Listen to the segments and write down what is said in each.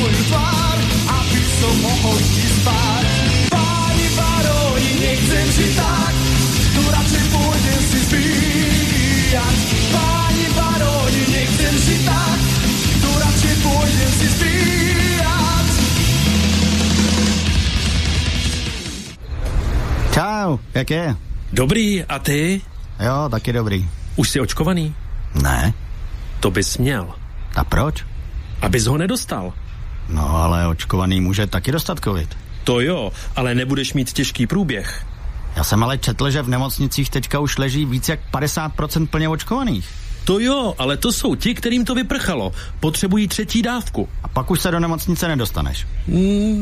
tvoju tvár, aby som mohol ísť spáť. Páni baroni, nechcem žiť tak, tu radšej pôjdem si zbíjať. Páni baroni, nechcem žiť tak, tu radšej pôjdem si zbíjať. Čau, jak je? Dobrý, a ty? Jo, taky dobrý. Už jsi očkovaný? Ne. To bys měl. A proč? Abys ho nedostal. No, ale očkovaný může taky dostat covid. To jo, ale nebudeš mít těžký průběh. Já jsem ale četl, že v nemocnicích teďka už leží víc jak 50% plně očkovaných. To jo, ale to jsou ti, kterým to vyprchalo. Potřebují třetí dávku. A pak už se do nemocnice nedostaneš.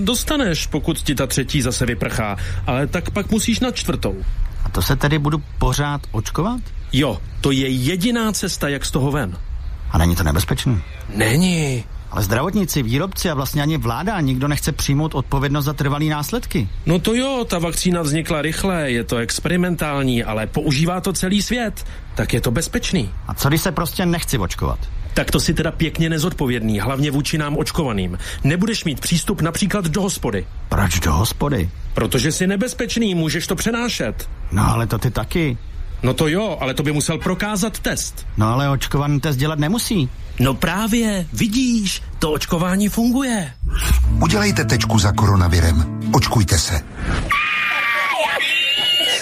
Dostaneš, pokud ti ta třetí zase vyprchá, ale tak pak musíš na čtvrtou. A to se tedy budu pořád očkovat? Jo, to je jediná cesta, jak z toho ven. A není to nebezpečný? Není. Ale zdravotníci, výrobci a vlastně ani vláda, nikdo nechce přijmout odpovědnost za trvalý následky. No to jo, ta vakcína vznikla rychle, je to experimentální, ale používá to celý svět, tak je to bezpečný. A co když se prostě nechci očkovat? Tak to si teda pěkně nezodpovědný, hlavně vůči nám očkovaným. Nebudeš mít přístup například do hospody. Proč do hospody? Protože jsi nebezpečný, můžeš to přenášet. No ale to ty taky. No to jo, ale to by musel prokázat test. No ale očkovaný test dělat nemusí. No právě, vidíš, to očkování funguje. Udělejte tečku za koronavirem. Očkujte se.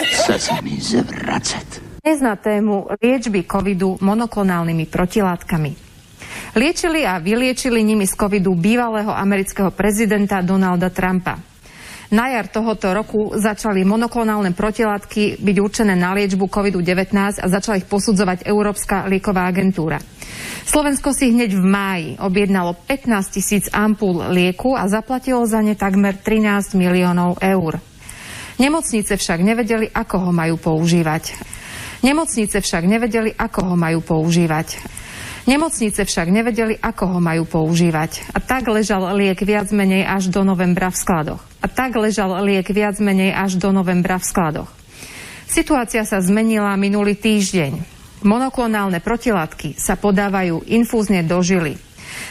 Chce se mi zvracet. Dnes na tému liečby covidu monoklonálnymi protilátkami. Liečili a vyliečili nimi z covidu bývalého amerického prezidenta Donalda Trumpa. Na jar tohoto roku začali monoklonálne protilátky byť určené na liečbu COVID-19 a začala ich posudzovať Európska lieková agentúra. Slovensko si hneď v máji objednalo 15 000 ampúl lieku a zaplatilo za ne takmer 13 miliónov eur. Nemocnice však nevedeli, ako ho majú používať. A tak ležal liek viac menej až do novembra v skladoch. Situácia sa zmenila minulý týždeň. Monoklonálne protilátky sa podávajú infúzne do žily.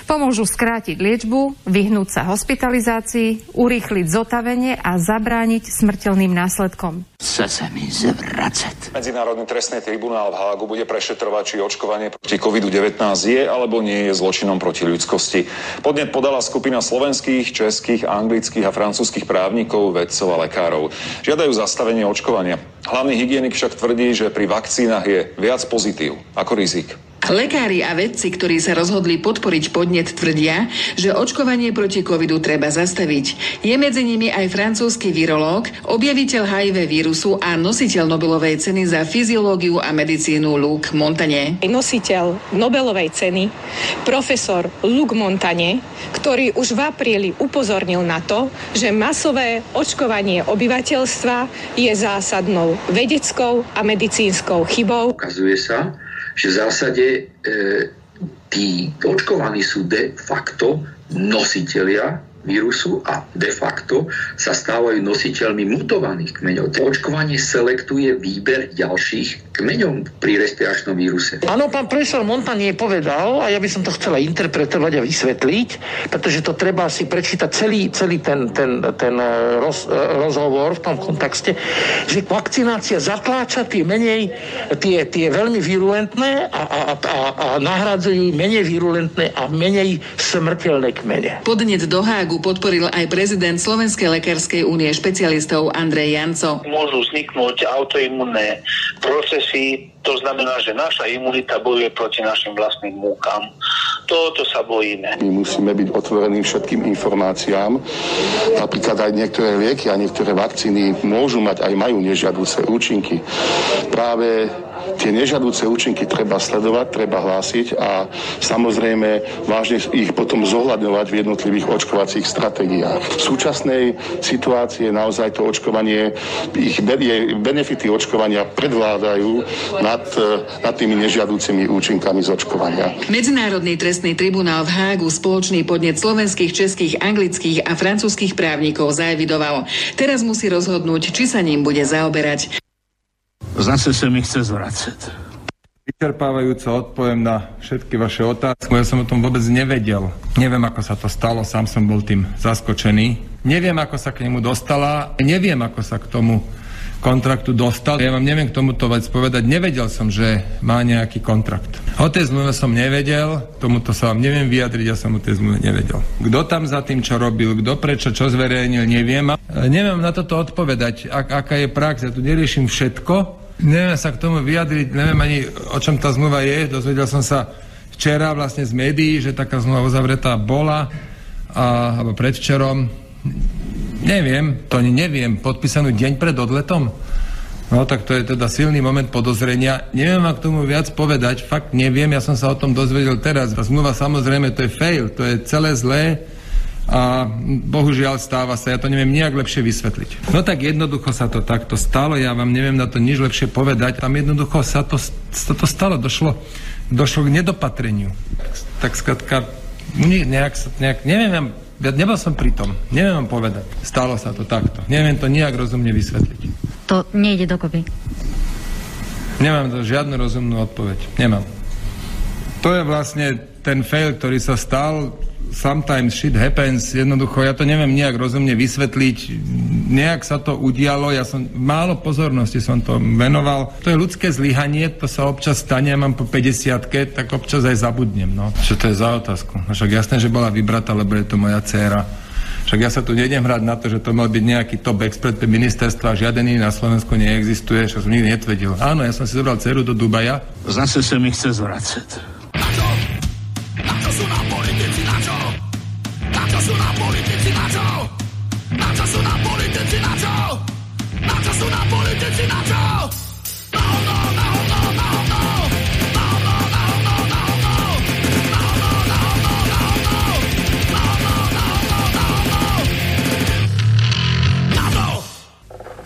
Pomôžu skrátiť liečbu, vyhnúť sa hospitalizácii, urýchliť zotavenie a zabrániť smrteľným následkom. Chce sa mi zvracať. Medzinárodný trestný tribunál v Hágu bude prešetrovať, či očkovanie proti COVID-19 je alebo nie je zločinom proti ľudskosti. Podnet podala skupina slovenských, českých, anglických a francúzskych právnikov, vedcov a lekárov. Žiadajú zastavenie očkovania. Hlavný hygienik však tvrdí, že pri vakcínach je viac pozitív ako rizik. Lekári a vedci, ktorí sa rozhodli podporiť podnet, tvrdia, že očkovanie proti covidu treba zastaviť. Je medzi nimi aj francúzsky virológ, objaviteľ HIV vírusu a nositeľ Nobelovej ceny za fyziológiu a medicínu Luc Montagne. Nositeľ Nobelovej ceny, profesor Luc Montagne, ktorý už v apríli upozornil na to, že masové očkovanie obyvateľstva je zásadnou vedeckou a medicínskou chybou. Ukazuje sa, že v zásade tí očkovaní sú de facto nositelia vírusu a de facto sa stávajú nositeľmi mutovaných kmeňov. Očkovanie selektuje výber ďalších kmeňov pri respiračnom víruse. Áno, pán profesor Montagne povedal, a ja by som to chcela interpretovať a vysvetliť, pretože to treba si prečítať celý ten rozhovor v tom kontexte, že vakcinácia zatláča tie veľmi virulentné a nahrádzajú menej virulentné a menej smrteľné kmene. Podnet do Hágu podporil aj prezident Slovenskej lekárskej únie špecialistov Andrej Janco. Môžu vzniknúť autoimunné procesy, to znamená, že naša imunita bojuje proti našim vlastným múkam. Toto sa bojíme. My musíme byť otvorení všetkým informáciám. Napríklad aj niektoré lieky a niektoré vakcíny môžu mať, aj majú nežiaduce účinky. Práve tie nežiaduce účinky treba sledovať, treba hlásiť a samozrejme vážne ich potom zohľadňovať v jednotlivých očkovacích stratégiách. V súčasnej situácii naozaj to očkovanie, ich benefity očkovania predvládajú nad tými nežiaducimi účinkami z očkovania. Medzinárodný trestný tribunál v Hágu spoločný podnet slovenských, českých, anglických a francúzskych právnikov zaevidoval. Teraz musí rozhodnúť, či sa ním bude zaoberať. Zase se mi chce zvracet. Vyčerpávajúco odpoviem na všetky vaše otázky. Ja som o tom vôbec nevedel. Neviem, ako sa to stalo, sám som bol tým zaskočený. Neviem, ako sa k nemu dostala, neviem, ako sa k tomu kontraktu dostal. Ja vám neviem k tomuto vec povedať. Nevedel som, že má nejaký kontrakt. O tej zmluve som nevedel, tomuto sa vám neviem vyjadriť, ja som o tej zmluve nevedel. Kto tam za tým, čo robil, kto prečo, čo zverejnil, neviem. Neviem na toto odpovedať, aká je prax. Ja tu neriešim všetko. Neviem sa k tomu vyjadriť, neviem ani o čom tá zmluva je. Dozvedel som sa včera vlastne z médií, že taká zmluva uzavretá bola, alebo predvčerom. Neviem, to ani neviem, podpísanú deň pred odletom. No tak to je teda silný moment podozrenia. Neviem vám k tomu viac povedať, fakt neviem, ja som sa o tom dozvedel teraz. Tá zmluva samozrejme to je fail, to je celé zlé a bohužiaľ stáva sa, ja to neviem nejak lepšie vysvetliť. No tak jednoducho sa to takto stalo, ja vám neviem na to nič lepšie povedať, tam jednoducho sa to stalo, došlo k nedopatreniu. Tak skrátka, nejak neviem, ja nebol som pri tom, neviem vám povedať, stalo sa to takto, neviem to nejak rozumne vysvetliť. To nejde dokopy. Nemám to žiadnu rozumnú odpoveď, nemám. To je vlastne ten fail, ktorý sa stal. Sometimes shit happens, jednoducho, ja to neviem nejak rozumne vysvetliť, nejak sa to udialo, ja som málo pozornosti som to venoval. To je ľudské zlyhanie, to sa občas stane, ja mám po 50-ke, tak občas aj zabudnem, no. Čo to je za otázku? Však jasné, že bola vybratá, lebo je to moja dcéra. Však ja sa tu nejdem hrať na to, že to mal byť nejaký top expert ministerstva, žiaden iný na Slovensku neexistuje, čo som nikdy netvrdil. Áno, ja som si zobral dceru do Dubaja. Zase sa mi chce zvracať.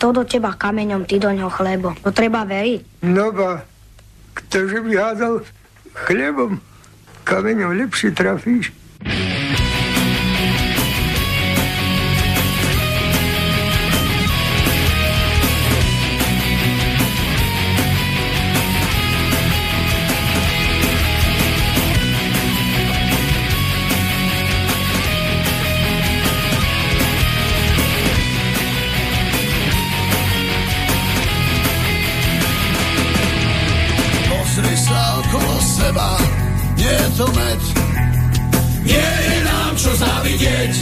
To do teba kameňom, ty doňho chlebom. To treba veriť. No ba, ktože by hádal chlebom, kameňom lepšie trafíš. Nie je nám čo závidieť,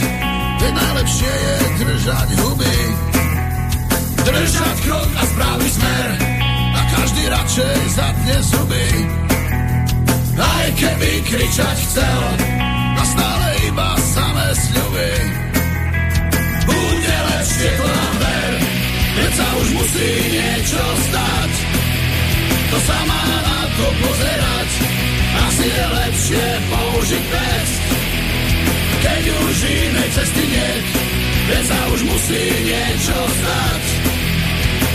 veď najlepšie je držať huby, držať krok a správny smer, a každý radšej zatne zuby. Aj keby kričať chcel, a stále iba samé sľuby. Bude lepšie, to nám ver, veď sa už musí niečo stať, to sa má na to pozerať. Asi je lepšie použiť text, keď už inej cesty niet, veď sa už musí niečo stať.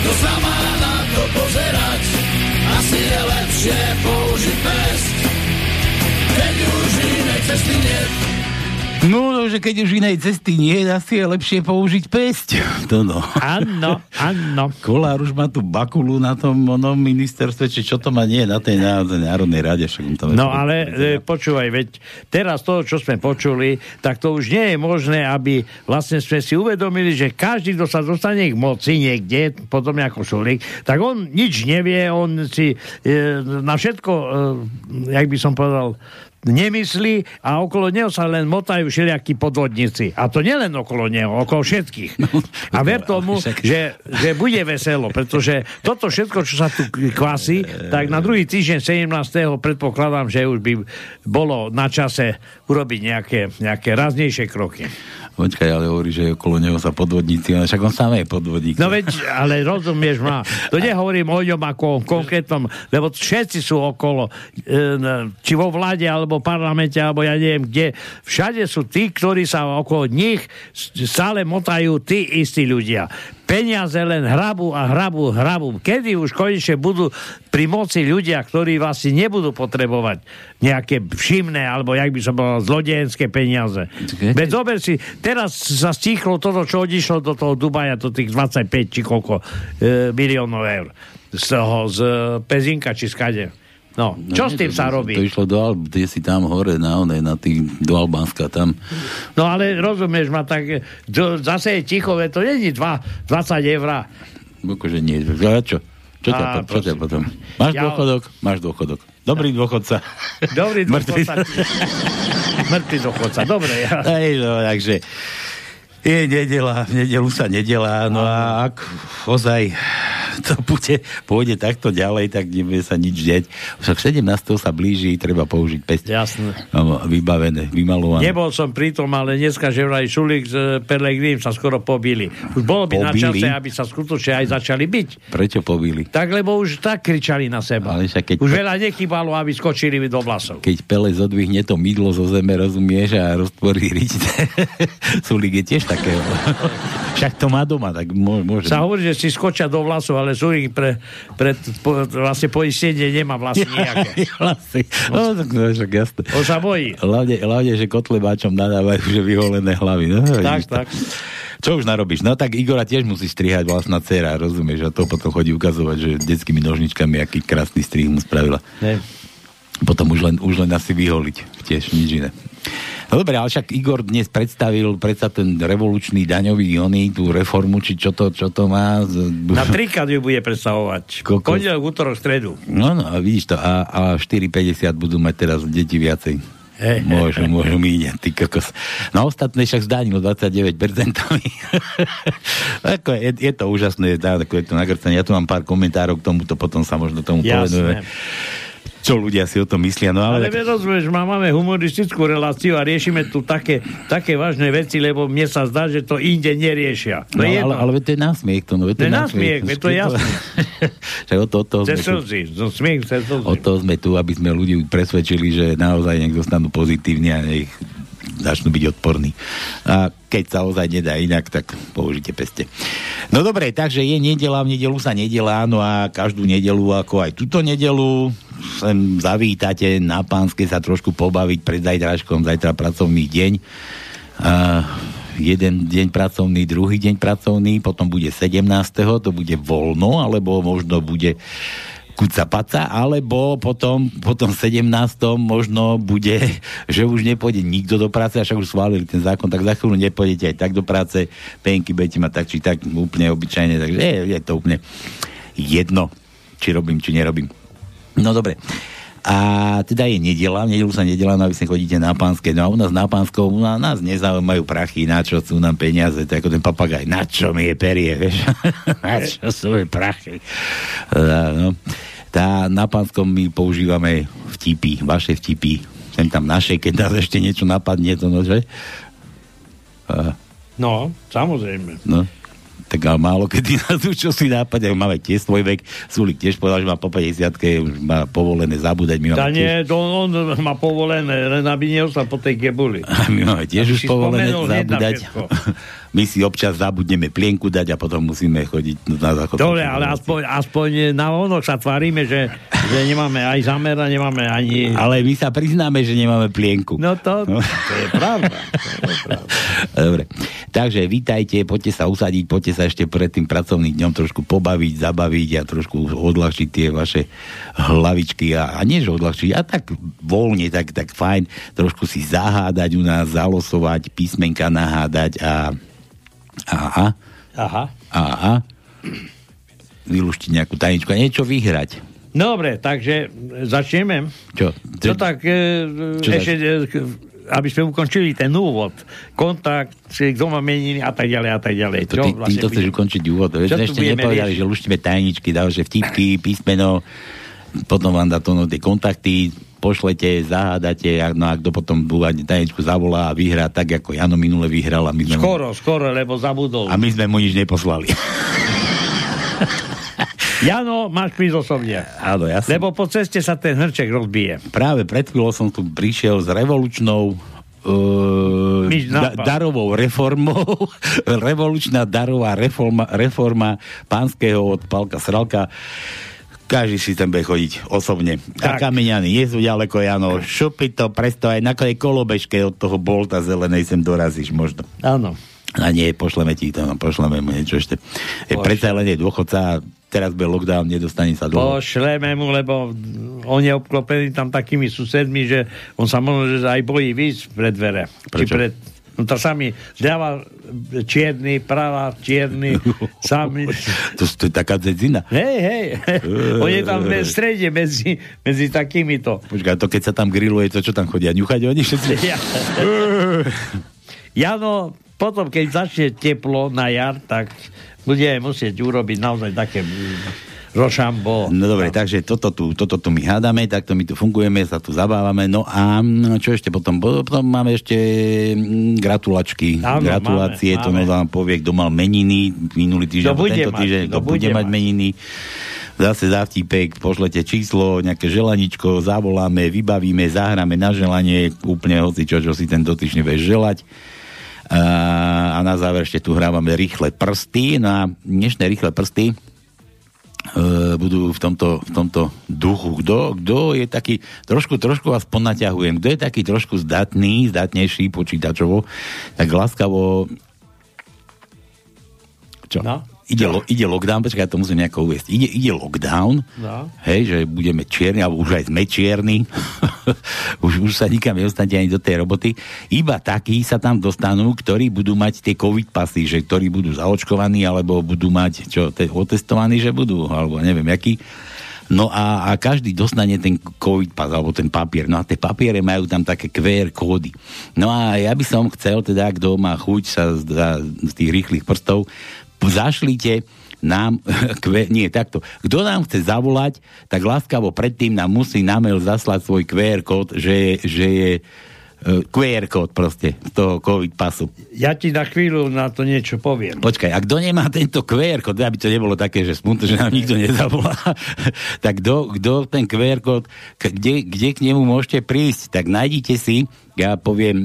Kto sa má na to pozerať, asi je lepšie použiť text, keď už inej cesty niet. No, že keď už inej cesty nie, asi je lepšie použiť pesť. To no. Áno, áno. Kolár už má tú bakulu na tom ministerstve, či čo to má nie, na tej Národnej rade. No ale počúvaj, veď teraz to, čo sme počuli, tak to už nie je možné, aby vlastne sme si uvedomili, že každý, kto sa dostane k moci niekde, podobne ako Šulík, tak on nič nevie, on si na všetko, jak by som povedal, nemyslí a okolo neho sa len motajú všelijakí podvodníci. A to nielen okolo neho, okolo všetkých. A ver tomu, že bude veselo, pretože toto všetko, čo sa tu kvasí, tak na druhý týždeň 17. predpokladám, že už by bolo na čase urobiť nejaké raznejšie kroky. Počkaj, ale hovorí, že okolo neho sa podvodníci, ale však on sám je podvodník. No veď, ale rozumieš ma, to nehovorím o ňom ako o konkrétnom, lebo všetci sú okolo, či vo vláde, alebo parlamente, alebo ja neviem kde, všade sú tí, ktorí sa okolo nich stále motajú tí istí ľudia. Peniaze len hrabu a hrabu. Kedy už konečne budú pri moci ľudia, ktorí vlastne nebudú potrebovať nejaké všimné, alebo jak by som povedal, zlodejenské peniaze. Veď zober si, teraz sa stíchlo toto, čo odišlo do toho Dubaja, do tých 25 či koľko miliónov eur z toho, z Pezinka či skade. No, čo no, s tým sa robí? To išlo do Albánie, si tam hore, do Albánska tam. No ale rozumieš ma, tak zase je tichové, to nie je 20 €. Bože, nie, čo? Čo ťa potom? Máš dôchodok. Dobrý dôchodca. Mŕtvý dôchodca, dobre. Takže je nedeľa, v nedeľu sa nedeľa, no a ak ozaj to pôjde takto ďalej, tak nebude sa nič deť. Však 17. sa blíži, treba použiť pesť. Jasné. Vybavené, vymalované. Nebol som pri tom, ale dneska, že vraj Šulík s Pelegrínim sa skoro pobili. Už bolo by na čase, aby sa skutočne aj začali byť. Prečo pobili? Tak, lebo už tak kričali na seba. Už veľa nechybalo, aby skočili do vlasov. Keď Pele zodvihne to mydlo zo zeme, rozumieš, a roztvorí riť. Šulík je tiež takého. Však to má doma, tak môže. Sa hovorí, že si skočia do vlasov, ale Šulík vlastne poistenie nemá vlastne nejaké. On sa bojí. Hlavne, že kotlebáčom nadávajú že vyholené hlavy. No, tak. Čo už narobíš? No tak Igora tiež musí strihať vlastná dcera, rozumieš? A to potom chodí ukazovať, že detskými nožničkami aký krásny strih mu spravila. Ne. Potom už len asi vyholiť. Tiež nič iné. No dobre, ale však Igor dnes predstavil predsa ten revolučný daňový tú reformu, či čo to má. Napríklad ju bude predstavovať. Pondelok, utorok, stredu. No, a vidíš to. A 4,50 budú mať teraz deti viacej. Môžu míňať, ty kokos. No ostatné však zdanilo 29%. je to úžasné, je to nakrcanie. Ja tu mám pár komentárov k tomuto, potom sa možno tomu povedujeme. Čo ľudia si o tom myslia. No, ale rozumieš, máme humoristickú reláciu a riešime tu také vážne veci, lebo mne sa zdá, že to inde neriešia. No, ale to je násmiech. To je jasné. O toho sme tu, aby sme ľudí presvedčili, že naozaj nech zostanú pozitívni a nech začnú byť odporní. A keď sa ozaj nedá inak, tak použite peste. No dobre, takže je nedeľa, v nedeľu sa nedeľa, no a každú nedeľu, ako aj túto nedeľu, sem zavítate na Pánske sa trošku pobaviť pred zajtračkom, zajtra pracovný deň. Jeden deň pracovný, druhý deň pracovný, potom bude 17. to bude voľno, alebo možno bude kuca paca, alebo potom 17. možno bude, že už nepôjde nikto do práce, a však už schválili ten zákon, tak za chvíľu nepôjdete aj tak do práce, penky budete mať tak, či tak úplne obyčajne, takže je to úplne jedno, či robím, či nerobím. No dobre. A teda je nedeľa, v nedeľu sa nedeľa, no a vy sa chodíte na Pánske, no a u nás na Pánskom, nás nezaujímajú prachy, na čo sú nám peniaze, to ako ten papagaj, na čo mi je perie, vieš, na čo sú mi prachy. Na Pánskom my používame vtipy, vaše vtipy, sem tam naše, keď nás ešte niečo napadne, to nože. No, samozrejme. No. Tak ale málo kedy nás už čo si nápadne, máme tiež svoj vek. Šulík tiež povedal, že má po 50-ke, už má povolené zabúdať. On má povolené, len aby neostal po tej gebuli. A my máme tiež už povolené zabúdať. My si občas zabudneme plienku dať a potom musíme chodiť na záchod. Dobre, ale aspoň na onok sa tvárime, že nemáme aj zamer a nemáme ani... Ale my sa priznáme, že nemáme plienku. No to je pravda. Dobre. Takže vítajte, poďte sa usadiť, poďte sa ešte pred tým pracovným dňom trošku pobaviť, zabaviť a trošku odľahčiť tie vaše hlavičky a nie, že odľahčiť, a tak voľne, tak fajn, trošku si zahádať u nás, zalosovať, písmenka nahádať a vylúštiť nejakú tajničku a niečo vyhrať. Dobre, takže začneme. Čo? No tak ešte, aby sme ukončili ten úvod, kontakt, kto má meniny a tak ďalej a tak ďalej. Týmto chceš ukončiť úvod. Ešte nepovedali, že lúštime tajničky, že vtipky, písmeno, potom vám dá tie kontakty, pošlete, zahádate, no a kto potom tajničku zavolá a vyhrá, tak ako Jano minule vyhral. Skoro, lebo zabudol. A my sme mu nič neposlali. Jano, máš prísť osobne. Áno, jasne. Lebo po ceste sa ten hrček rozbije. Práve pred chvíľou som tu prišiel s revolučnou darovou reformou. Revolučná darová reforma pánskeho od Paľka Sralka. Každý si tam bude chodiť osobne. Tak. A Kameňany, jezu ďaleko, Jano. Šupi to, presto aj na tej kolobežke od toho bolta zelenej sem dorazíš možno. Áno. A nie, pošleme mu niečo ešte. Predsa len je dôchodca, teraz bude lockdown, nedostane sa dlho. Pošleme mu, lebo on je obklopený tam takými susedmi, že on sa možno že aj bojí výjsť pred dvere. Prečo? Či pred... No to sami, zľava čierny, prava čierny, sami... To je taká dedzina. Hej, on je tam v strede medzi takýmito. Počkaj, to keď sa tam grilluje, to čo tam chodia? Ňuchať oni všetci? Jano, potom keď začne teplo na jar, tak budeme musieť urobiť naozaj také... Rošambo. No dobre, takže toto tu my hádame, takto my tu fungujeme, sa tu zabávame, no a čo ešte potom? Potom máme ešte gratulačky. Áno, gratulácie, máme. To nás vám povie, kto mal meniny minulý týždeň, kto bude mať meniny. Zase závtipek, pošlete číslo, nejaké želaničko, zavoláme, vybavíme, zahráme na želanie, úplne hocičo, čo si ten dotyčný bude želať. A na záver ešte tu hrávame rýchle prsty, na dnešné rýchle prsty budú v tomto duchu. Kto je taký, trošku vás ponaťahujem, kto je taký trošku zdatnejší počítačovo, tak láskavo... Čo? No. Ide lockdown, počkaj, ja to musím nejako uviesť. Ide lockdown, no. Hej, že budeme čierni, alebo už aj sme čierni. už sa nikam nedostanete ani do tej roboty. Iba takí sa tam dostanú, ktorí budú mať tie covid pasy, že ktorí budú zaočkovaní, alebo budú mať, otestovaní, že budú, alebo neviem, jaký. No a každý dostane ten covid pas, alebo ten papier. No a tie papiere majú tam také QR kódy. No a ja by som chcel, teda, kto má chuť sa z tých rýchlych prstov, zašlite nám, nie, takto. Kto nám chce zavolať, tak láskavo predtým nám musí na mail zaslať svoj QR kód, že je QR kód proste z toho COVID pasu. Ja ti na chvíľu na to niečo poviem. Počkaj, a kto nemá tento QR kód, aby to nebolo také, že smutno, že nám nikto nezavolá, tak kto ten QR kód, kde k nemu môžete prísť, tak nájdite si, ja poviem,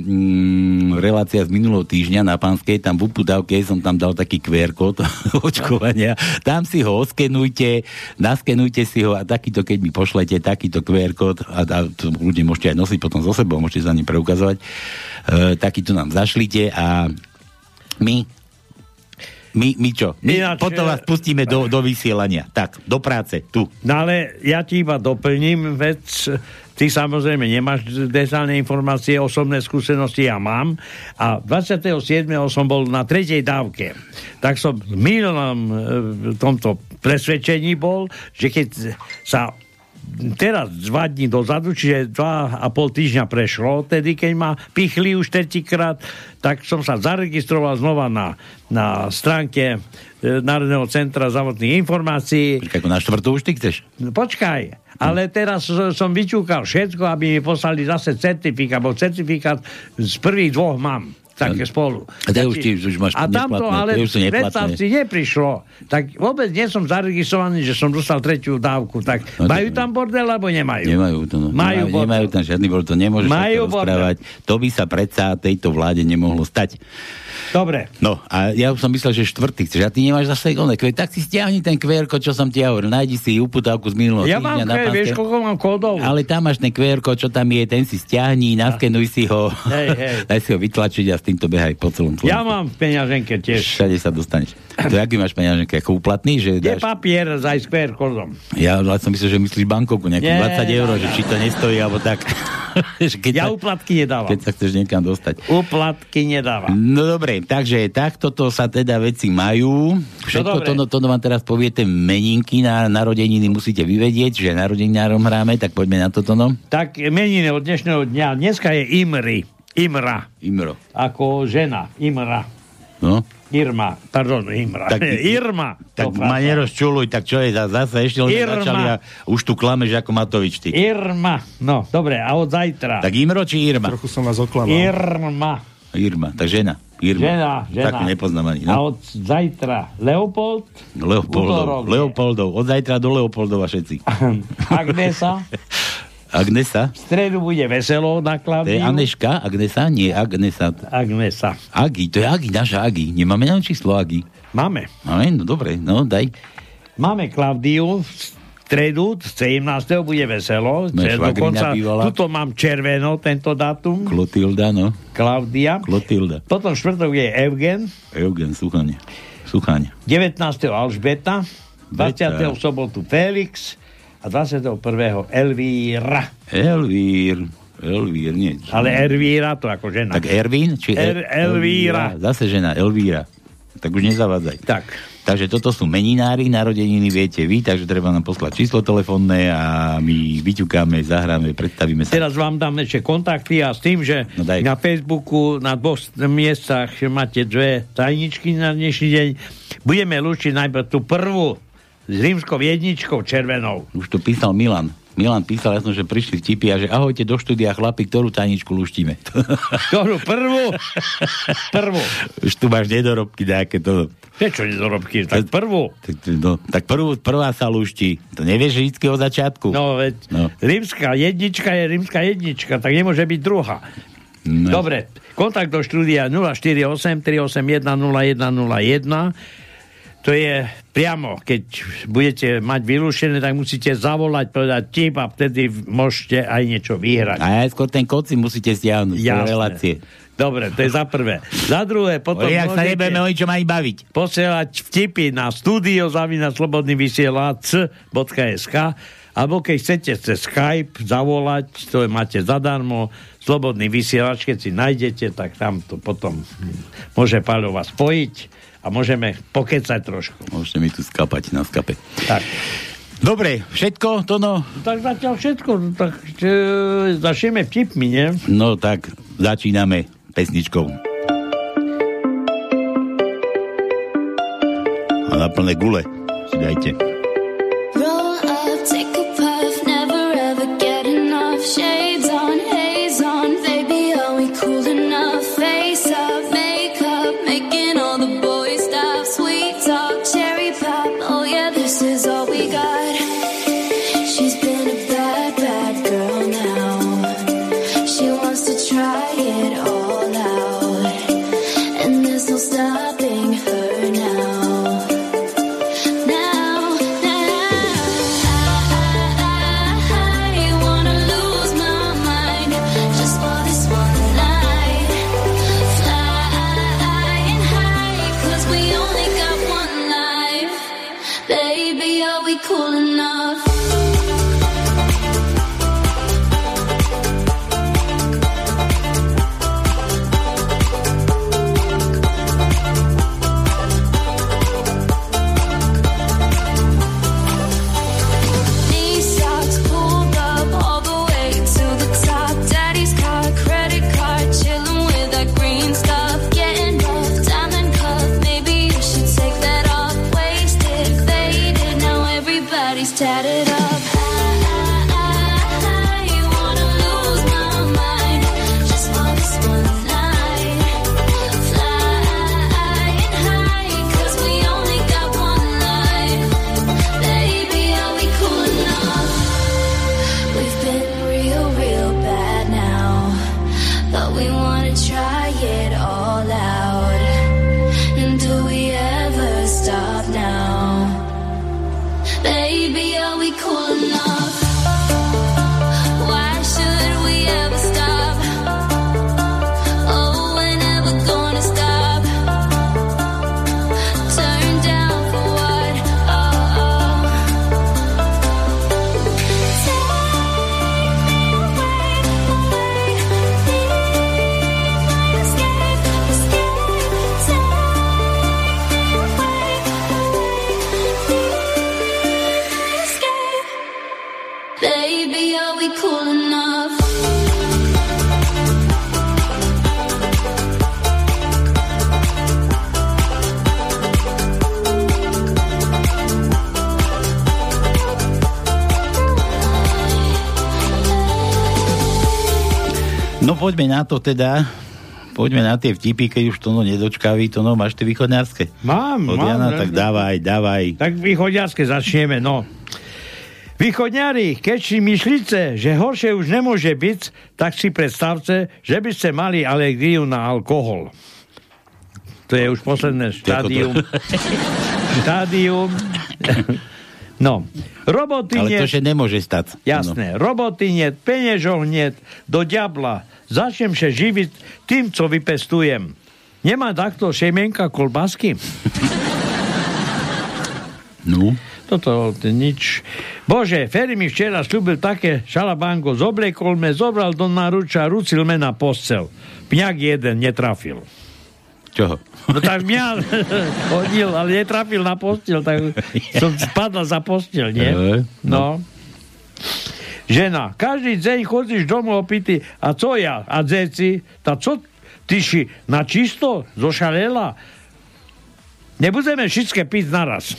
relácia z minulého týždňa na Panskej, tam v uputavke som tam dal taký QR kód očkovania, tam si ho oskenujte, naskenujte si ho a takýto, keď mi pošlete takýto QR kód a to ľudia môžete aj nosiť potom so sebou, môžete za ním preukazovať, takýto nám zašlite a my čo? Ináč, potom vás pustíme do vysielania. Tak, do práce, tu. No ale ja ti iba doplním vec. Ty samozrejme nemáš detailné informácie, osobné skúsenosti ja mám. A 27. som bol na 3. dávke. Tak som v minulom tomto presvedčení bol, že keď sa teraz 2 dní dozadu, čiže 2,5 týždňa prešlo, tedy keď ma pichli už 3-krát, tak som sa zaregistroval znova na stránke Národného centra zdravotných informácií. Počkaj, na 4. už ty chceš? Počkaj. Ale teraz som vyčúkal všetko, aby mi poslali zase certifikát, bo certifikát z prvých 2 mám také spolu. A to už ty máš a tamto, ale predstavci neprišlo. Tak vôbec nie som zaregistrovaný, že som dostal 3. dávku. Tak no, majú tam bordel, alebo nemajú? Nemajú to. No. Nemajú tam žiadny bordel, to nemôžeš rozprávať. To by sa predsa tejto vláde nemohlo stať. Dobre. No, a ja už som myslel, že 4. chceš. A ty nemáš zase oné QR. Tak si stiahni ten QR kód, čo som ti hovoril. Nájdi si uputávku z minulého týždňa. Ja mám QR, vieš, koľko mám kódov. Ale tam máš ten QR kód, čo tam je, ten si stiahni, naskenuj si ho. Hej. Daj si ho vytlačiť a týmto behaj po celom Slovensku. Ja mám v peňaženke tiež. Všade sa dostaneš. To aký máš peňaženke? Ako úplatný? Že dáš... Je papier aj s QR kódom. Ja som myslel, že myslíš bankovku nejakým 20 eur, že či to nestojí, alebo tak. Ja úplatky nedávam. Keď sa chceš niekam dostať. Úplatky nedávam. No dobre, takže takto to sa teda veci majú. Všetko to vám teraz poviete meninky na narodeniny musíte vyvedieť, že narodeninárom hráme, tak poďme na toto. No. Tak meniny od dnešného dňa. Dneska je Imra. Ako žena. Irma. Tak, Irma. Tak ma nerozčuluj, tak čo je zase ešte len začali a už tu klameš ako Matovič ty. Irma. No, dobre, a od zajtra. Tak Imro či Irma? Trochu som vás oklamal. Irma, tak žena. Žena. Tak nepoznám ani. No? A od zajtra Leopoldov. Od zajtra do Leopoldova všetci. Agnesa. Agnesa? V stredu bude veselo na klavíru. To je Aneška? Agnesa? Nie, Agnesa. Agnesa. Agi, to je Agi, naša Agi. Nemáme nám číslo Agi? Máme, no dobre, no daj. Máme Klaudiu, v stredu 17. bude veselo. Dokonca, tuto mám červeno, tento dátum. Klotilda, no. Klaudia. Klotilda. Potom štvrtok je Eugen. Eugen, Suchaň. 19. Alžbeta. 20. sobotu Felix a 21. Elvíra. Elvír, nie. Ale Elvíra to ako žena. Tak Ervín? Či Elvíra. Zase žena, Elvíra. Tak už nezavadzaj. Tak. Takže toto sú meninári, narodeniny viete vy, takže treba nám poslať číslo telefónne a my vyťukáme, zahráme, predstavíme sa. Teraz vám dám ešte kontakty a s tým, že na Facebooku na dvoch miestach máte dve tajničky na dnešný deň. Budeme lúčiť najprv tú prvú s rímskou jedničkou červenou. Už tu písal Milan. Milan písal, ja som, že prišli vtipy a že ahojte do štúdia chlapi, ktorú tajničku luštíme. Ktorú? Prvú. Už tu máš nedorobky nejaké to. Prečo nedorobky? Tak prvú. Prvá sa luští. To nevieš vždycky od začiatku. No veď, rímska jednička je rímska jednička, tak nemôže byť druhá. No. Dobre, kontakt do štúdia 048 381 0101. To je priamo, keď budete mať vylúšené, tak musíte zavolať, povedať tip a vtedy môžete aj niečo vyhrať. A aj skôr ten kód si musíte stiahnuť. Jasné. Relácie. Dobre, to je za prvé. Za druhé, potom jak sa nebudeme o ničom ani baviť. Posielať vtipy na studio@slobodnyvysielac.sk alebo keď chcete cez Skype zavolať, to máte zadarmo, slobodný vysielač, keď si nájdete, tak tam to potom môže Paľo vás spojiť. A môžeme pokecať trošku. Môžete mi tu skapať na skape. Tak. Dobre, všetko, Tono? Tak zatiaľ všetko. Tak začneme vtipmi, nie? No tak, začíname pesničkou. A na plné gule si dajte. Poďme na to teda, poďme na tie vtipy, keď už Tono nedočkaví. Tono, máš tie východňarské? Mám. Jana, tak dávaj. Tak východňarské začneme, no. Východňari, keď si myslíte, že horšie už nemôže byť, tak si predstavte, že by ste mali alergiu na alkohol. To je už posledné štádium. No, roboty nie... Ale to, že nemôže stať. Jasné, roboty nie, peniežov nie, do diabla. Začnem sa živiť tým, co vypestujem. Nemá takto šemienka kolbásky? No. Toto nič. Bože, Feri mi včera sľúbil také šalabango, zoblekol me, zobral do náruča, rucil me na postel. Pňak jeden netrafil. Čoho? No tak mňa hodil, ale netrafil na postel, tak som spadla za postel, nie? No. Žena, každý deň chodíš domov opity, a co ja? A dzeci? Ta co tyši? Na čisto? Zošalela? Nebudeme všetké piť naraz.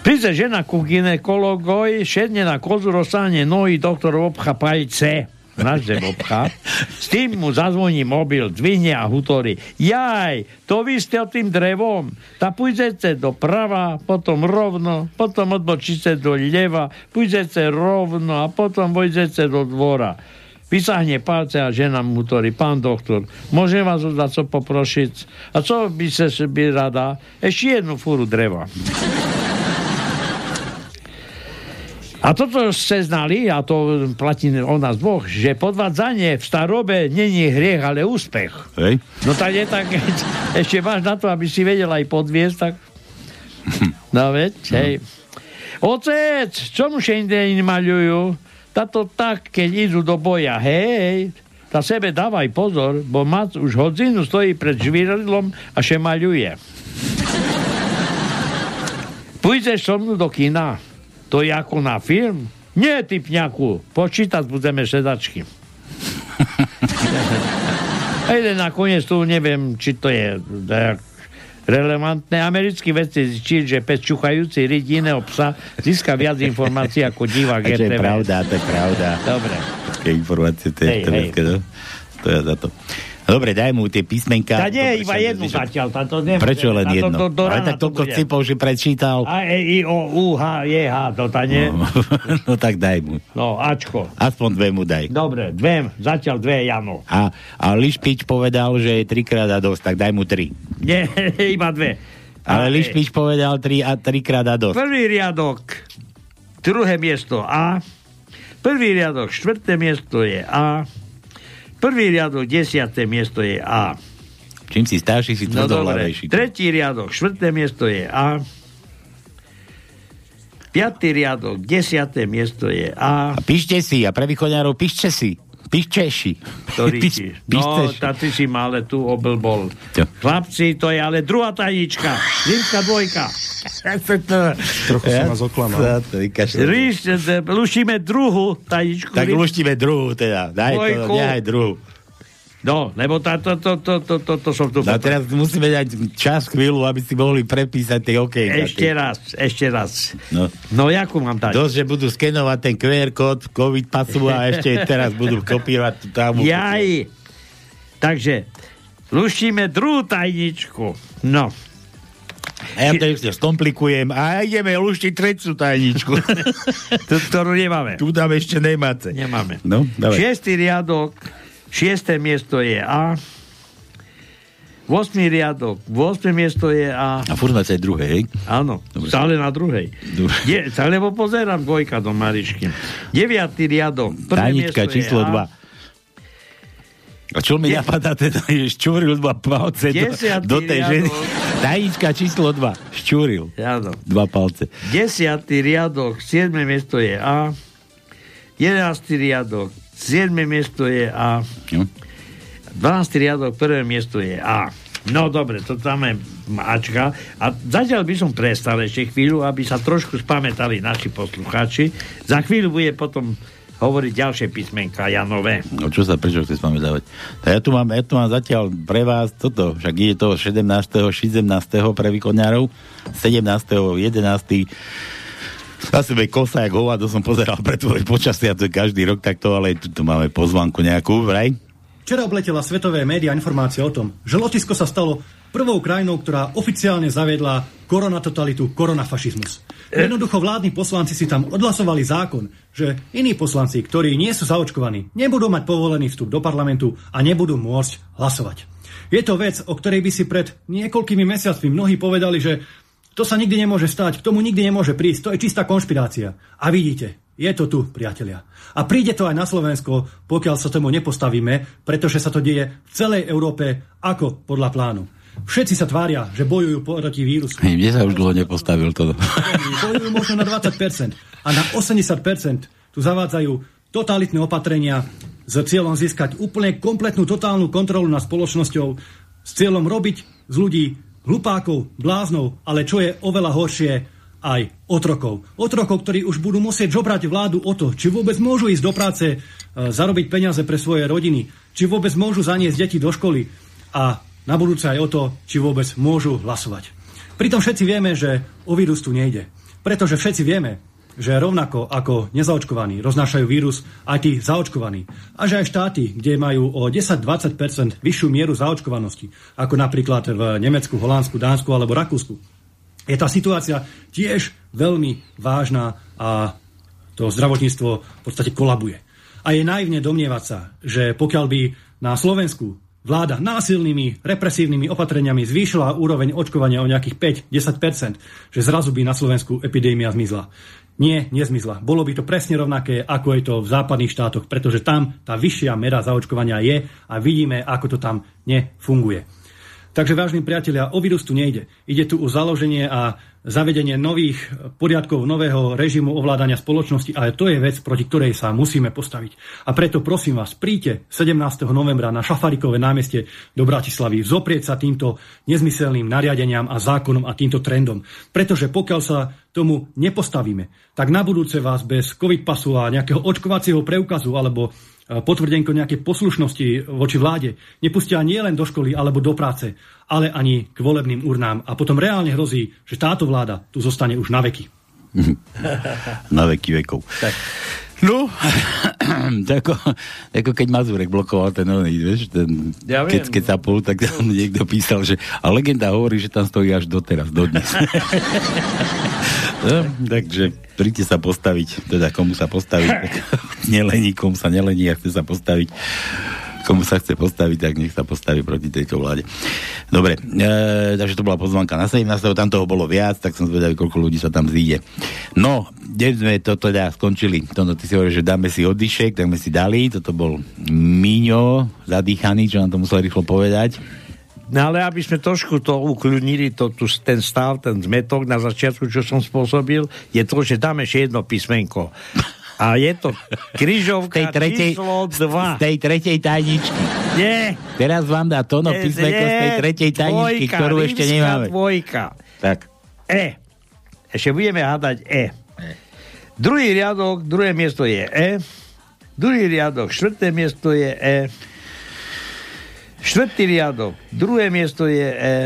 Príde žena ku ginekologovi, šedne na kozu, rozsáhne nohy, doktor obcha palce, nažde obcha, s tým mu zazvoní mobil, dvihne a hutorí. Jaj, to vy ste o tým drevom. Ta pôjdete doprava, potom rovno, potom odbočíte do ľava, pôjdete rovno a potom vojdete do dvora. Vysáhne palce a žena mu hutorí. Pán doktor, môžem vás o čo poprosiť? A co by ste by rada? Ešte jednu fúru dreva. A toto ste znali, a to platí o nás dvoch, že podvádzanie v starobe není hriech, ale úspech. Hej. No tak je tak, ešte máš na to, aby si vedel aj podviesť, tak... No veď, hej. Otec, čomu šeindejn maľujú? Tato tak, keď idú do boja, hej, ta sebe dávaj pozor, bo mac už hodinu stojí pred žviradlom a še maľuje. Pôjdeš so mnou do kina. To je ako na film? Nie, ty pňaku, počítať budeme sedačky. Ejde nakoniec tu, neviem, či to je relevantné. Americkí vedci zistili, že pes čuchajúci ryť iného psa získa viac informácií ako divák RTV. To je pravda, to je pravda. Dobre. Také informácie, to je internetka, no? To je za to. Dobre, daj mu tie písmenka. Tá nie, dobre, iba jednu zatiaľ. Prečo len jedno? To ale tak toľko cipov, že prečítal. A, E, I, O, U, H, E, H, to tá nie? No, no tak daj mu. No, Ačko. Aspoň dve mu daj. Dobre, dve, zatiaľ dve, Jano. A Lišpič povedal, že je 3 krát a dosť, tak daj mu 3. Nie, iba dve. Ale Lišpič povedal 3 krát a dosť. Prvý riadok, 2. miesto A. Prvý riadok, 4. miesto je A. Prvý riadok, 10. miesto je A. Čím si starší, si tvrdohlavejší. No, 3. riadok, 4. miesto je A. 5. riadok, 10. miesto je A. A píšte si, a pre východňárov píšte si. Píšteši. No, táci si ma ale tu oblbol. Chlapci, to je ale druhá tajnička. Rímska dvojka. Trochu som vás oklamal. Luštíme druhú tajničku. Tak luštíme druhú teda. Daj to, nehaj druhú. No, lebo to som tu... A teraz musíme dať čas, chvíľu, aby si mohli prepísať tie okejka. Ešte raz. No, jakú mám dať? Dosť, že budú skenovať ten QR kód, COVID pasu a ešte teraz budú kopírovať tú támu. Jaj! Takže, luštíme druhú tajničku. No. A ja to ešte skomplikujem a ideme luštiť tretiu tajničku. Ktorú nemáme. Tu tam ešte nemáte. Nemáme. No, dávaj. 6. riadok... 6. miesto je A. 8. riadok. 8. miesto je A. A furt máte aj druhej, hej? Áno, dobre, stále na druhej. Lebo pozerám dvojka do Marišky. 9. riadok. Tajnička číslo 2. A čo mi napadá teda? Je ščúril 2 palce do tej ženy. Tajnička číslo 2. Ščúril. Áno. 2 palce. 10. riadok. 7. miesto je A. 11. riadok. 7. miesto je A. 12. riadok, 1. miesto je A. No dobre, to tam je Ačka. A zatiaľ by som prestal ešte chvíľu, aby sa trošku spamätali naši poslucháči. Za chvíľu bude potom hovoriť ďalšie písmenka Janové. No čo sa, prečo chceš spamätávať? Ja tu mám zatiaľ pre vás toto. Však ide to 17. 16. pre východňárov. 17. 11. Na sebe kosa, jak hova, to som pozeral pre tvoje počasie, a to každý rok takto, ale tu máme pozvanku nejakú, vraj? Včera obletela svetové médiá informácia o tom, že Lotyšsko sa stalo prvou krajinou, ktorá oficiálne zaviedla koronatotalitu, koronafašizmus. Jednoducho vládni poslanci si tam odhlasovali zákon, že iní poslanci, ktorí nie sú zaočkovaní, nebudú mať povolený vstup do parlamentu a nebudú môcť hlasovať. Je to vec, o ktorej by si pred niekoľkými mesiacmi mnohí povedali, že to sa nikdy nemôže stať, k tomu nikdy nemôže prísť, to je čistá konšpirácia. A vidíte, je to tu, priatelia. A príde to aj na Slovensko, pokiaľ sa tomu nepostavíme, pretože sa to deje v celej Európe ako podľa plánu. Všetci sa tvária, že bojujú proti vírusu. Hej, mne sa už dlho nepostavil toto. Bojujú možno na 20%. A na 80% tu zavádzajú totalitné opatrenia s cieľom získať úplne kompletnú totálnu kontrolu nad spoločnosťou, s cieľom robiť z ľudí hlupákov, bláznov, ale čo je oveľa horšie, aj otrokov. Otrokov, ktorí už budú musieť žobrať vládu o to, či vôbec môžu ísť do práce, zarobiť peniaze pre svoje rodiny, či vôbec môžu zaniesť deti do školy a na budúce aj o to, či vôbec môžu hlasovať. Pritom všetci vieme, že o vírus tu nejde. Pretože všetci vieme, že rovnako ako nezaočkovaní roznášajú vírus aj tí zaočkovaní. A že aj štáty, kde majú o 10-20% vyššiu mieru zaočkovanosti, ako napríklad v Nemecku, Holandsku, Dánsku alebo Rakúsku, je tá situácia tiež veľmi vážna a to zdravotníctvo v podstate kolabuje. A je naivne domnievať sa, že pokiaľ by na Slovensku vláda násilnými, represívnymi opatreniami zvýšila úroveň očkovania o nejakých 5-10%, že zrazu by na Slovensku epidémia zmizla. Nie, nezmizla. Bolo by to presne rovnaké, ako je to v západných štátoch, pretože tam tá vyššia mera zaočkovania je a vidíme, ako to tam nefunguje. Takže, vážni priatelia, o vírus tu nejde. Ide tu o založenie a zavedenie nových poriadkov, nového režimu ovládania spoločnosti, ale to je vec, proti ktorej sa musíme postaviť. A preto prosím vás, príďte 17. novembra na Šafarikové námestie do Bratislavy zoprieť sa týmto nezmyselným nariadeniam a zákonom a týmto trendom. Pretože pokiaľ sa tomu nepostavíme, tak na budúce vás bez covid pasu a nejakého očkovacieho preukazu alebo potvrdenko nejakej poslušnosti voči vláde nepustia nie len do školy alebo do práce, ale ani k volebným urnám. A potom reálne hrozí, že táto vláda tu zostane už na veky. Na veky vekov. Tak. No, ako keď Mazurek blokoval ten oný, vieš, ten, ja keď sa pol, tak tam niekto písal, že a legenda hovorí, že tam stojí až doteraz, dodnes. No, takže príďte sa postaviť, teda komu sa postaviť, tak nelení, komu sa nelení a chce sa postaviť. Komu sa chce postaviť, tak nech sa postaví proti tejto vláde. Dobre, takže to bola pozvanka na 17. Tam toho bolo viac, tak som zvedal, koľko ľudí sa tam zíde. No, kde sme to teda skončili? Toto ty si hovoril, že dáme si oddyšek, tak sme si dali. Toto bol Miňo, zadýchaný, čo nám to musel rýchlo povedať. No ale aby sme trošku to ukľudnili, ten stav, ten zmetok na začiatku, čo som spôsobil, je to, že dáme ešte jedno písmenko. A je to križovka číslo 2. Z tej tretej tajničky. Nie. Teraz vám dá Tono písmenko z tej tretej tajničky, dvojka, ktorú ešte nemáme. Dvojka. Tak. E. Ešte budeme hádať E. Druhý riadok, druhé miesto je E. Druhý riadok, štvrté miesto je E. Štvrtý riadok, druhé miesto je E.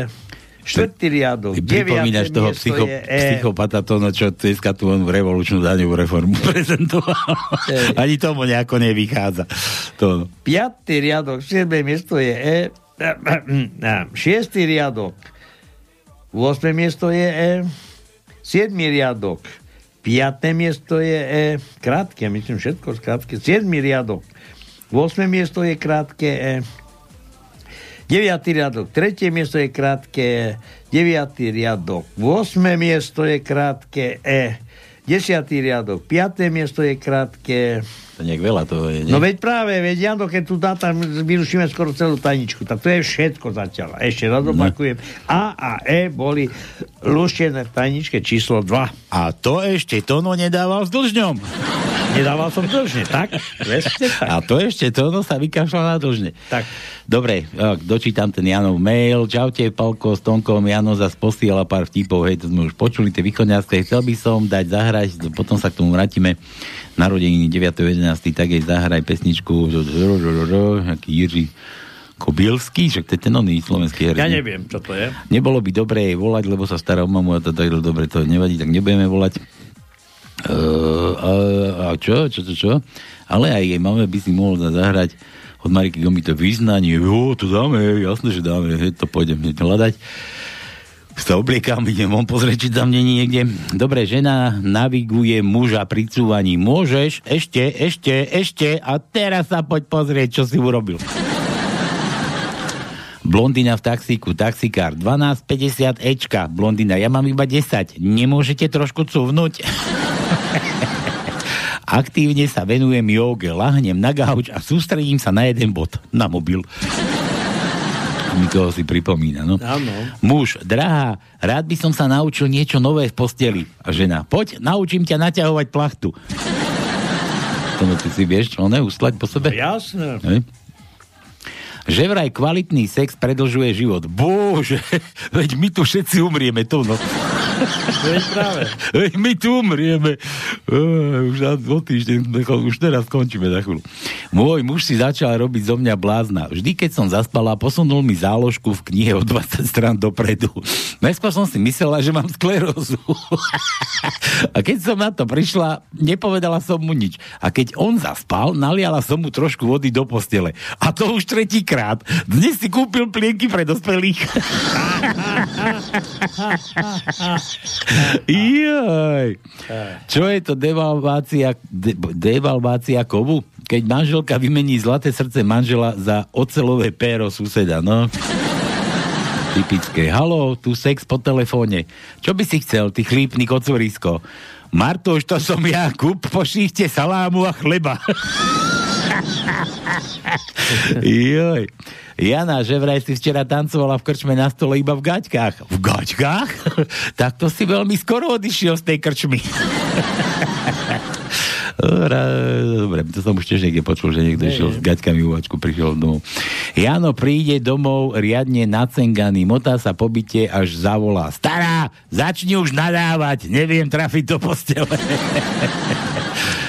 Štvrtý riadok, deviate toho miesto je E. Psychopata to, no čo dneska tu on revolučnú daňovú reformu prezentoval. E. Ani tomu nejako nevychádza. To. Piatý riadok, siedme miesto je E. Šiestý riadok, osme miesto je E. Siedmy riadok, piate miesto je E. Krátke, myslím všetko krátke. Siedmy riadok, osme miesto je krátke E. 9. riadok, 3. miesto je krátke E. 9. riadok, 8. miesto je krátke E. 10. riadok, 5. miesto je krátke E. To nejak veľa toho je, nie? No veď práve, Jano, keď tu dá, tam vyrušíme skoro celú tajničku. Tak to je všetko zatiaľ. Ešte raz opakujem. A E boli luštené v tajničke číslo 2. A to ešte Tono nedával s dlžňom. Nedával som dlžne, tak? A to ešte, Tono sa vykašľa na dlžne. Tak. Dobre, dočítam ten Janov mail. Čaute, Paľko s Tónkom. Jano zase posiela pár vtipov, hej, to sme už počuli, tie východňarské. Chcel by som dať zahrať, potom sa k tomu vrátime. Narodeniny 9.11. tak jej zahraj pesničku. Aký Jiří Kobielský, že to je ten oný slovenský herec. Ja neviem, čo to je. Nebolo by dobré volať, lebo sa stará o mamu a to tak dobre, to nevadí, tak nebudeme volať. Čo? Ale aj jej mame by si mohol zahrať od Mariky Gomy to vyznanie. Jo, to dáme, jasné, že dáme, to pôjdem hneď hľadať. Sa obliekam, idem von pozrieť, či tam není niekde. Dobre, žena naviguje muža pri cúvaní. Môžeš, ešte a teraz sa poď pozrieť, čo si urobil. Blondina v taxíku, taxikár 12,50 Ečka, blondina, ja mám iba 10, nemôžete trošku cúvnuť? Aktívne sa venujem jóge, lahnem na gauč a sústredím sa na jeden bod, na mobil. Nikoho si pripomína, no. Áno. Muž, drahá, rád by som sa naučil niečo nové v posteli. A žena, poď, naučím ťa naťahovať plachtu. To no, ty si vieš, čo ne, uslať po sebe? No, jasné. Hej. Že vraj kvalitný sex predlžuje život. Bože, veď my tu všetci umrieme, to no. Veď práve. Veď my tu umrieme. Už na týždeň, už teraz skončíme na chvíľu. Môj muž si začal robiť zo mňa blázna. Vždy, keď som zaspala, posunul mi záložku v knihe o 20 strán dopredu. Najskôr som si myslela, že mám sklerózu. A keď som na to prišla, nepovedala som mu nič. A keď on zaspal, naliala som mu trošku vody do postele. A to už tretíkrát. Dnes si kúpil plienky pre dospelých. Joj. Čo je to devalvácia kovu? Keď manželka vymení zlaté srdce manžela za oceľové péro suseda, no. Typické. Haló, tu sex po telefóne. Čo by si chcel, ty chlípny kocurisko? Martoš, to som ja. Kúp po šíchte salámu a chleba. Joj. Jana, že vraj si včera tancovala v krčme na stole iba v gaťkách. V gaťkách? Tak to si veľmi skoro odišiel z tej krčmy. Dobre, to som už tiež niekde počul, že niekto išiel s gaťkami uvačku, prišiel domov. Jano príde domov riadne nacenganý, motá sa po byte, až zavolá. Stará, začni už nadávať, neviem trafiť do postele.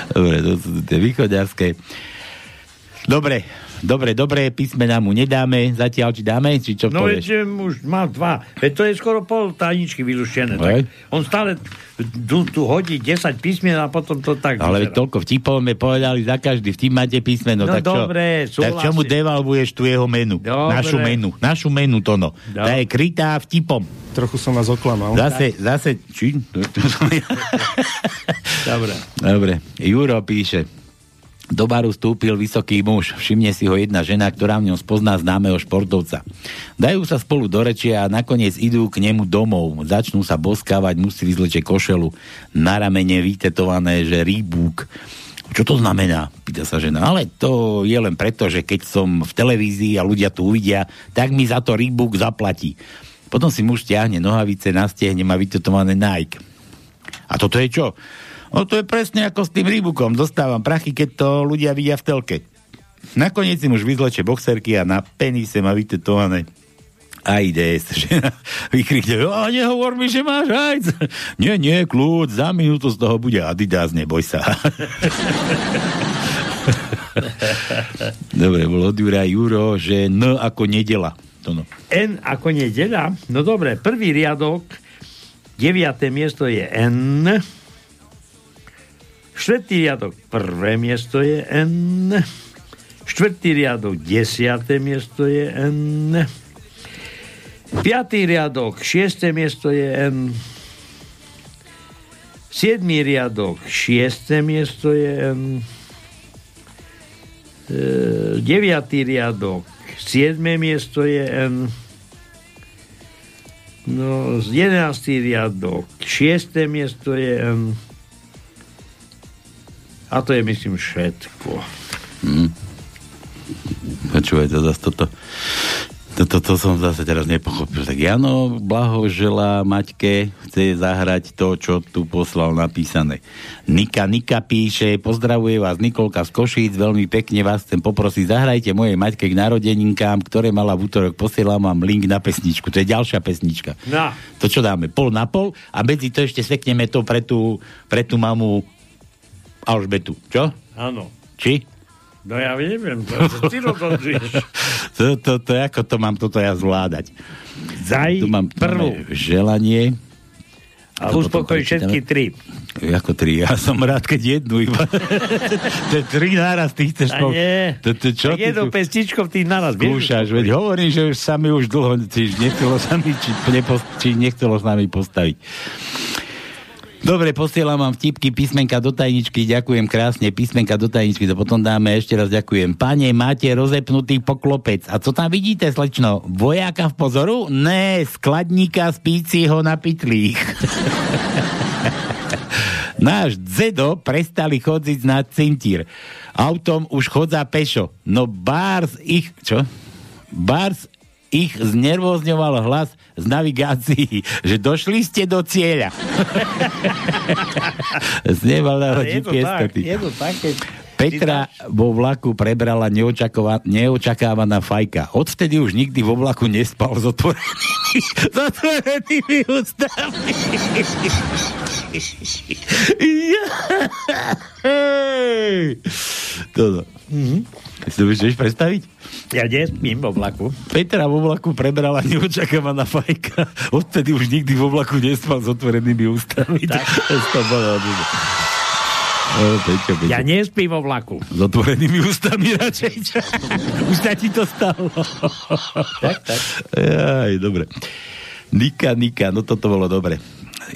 Dobre, to sú tie východňarské. Dobre, písmena mu nedáme, zatiaľ či dáme, či čo povieš? No veď už má dva, veď to je skoro pol tajničky vyluštené, tak on stále tu hodí 10 písmen a potom to tak... Ale veď toľko vtipov sme povedali, za každý vtip máte písmeno, no, tak čo? Dobre, súhlasím. Tak čomu devalvuješ tu jeho menu? Dobre. Našu menu, Tono. Dobre. Tá je krytá vtipom. Trochu som vás oklamal. Zase, či? Dobre, Juro píše... Do baru vstúpil vysoký muž. Všimne si ho jedna žena, ktorá v ňom spozná známeho športovca. Dajú sa spolu do rečia a nakoniec idú k nemu domov. Začnú sa boskávať, musí vyzleče košelu. Na ramene vytetované, že rýbúk. Čo to znamená? Pýta sa žena. Ale to je len preto, že keď som v televízii a ľudia tu uvidia, tak mi za to rýbúk zaplatí. Potom si muž ťahne nohavice, nastehne, má vytetované Nike. A toto je čo? No to je presne ako s tým rýbukom. Dostávam prachy, keď to ľudia vidia v telke. Nakoniec si muž vyzleče boxerky a na penise má vytetované AIDS. Vykrikne, a nehovor mi, že máš AIDS. Nie, kľud, za minútu z toho bude Adidas, neboj sa. Dobre, bol od Jura Juro, že N ako nedela. Tono. N ako nedela? No dobre, prvý riadok, 9. miesto je N... 4. riadok, 1. miesto je N. 4. riadok, 10. miesto je N. 5. riadok, 6. miesto je N. 7. riadok, 6. miesto je N. 9. riadok, 7. miesto je N. No, 11. riadok, 6. miesto je N. A to je, myslím, všetko. Počúvaj, to zase toto. To som zase teraz nepochopil. Tak Jano blahoželá Maťke, chce zahrať to, čo tu poslal napísané. Nika píše, pozdravuje vás Nikolka z Košíc, veľmi pekne vás chcem poprosiť, zahrajte mojej Maťke k narodeninkám, ktoré mala v útorok, posielam vám link na pesničku, to je ďalšia pesnička. No. To čo dáme, pol na pol a medzi to ešte sekneme to pre tú mamu Alžbetu, čo? Áno. Či? No ja neviem, to ty rozhoduješ. To ako to mám toto ja zvládať? Tu mám prvú želanie. A uspokoj všetky tri. Ako tri? Ja som rád, keď jednu iba. To je tri naraz, ty chceš... A nie. Tak jednou pesničkou ty naraz. Skúšaš, veď hovorím, že už sa mi už dlho nechcelo s nami postaviť. Dobre, posielam vám vtipky, písmenka do tajničky, ďakujem krásne, písmenka do tajničky, to potom dáme, ešte raz ďakujem. Pane, máte rozepnutý poklopec. A co tam vidíte, slečno? Vojáka v pozoru? Né, skladníka spícieho na pytlích. Náš dzedo prestali chodziť na cintír. Autom už chodza pešo. No bárs ich... Čo? Bárs ich znervózňoval hlas z navigácií, že došli ste do cieľa. Znevala ho GPS. Petra vo vlaku prebrala neočakávaná fajka. Odvtedy už nikdy vo vlaku nespal s otvorenými ústami. Toto. Si to vieš predstaviť? Ja nespím vo vlaku. Petra vo vlaku prebrala neočakávaná fajka. Odvtedy už nikdy vo vlaku nespal s otvorenými ústami. Tak. To bolo odvtedy. Peťo. Ja nespím vo vlaku. S otvorenými ústami radšej. Už sa ti to stalo. Tak. Aj, dobre. Nika, no toto bolo dobre.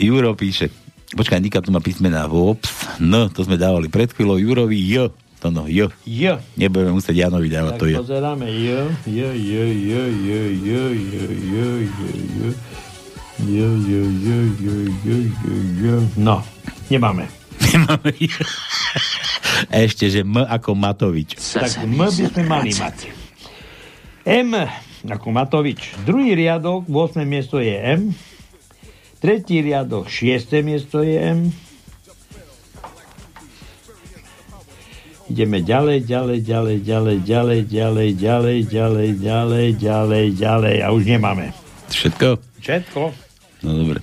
Juro píše. Počkaj, Nika tu má písmená vops. No, to sme dávali pred chvíľou Jurovi. Jo. To no, jo. Jo. Nebudeme musieť Janovi dávať tak to jo. Tak pozeráme. Jo. No, nemáme. Ešte, že M ako Matovič. Tak M by sme mali mať. M ako Matovič. Druhý riadok, 8. miesto je M. Tretí riadok, 6. miesto je M. Ideme ďalej. A už nemáme. Všetko? No dobre.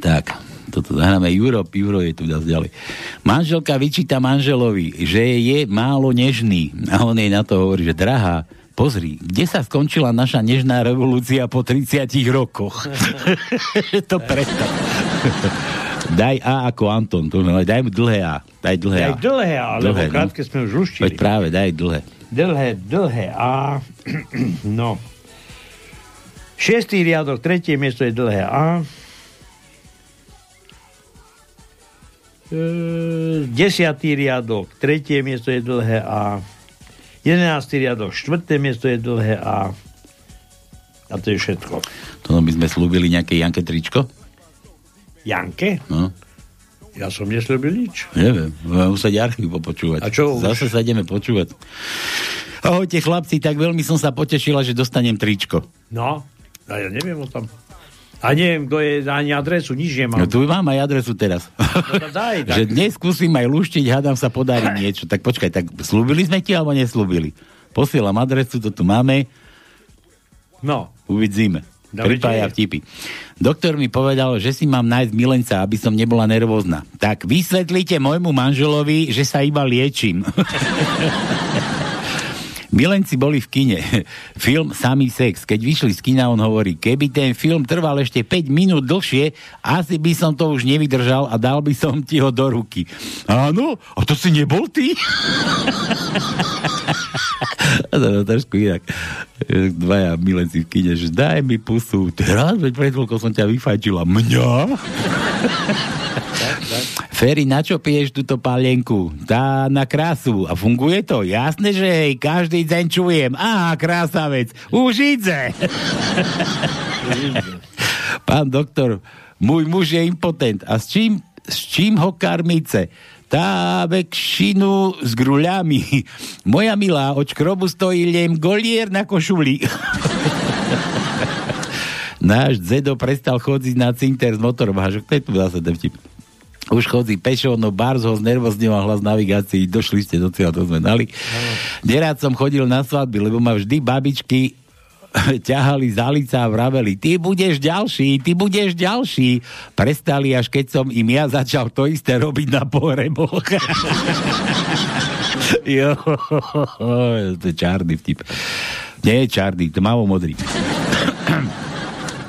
Tak. Toto zahráme Juro je tu ďalej. Manželka vyčíta manželovi, že je málo nežný. A on jej na to hovorí, že drahá, pozri, kde sa skončila naša nežná revolúcia po 30 rokoch? To prestav. Daj A ako Anton. Daj mu dlhé A. Daj dlhé A, lebo krátke no. Sme už luštili. Veď práve, daj dlhé. Dlhé A. No. 6. riadok, 3. miesto je dlhé A. 10. riadok, 3. miesto je dlhé A. 11. riadok, 4. miesto je dlhé A. A to je všetko. To by sme slúbili nejaké Janke tričko? Janke? No. Ja som neslúbil nič. Neviem, budeme musieť archív popočúvať. A čo? Zase sa ideme počúvať. Ahojte chlapci, tak veľmi som sa potešila, že dostanem tričko. No, a ja neviem o tom. A neviem, kto je, ani adresu, nič nemám. No tu mám aj adresu teraz. No, daj, že dnes skúsim aj luštiť, hádam sa podarí niečo. Tak počkaj, tak slúbili sme ti, alebo neslúbili? Posielam adresu, to tu máme. No. Uvidíme. Pripája vtipy. Doktor mi povedal, že si mám nájsť milenca, aby som nebola nervózna. Tak vysvetlite môjmu manželovi, že sa iba liečím. Milenci boli v kine. Film Samý sex. Keď vyšli z kina, on hovorí, keby ten film trval ešte 5 minút dlhšie, asi by som to už nevydržal a dal by som ti ho do ruky. Áno? A to si nebol ty? To trošku inak. Dvaja milenci v kine, že daj mi pusu. Teraz, veď pred chvíľkou som ťa vyfajčila. Mňa? Feri, na čo piješ túto palienku? Tá na krásu. A funguje to? Jasné, že hej, každý deň čujem. Á, krásavec, už ide. Pán doktor, môj muž je impotent. A s čím ho karmice? Tá vekšinu s gruľami. Moja milá, od škrobu stojí len golier na košuli. Náš Zedo prestal chodiť na cinter s motorom. Hážok, to je tu zase ten vtip. Už chodí pešo, no Bars ho znervozňoval hlas navigácií, došli ste do cieľa, to sme dali. Nerád som chodil na svadby, lebo ma vždy babičky ťahali za lica a vraveli, ty budeš ďalší. Prestali, až keď som im ja začal to isté robiť na pohreboch. Jo, to je čárny vtip. Nie je čárny, tmavo modrý.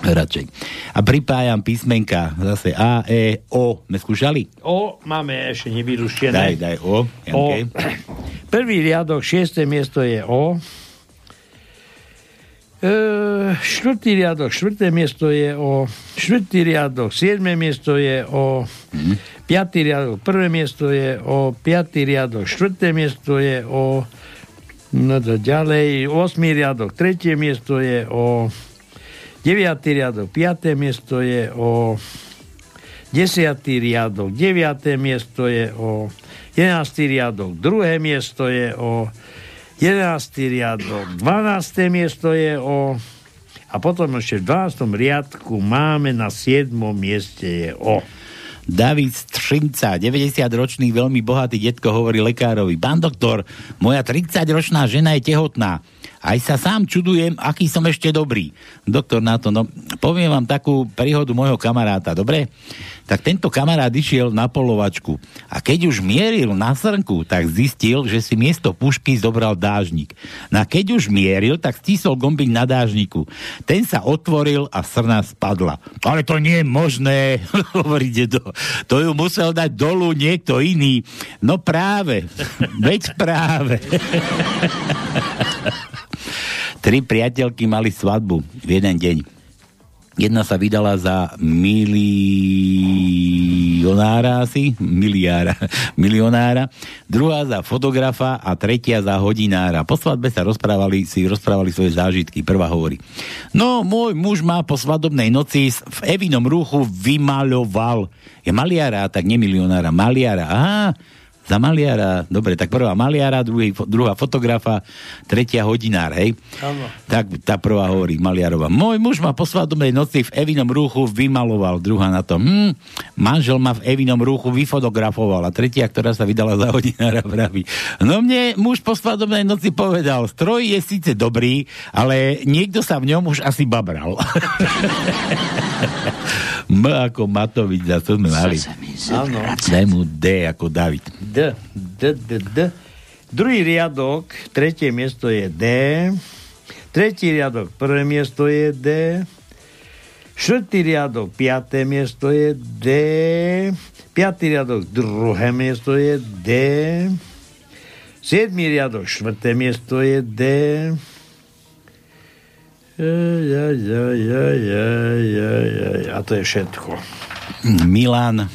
Radšej. A pripájam písmenka zase A, E, O. Sme skúšali? O máme ešte nevyruštené. Daj O. Janke. O. Prvý riadok, 6. miesto je O. Štvrtý riadok, 4. miesto je O. Štvrtý riadok, 7. miesto je O. Piatý riadok, 1. miesto je O. Piatý riadok, 4. miesto je O. No to ďalej. 8. riadok, 3. miesto je O. 9. riadok, 5. miesto je O. 10. riadok, 9. miesto je O. 11. riadok, 2. miesto je O. 11. riadok, 12. miesto je O. A potom ešte v 12. riadku máme na 7. mieste je O. David Střinca, 90-ročný, veľmi bohatý detko, hovorí lekárovi: "Pán doktor, moja 30-ročná žena je tehotná. Aj sa sám čudujem, aký som ešte dobrý." Doktor na to: "No, poviem vám takú príhodu mojho kamaráta, dobre? Tak tento kamarát išiel na polovačku a keď už mieril na Srnku, tak zistil, že si miesto pušky zobral dážnik. No a keď už mieril, tak stisol gombík na dážniku. Ten sa otvoril a Srna spadla. Ale to nie je možné, hovorí dedo. To ju musel dať dolu niekto iný. No práve, veď práve." Tri priateľky mali svadbu v jeden deň. Jedna sa vydala za milionára, druhá za fotografa a tretia za hodinára. Po svadbe sa rozprávali svoje zážitky. Prvá hovorí: "No, môj muž ma po svadobnej noci v Evinom rúchu vymaľoval." "Je maliara, tak nie milionára, maliara." "Aha, za maliara." Dobre, tak prvá maliara, druhá fotografa, tretia hodinár, hej? Áno. Tak tá prvá hovorí, maliarova: "Môj muž ma po svadobnej noci v Evinom rúchu vymaloval." Druhá na to: "Manžel ma v Evinom rúchu vyfotografoval." A tretia, ktorá sa vydala za hodinára, vraví: "No mne muž po svadobnej noci povedal, stroj je síce dobrý, ale niekto sa v ňom už asi babral." M ako Matovič, za to sme mali. Áno. Daj mu D ako David. D. Druhý riadok, tretie miesto je D. Tretí riadok, prvé miesto je D. Štvrtý riadok, piaté miesto je D. Piatý riadok, druhé miesto je D. Siedmý riadok, štvrté miesto je D. A to je všetko. Milan,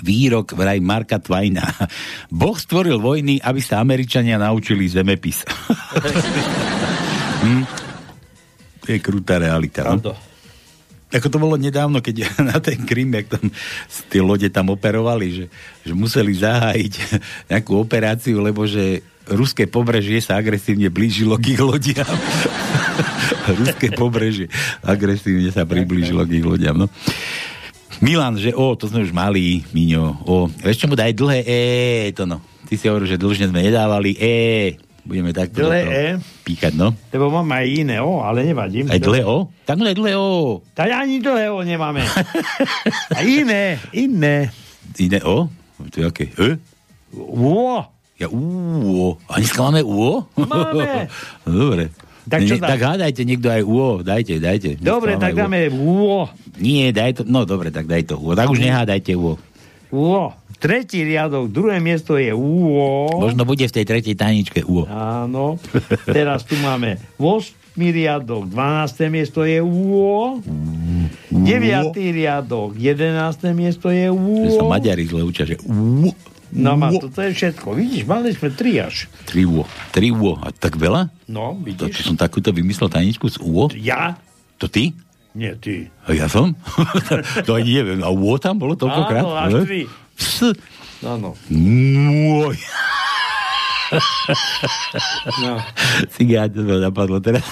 výrok vraj Marka Twaina: "Boh stvoril vojny, aby sa Američania naučili zemepis." To je krutá realita. No? Ako to bolo nedávno, keď na ten Krym, jak tam tie lode tam operovali, že museli zahájiť nejakú operáciu, lebo že ruské pobrežie sa agresívne blížilo k ich lodiam. Ruské pobrežie agresívne sa priblížilo k ich lodiam, no. Milan, že O, to sme už mali, Miňo, O. Vieš, čo mu daj dlhé E, to no. Ty si hovoril, že dlžne sme nedávali E. Budeme takto píkať, no. Lebo mám aj iné O, ale nevadím. Aj dlhé O? Tak no, aj dlhé O. Tak ani dlhé O nemáme. A iné. Iné O? To je aké? E? O. Ja U. A dneska máme U? Máme. Dobre. Tak hádajte niekto aj UO, dajte. Dobre, tak dáme UO. Nie, daj to, no dobre, tak daj to UO. Tak už nehádajte UO. Tretí riadok, druhé miesto je UO. Možno bude v tej tretej tajničke UO. Áno, teraz tu máme 8. riadok, 12. miesto je UO. 9. riadok, 11. miesto je UO. Že sa Maďari zle učia, že UO. No má, toto je všetko. Vidíš, mali sme 3 až. 3 UO. 3 UO. A tak veľa? No, vidíš. To som takúto vymyslel tajničku z UO? Ja? To ty? Nie, ty. A ja som? To ani neviem. A UO tam bolo toľkokrát? Áno, až 3. Pss. Áno. Môj. No. Cigáň, to sa napadlo teraz.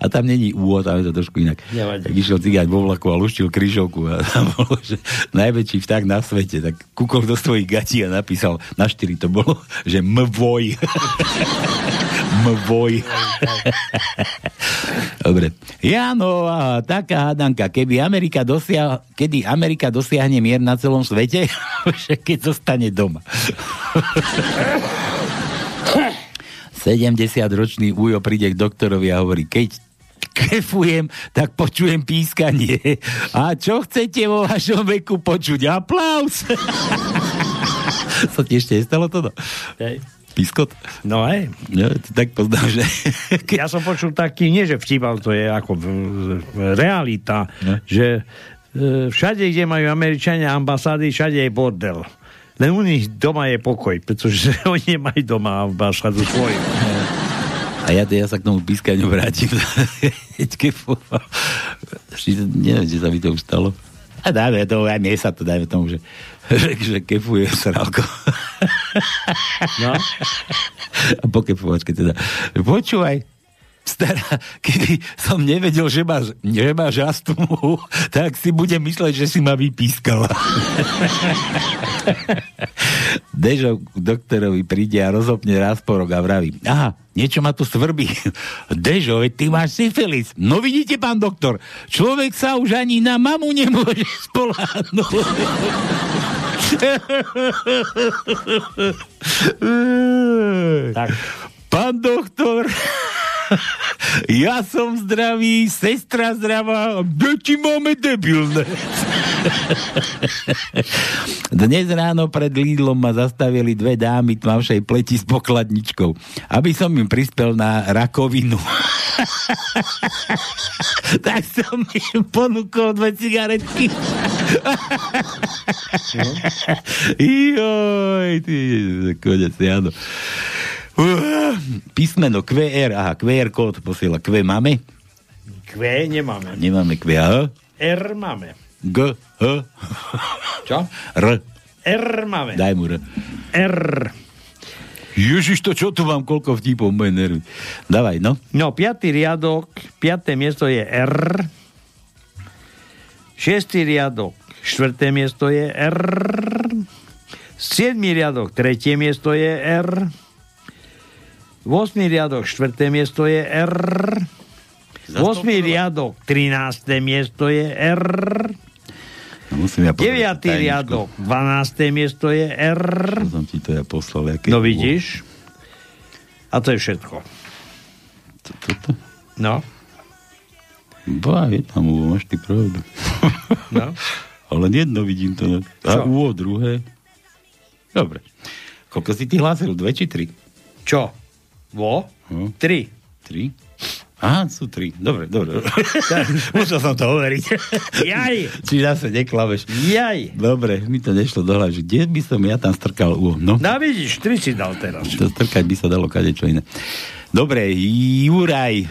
A tam není úvod, tam je to trošku inak. Tak išiel cigáň vo vlaku a luštil križovku a tam bolo, že najväčší vták na svete, tak kúkol do svojich gatí a napísal, na 4 to bolo, že mvoj. Mvoj. Dobre. Jano, taká hádanka, kedy Amerika dosiahne mier na celom svete, keď zostane doma. 70-ročný ujo príde k doktorovi a hovorí: "Keď kefujem, tak počujem pískanie. A čo chcete vo vašom veku počuť? Aplaus!" Sa ti ešte stalo toto? Hej. Pískot? No hej. Ja, ty tak poznám, že... Ja som počul taký, nie že vtíbal, to je ako realita, no. Že všade, kde majú Američania ambasády, všade je bordel. Len u nich doma je pokoj, pretože oni nemajú doma ambasádu svoju. A ja sa k tomu pískaniu vrátim. Neviem, či sa mi to ustalo. A dáme tomu, aj mne sa to, dajme tomu, že kefuje Sralko. No? a pokepovačke teda. Počúvaj, stará, kedy som nevedel, že máš astmu, tak si budem mysleť, že si ma vypískala. Dežo k doktorovi príde a rozopne rásporok a vraví, aha, niečo ma tu svrbí. Dežo, veď ty máš syfilis. No vidíte, pán doktor, človek sa už ani na mamu nemôže spoľahnúť. Tak. Pán doktor, ja som zdravý, sestra zdravá, deti máme debilné. Dnes ráno pred Lidlom ma zastavili dve dámy tmavšej pleti s pokladničkou, aby som im prispel na rakovinu. Tak som im ponúkol dve cigaretky. Joj, ty konec, áno. Písmeno QR, aha, QR kód posiela. Q máme? Q nemáme. Nemáme Q, aha. R máme. G, H. Čo? R. R máme. Daj mu R. R. Ježiš, to čo tu mám, koľko vtipov, moje nervy. Dávaj, no. No, 5. riadok, 5. miesto je R. 6. riadok, 4. miesto je R. 7. riadok, 3. miesto je R. 8. riadok, 4. miesto je R. 8. riadok, 13. miesto je R. 9. riadok, 12. miesto je R. Som ti to ja poslal. No vidíš? A to je všetko. Toto? No. Bá, je tam úvo, máš ty pravdu. No. Ale jedno vidím to. A úvo, druhé. Dobre. Koľko si ty hlásil? 2 či 3? Čo? Vo? 3. 3? Aha, sú 3. Dobre. Musel som to overiť. Jaj! Či zase neklameš. Jaj! Dobre, mi to nešlo do hlavy. Kde by som ja tam strkal uho? No, vidíš, 3 si dal teraz. To strkať by sa dalo kadečo iné. Dobre, Juraj,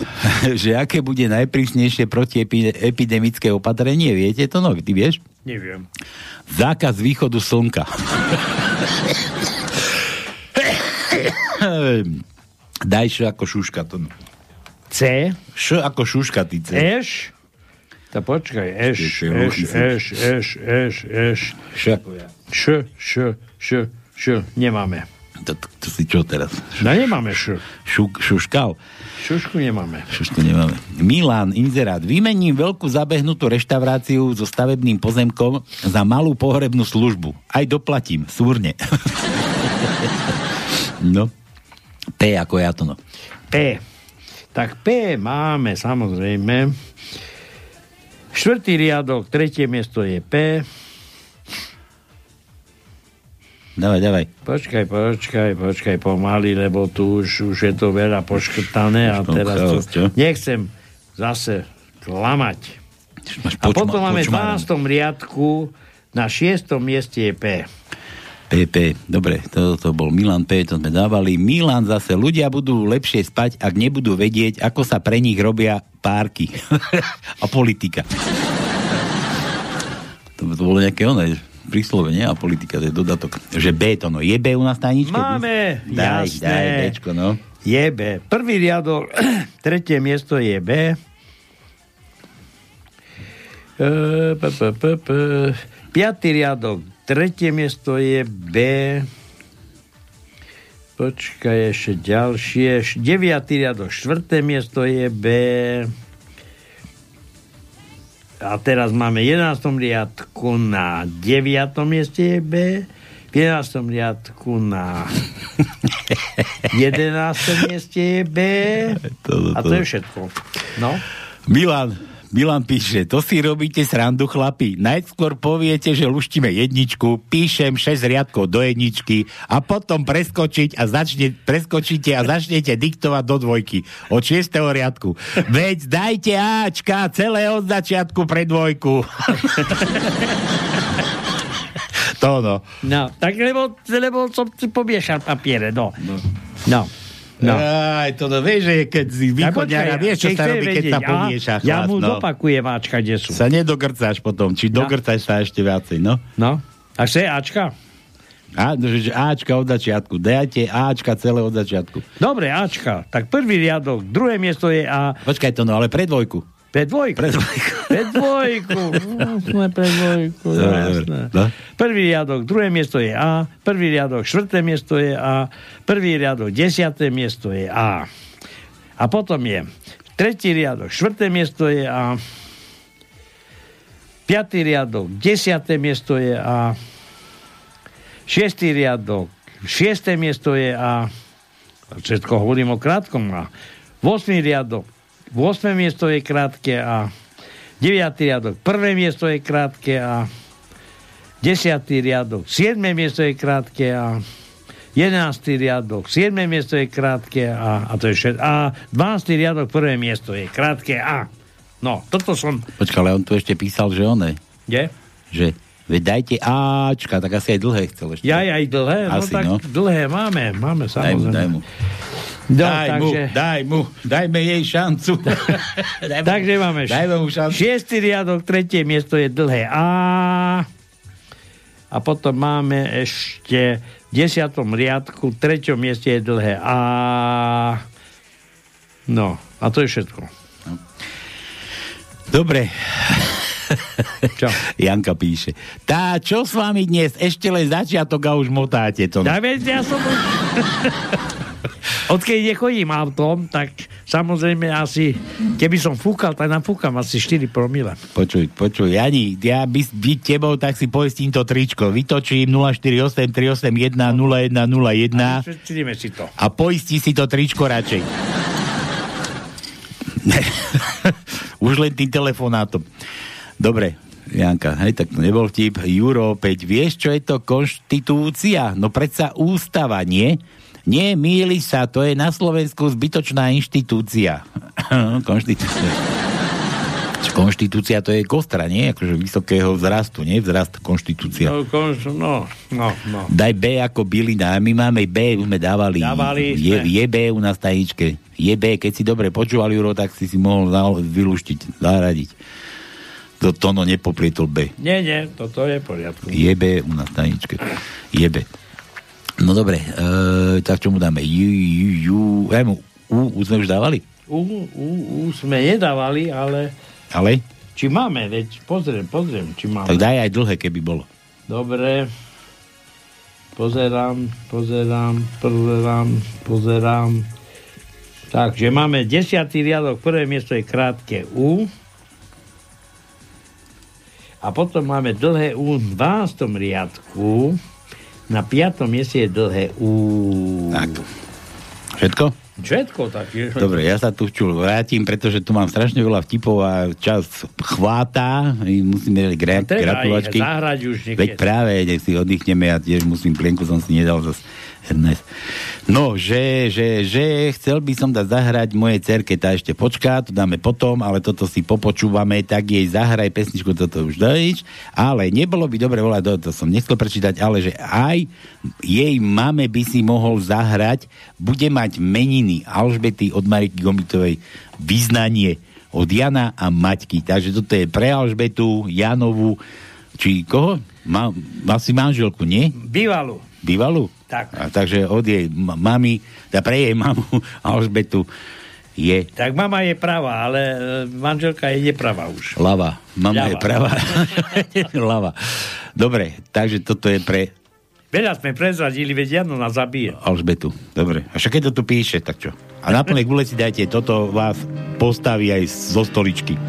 že aké bude najprísnejšie protiepidemické opatrenie? Viete to? No, ty vieš? Neviem. Zákaz východu slnka. Daj š ako šuška. To... C. Š ako šuška, ty C. Eš. Ta počkaj. Eš. Š. Nemáme. To si čo teraz? No nemáme š. Šuškal. Šušku nemáme. Milan, inzerát. Vymením veľkú zabehnutú reštauráciu so stavebným pozemkom za malú pohrebnú službu. Aj doplatím. Súrne. No. P ako ja to no. P. Tak P máme, samozrejme. 4. riadok, 3. miesto je P. Dávaj. Počkaj, pomaly, lebo tu už je to veľa poškrtané a teraz to nechcem zase klamať. A potom máme v 12. riadku, na 6. mieste je P. PP, dobre, to bol Milan P, to sme dávali. Milan zase, ľudia budú lepšie spať, ak nebudú vedieť, ako sa pre nich robia párky. A politika. To bolo nejaké ono, príslovenie a politika, to je dodatok. Že B to no, je B u nás tajničko? Máme, jasné. Daj Bčko, no. Je B. 1. riadok, 3. miesto je B. 5. riadok, 3. miesto je B. Počkaj, ešte ďalšie. 9. riadok, 4. miesto je B. A teraz máme v 11. riadku na 9. mieste je B. V 11. riadku na 11. mieste je B. A to je všetko. No. Milan píše, to si robíte srandu, chlapi. Najskôr poviete, že luštíme jedničku, píšem 6 riadkov do jedničky a potom preskočíte a začnete diktovať do 2 od 6. riadku. Veď dajte Ačka celé od začiatku pre 2. To no. No, tak lebo som si pomiešal papiere, no. No. Aj, toto vieš, že keď si východňara, vieš, čo sa robí, keď sa pomieša chlás. Ja mu dopakujem Ačka, kde sú. Sa nedokrcáš potom, či dokrcáš sa ešte viacej, no? No. A čo je Ačka? Ačka od začiatku. Dajte Ačka celé od začiatku. Dobre, Ačka. Tak prvý riadok, druhé miesto je A. Počkaj to, no ale pre dvojku. Pre dvojku. Sme pre dvojku. No. Prvý riadok, druhé miesto je A. Prvý riadok, štvrté miesto je A. Prvý riadok, desiaté miesto je A. A potom je tretí riadok, štvrté miesto je A. Piatý riadok, desiaté miesto je A. Šiestý riadok, šiesté miesto je A. Všetko hovorím o krátkom A. Vosmý riadok, vosmé miesto je krátke A. Deviatý riadok, prvé miesto je krátke A. Desiatý riadok, siedme miesto je krátke A. Jedenáctý riadok, siedme miesto je krátke A. A to je všetko. A dvanáctý riadok, prvé miesto je krátke A. No, toto som... Počkaj, ale on tu ešte písal, že on je. Kde? Že... Veď dajte Ačka, tak asi aj dlhé chcel ešte. Aj dlhé? Asi, no tak no. Dlhé máme samozrejme. Daj mu, dajme jej šancu. Takže máme šancu. Šiestý riadok, tretie miesto je dlhé A. A potom máme ešte v 10. riadku, treťom mieste je dlhé A. No, a to je všetko. No. Dobre. Čo? Janka píše. Tá, čo s vami dnes? Ešte len začiatok a už motáte to. Ja viem, ja som... Odkedy nechodím autom, tak samozrejme asi, keby som fúkal, tak nafúkam asi 4 promile. Počuj, Jani, ja byť tebou, tak si poistím to tričko. Vytočím 048 381 0101 a poistí si to tričko radšej. Už len tým telefonátom. Dobre, Janka, hej, tak to nebol vtip. Juro, opäť, vieš, čo je to konštitúcia? No predsa ústava, nie? Nie, mýliš sa, to je na Slovensku zbytočná inštitúcia. Konštitúcia. Konštitúcia to je kostra, nie? Akože vysokého vzrastu, nie? Vzrast konštitúcia. No. Daj B ako bylina. My máme B, už sme dávali. Je B u nás tajničke. Je B, keď si dobre počúval, Juro, tak si mohol vylúštiť, zaradiť. To Tono nepoprietol B. Nie, toto je v poriadku. Je B u nás tajničke. Je B. No dobre, tak čo mu dáme? U sme už dávali? U sme nedávali, ale... Ale? Či máme, veď pozriem, či máme. Tak daj aj dlhé, keby bolo. Dobre. Pozerám. Takže máme 10. riadok, prvé miesto je krátke U. A potom máme dlhé U v 12. riadku. Na 5. mieste je dlhé U. Tak. Všetko tak. Dobre, ja sa tu vrátim, pretože tu mám strašne veľa vtipov a čas chváta. Musíme gratulačky. Veď práve, nech si oddychneme, ja tiež musím, plienku som si nedal zase. No, že chcel by som dať zahrať mojej cerke, tá ešte počká, to dáme potom, ale toto si popočúvame, tak jej zahraj pesničku, toto už dajš, ale nebolo by dobre volať, to som nechcel prečítať, ale že aj jej mame by si mohol zahrať, bude mať meniny Alžbety od Mariky Gombitovej, vyznanie od Jana a Maťky, takže toto je pre Alžbetu, Janovu, či koho? Asi manželku, nie? Bývalú? Tak. A takže od jej mami, pre jej mamu Alžbetu je... Tak mama je pravá, ale manželka je nepravá už. Lava. Mama Ľava. Je pravá. Lava. Dobre, takže toto je pre... Veľa sme prezradili, veď Jano nás zabije. Alžbetu, dobre. A však keď to tu píše, tak čo? A na plnej gule si dajte, toto vás postaví aj zo stoličky.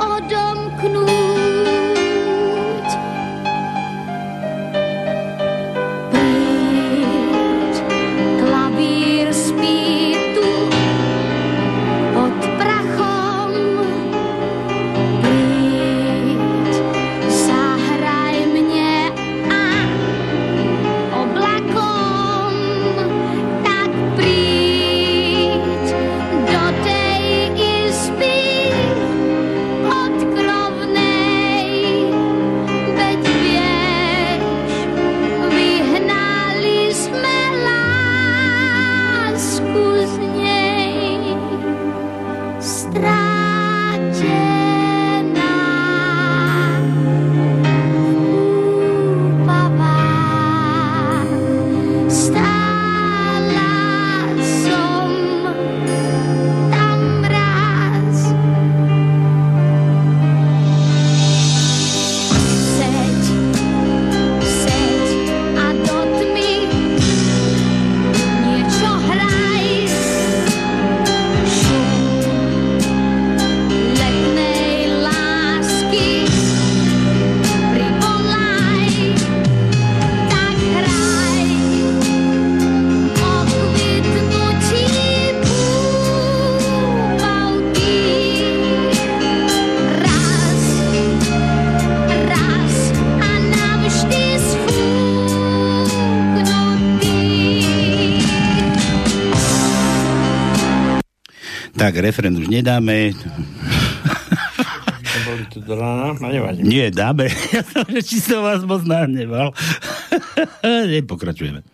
Odomknúť Tak, referend už nedáme. Boli tu do rána, a nevadí. Nie, dáme. Ja som, že či som vás moc nahneval. Nepokračujeme.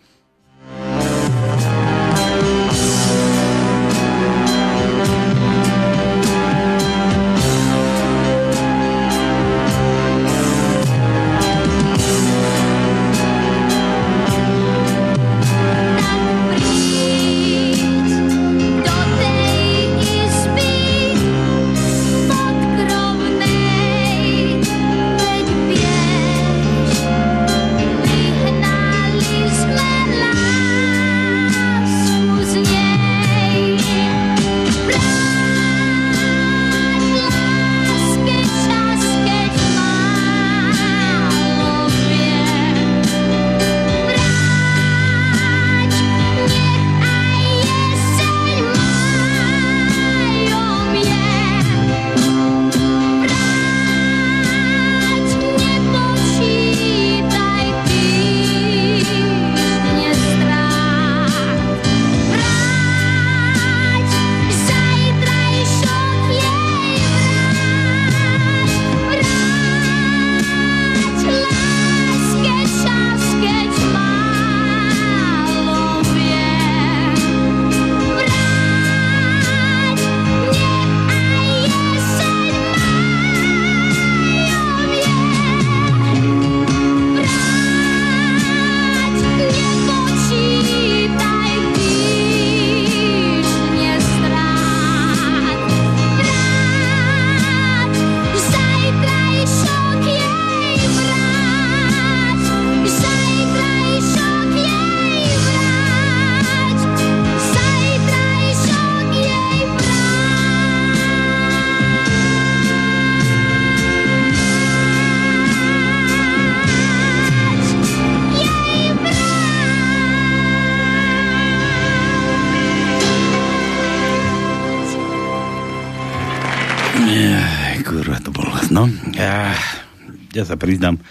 Ja sa priznám,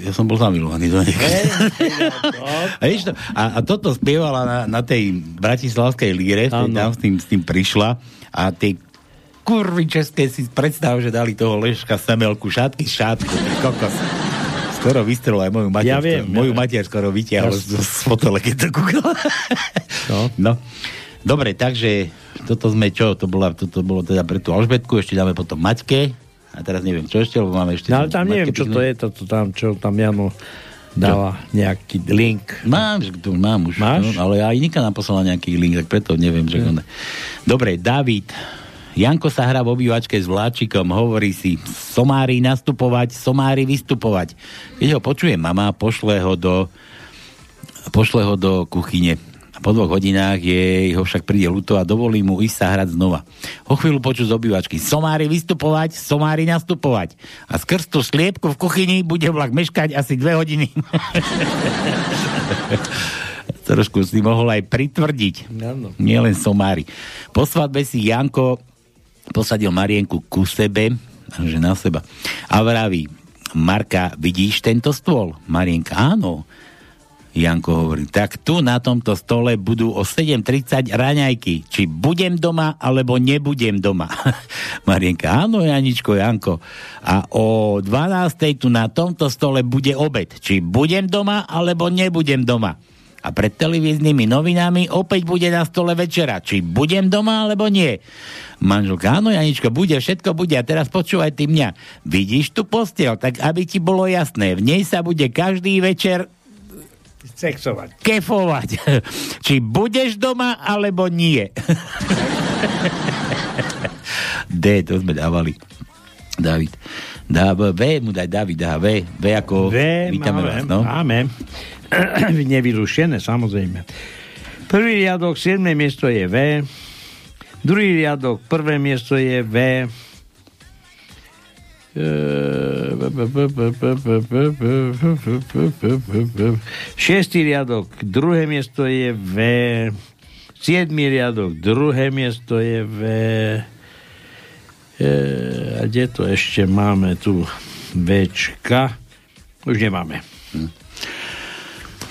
ja som bol zamilovaný do niekde. A toto spievala na tej bratislavskej líre, tam s tým prišla a tie kurvy české si predstav, že dali toho Leška semelku, šátku, kokos. Skoro vystrelil aj moju matier. Ja viem, moju matier skoro vytiahol z fotole, keď to kúkala. No. Dobre, takže toto sme toto bolo teda pre tú Alžbetku, ešte dáme potom Maťke. A teraz neviem, čo ešte, lebo máme ešte... No, ale tam neviem, čo to je, čo tam Jano dáva nejaký link. Mám už. Máš? No, ale aj Nika nám poslala nejaký link, tak preto neviem, že... Ne. Dobre, David. Janko sa hrá v obývačke s vláčikom, hovorí si, somári nastupovať, somári vystupovať. Keď ho počuje mama, pošle ho do kuchyne. A po 2 hodinách ho však príde ľúto a dovolí mu ísť sa hrať znova. O chvíľu počuť z obývačky. Somári vystupovať, somári nastupovať. A skrz tú sliepku v kuchyni bude vlak meškať asi 2 hodiny. Trošku si mohol aj pritvrdiť. Nie len somári. Po svadbe si Janko posadil Marienku ku sebe, že na seba. A vraví, Marka, vidíš tento stôl? Marienka, áno. Janko hovorí, tak tu na tomto stole budú o 7:30 raňajky. Či budem doma, alebo nebudem doma. Marienka, áno, Janičko, Janko. A o 12:00 tu na tomto stole bude obed. Či budem doma, alebo nebudem doma. A pred televíznymi novinami opäť bude na stole večera. Či budem doma, alebo nie. Manželka, áno, Janičko, bude, všetko bude. A teraz počúvaj ty mňa. Vidíš tu posteľ, tak aby ti bolo jasné. V nej sa bude každý večer sexovať. Kefovať. Či budeš doma, alebo nie. D, to sme dávali. David. V mu daj David, V ako... V vítame máme, vás, no? Máme. Nevyrušené, samozrejme. Prvý riadok, 7. miesto je V. Druhý riadok, 1. miesto je V. Šiestý riadok, 2. miesto je V. 7. riadok, 2. miesto je V. A kde to ešte máme tu Včka? Už nemáme.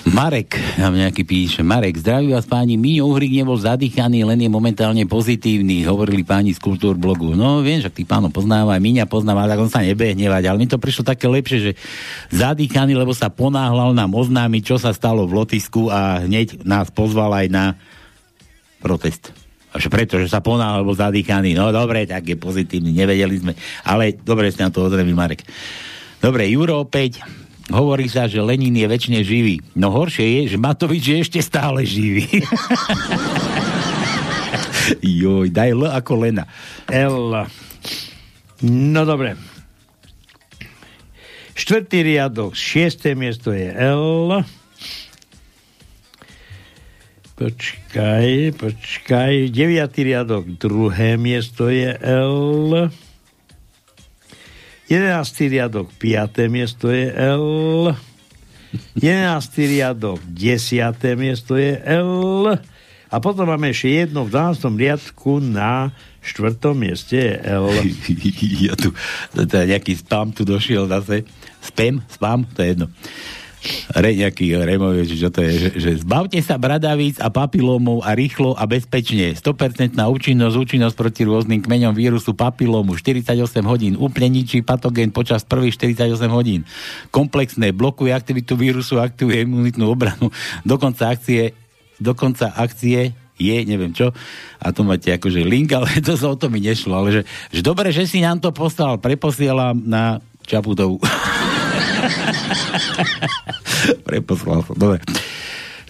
Marek, tam nejaký píše. Marek, zdraví vás páni, Míňo Uhrík nebol zadýchaný, len je momentálne pozitívny, hovorili páni z Kultúrblogu. No viem, že tých pánov poznáva, aj Míňa poznáva, tak on sa nebehnevať, ale mi to prišlo také lepšie, že zadýchaný, lebo sa ponáhľal nám oznámiť, čo sa stalo v Lotisku a hneď nás pozval aj na protest. Až preto, že sa ponáhľal, bol zadýchaný. No dobre, tak je pozitívny, nevedeli sme. Ale dobre, že ste na to odrevili, Marek. Dobre, Juro opäť. Hovorí sa, že Lenin je večne živý. No horšie je, že Matovič je ešte stále živý. Joj, daj L ako Lena. L. No dobre. Štvrtý riadok, šiesté miesto je L. Počkaj. Deviatý riadok, druhé miesto je L. 11. riadok, 5. miesto je L. 11. riadok, 10. miesto je L. A potom máme ešte jedno v 12. riadku na 4. mieste je L. Ja tu, to je nejaký spam tu došiel zase. Spam, to je jedno. Nejaký Removič, čo to je, že zbavte sa bradavíc a papilómov a rýchlo a bezpečne. 100% účinnosť proti rôznym kmeňom vírusu papilómu. 48 hodín. Úplne ničí patogén počas prvých 48 hodín. Komplexné. Blokuje aktivitu vírusu, aktivuje imunitnú obranu. Dokonca akcie je, neviem čo. A to máte akože link, ale to sa o to mi nešlo. Ale že dobre, že si nám to poslal. Preposielam na Čaputovú. Preposlal som, dobre.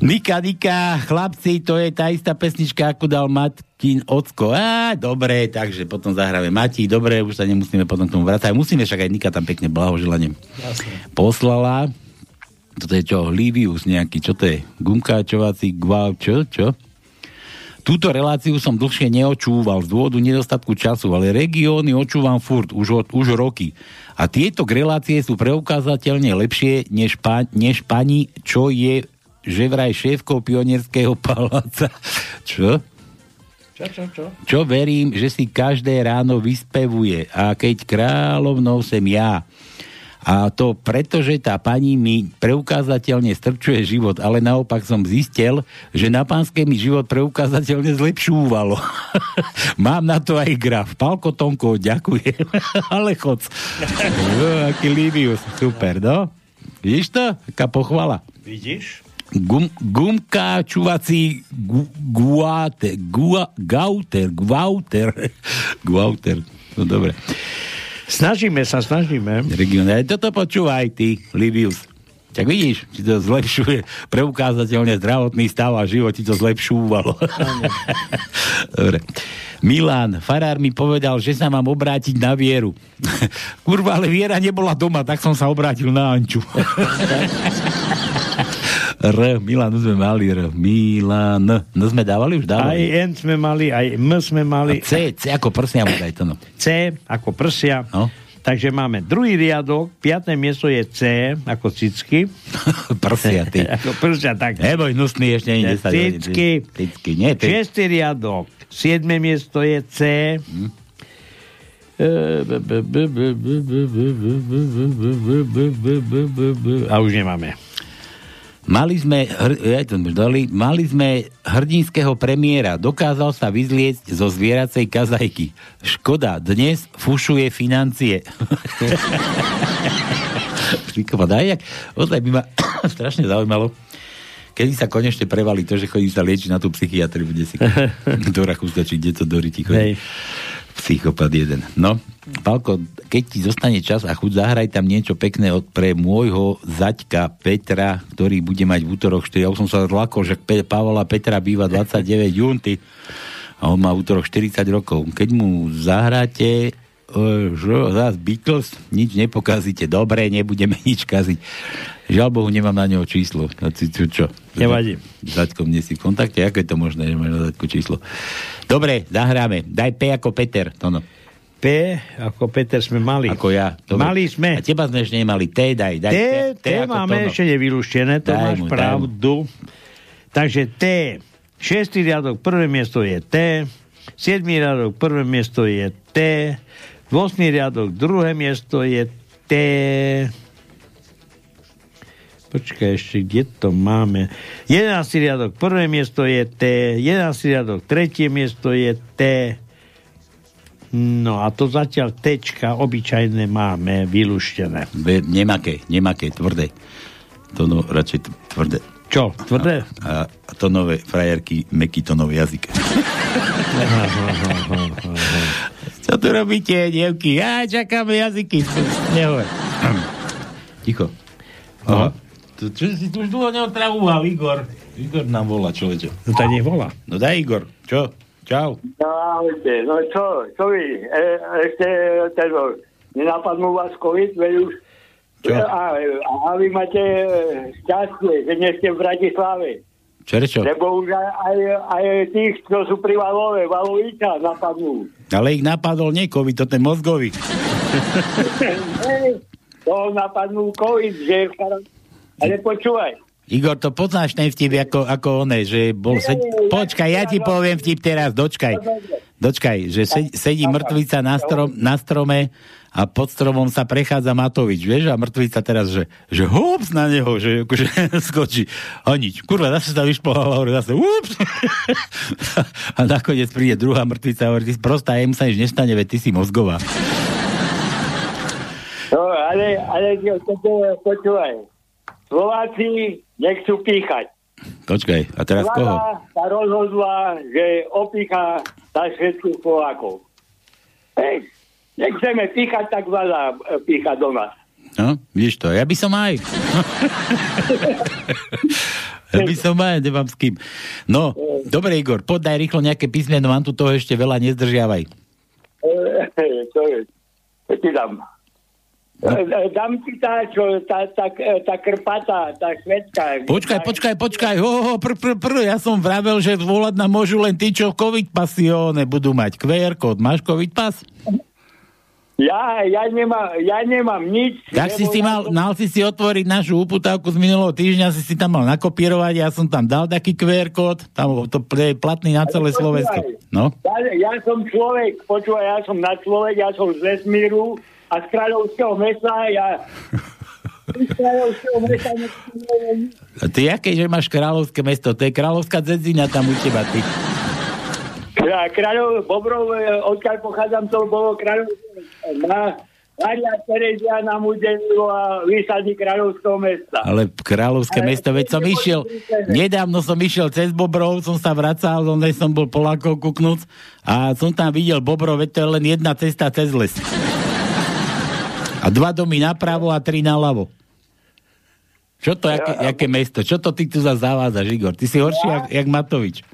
Nika, chlapci, to je tá istá pesnička, ako dal Matkin ocko. Dobre, takže potom zahráme Mati, dobre, už sa nemusíme potom k tomu vrácať. Musíme, však aj Nika tam pekne blahoželanie poslala. Toto je čo? Livius nejaký, čo to je? Gumkáčovací guav, čo? Túto reláciu som dlhšie neočúval z dôvodu nedostatku času, ale regióny očúvam furt, už roky. A tieto relácie sú preukázateľne lepšie než pani, čo je že vraj šéfkou Pionierského paláca. Čo? Čo verím, že si každé ráno vyspevuje. A keď kráľovnou sem ja. A to preto, že tá pani mi preukázateľne strpčuje život, ale naopak som zistil, že na pánske mi život preukázateľne zlepšúvalo. Mám na to aj graf. Paľko Tónko, ďakujem. Ale chod. Aký Livius, super, no? Vidíš to? Aká pochvala. Vidíš? Gumkáčovací Gauter. No dobre. Snažíme. Regionálne. Toto počúvaj ty, Livius. Tak vidíš, ti to zlepšuje. Preukázateľne zdravotný stav a život ti to zlepšúvalo. Dobre. Milan, farár mi povedal, že sa mám obrátiť na Vieru. Kurva, ale Viera nebola doma, tak som sa obrátil na Anču. Milan. No sme dávali už dávali. Aj N sme mali, aj M sme mali. A C ako prsia mu daj to, no. C ako prsia. No. Takže máme druhý riadok, 5. miesto je C ako cicky. Prsia, ty. Ako prsia, tak. Neboj, hnusný ešte ani 10. Cicky, nie, ty. 6. riadok, 7. miesto je C. A už nemáme. Mali sme hrdinského premiéra. Dokázal sa vyzliecť zo zvieracej kazajky. Škoda, dnes fušuje financie. Ozaj by ma strašne zaujímalo, kedy sa konečne prevalí to, že chodí sa liečiť na tú psychiatriu do Rakúska, či kde to do Riti chodí. Psychopat jeden. No, Palko, keď ti zostane čas a chuť, zahraj tam niečo pekné pre môjho zaťka Petra, ktorý bude mať v útorok 4. Ja už som sa zlakol, že Pavola Petra býva 29 junty a on má v útorok 40 rokov. Keď mu zahráte zás Beatles, nič nepokazíte. Dobre, nebudeme nič kaziť. Žiaľ Bohu, nemám na neho číslo. Čo? Nevadí. Zaďkom nie si v kontakte? Ako je to možné, že máš na Zaďku číslo? Dobre, zahráme. Daj P ako Peter. Tono. P ako Peter sme mali. Ako ja. Dobre. Mali sme. A teba sme ešte nemali. T daj. Daj T máme ešte nevyluštené. To máš pravdu. Takže T. 6. riadok, 1. miesto je T. 7. riadok, 1. miesto je T. 8. riadok, 2. miesto je T. Počkaj ešte, kde to máme? 11. riadok, prvé miesto je T. 11. riadok, tretie miesto je T. No a to zatiaľ tečka obyčajné máme vylúštené. Nemaké, tvrdé. To no, radšej tvrdé. Čo? Tvrdé? A to nové frajerky, meký tonov jazyk. Čo tu robíte, dievky? Ja čakáme jazyky. Nehovor. Ticho. Aha. Čo si tu už dlho neotravoval, Igor? Igor nám volá, človeče. No to nevolá. No daj, Igor. Čo? Čau. Čaute. No čo vy? Ešte teror. Nenapadnú vás COVID, veď už... A vy máte šťastie, že nie ste v Bratislave. Čerečo? Lebo už aj tých, čo sú pri Valove, Valoviča napadnú. Ale ich napadol nie COVID, to ten mozgový. To napadnú COVID, že... Ale počúvaj. Igor, to poznáš ten vtip, ako oné, že bol... Počkaj, ja ti poviem vtip teraz, dočkaj. Dočkaj, že sedí mŕtvica na strome a pod stromom sa prechádza Matovič, vieš? A mŕtvica teraz, že hups na neho, že akože skočí. A nič, kurva, zase sa vyšplhala, hovorí zase hups. A nakoniec príde druhá mŕtvica a hovorí, ty prostá, jemu sa nič nestane, veď ty si mozgová. No, ale počúvaj. Slováci nechcú píchať. Počkaj, a teraz vláda koho? Sa rozhodla, že opícha za všetkých Slovákov. Hej, nechceme píchať, tak vláda pícha do nás. No, vidíš to, ja by som aj. Ja by som aj, nemám s kým. No, dobre, Igor, podaj rýchlo nejaké písmeno, mám tu toho ešte veľa, nezdržiavaj. To je, ti dám. No. Dám ti tá krpata, tá švedka. Počkaj, ja som vravel, že volať nám môžu len tí, čo COVID pasione budú mať QR kód. Máš COVID pas? Ja nemám nič. Tak si mal si otvoriť našu uputávku z minulého týždňa, si tam mal nakopírovať, ja som tam dal taký QR kód, tam to je platný na celé Slovensko. No? Ja som človek, ja som z vesmíru, a z kráľovského mesta A ty aké, že máš kráľovské mesto? To je kráľovská dzedzina tam u teba, ty. Kráľov Bobrov, odkiaľ pochádzam, to bolo kráľovské mesto. Maria Terezia nám udelila výsadník kráľovského mesta. Ale kráľovské mesto, veď som išiel, nedávno som išiel cez Bobrov, som sa vracal, som bol Polákov kuknúc a som tam videl Bobrov, veď to je len jedna cesta cez les. A 2 domy napravo a 3 naľavo. Čo to, jaké mesto? Čo to ty tu zavádzaš, Igor? Ty si horší, jak Matovič.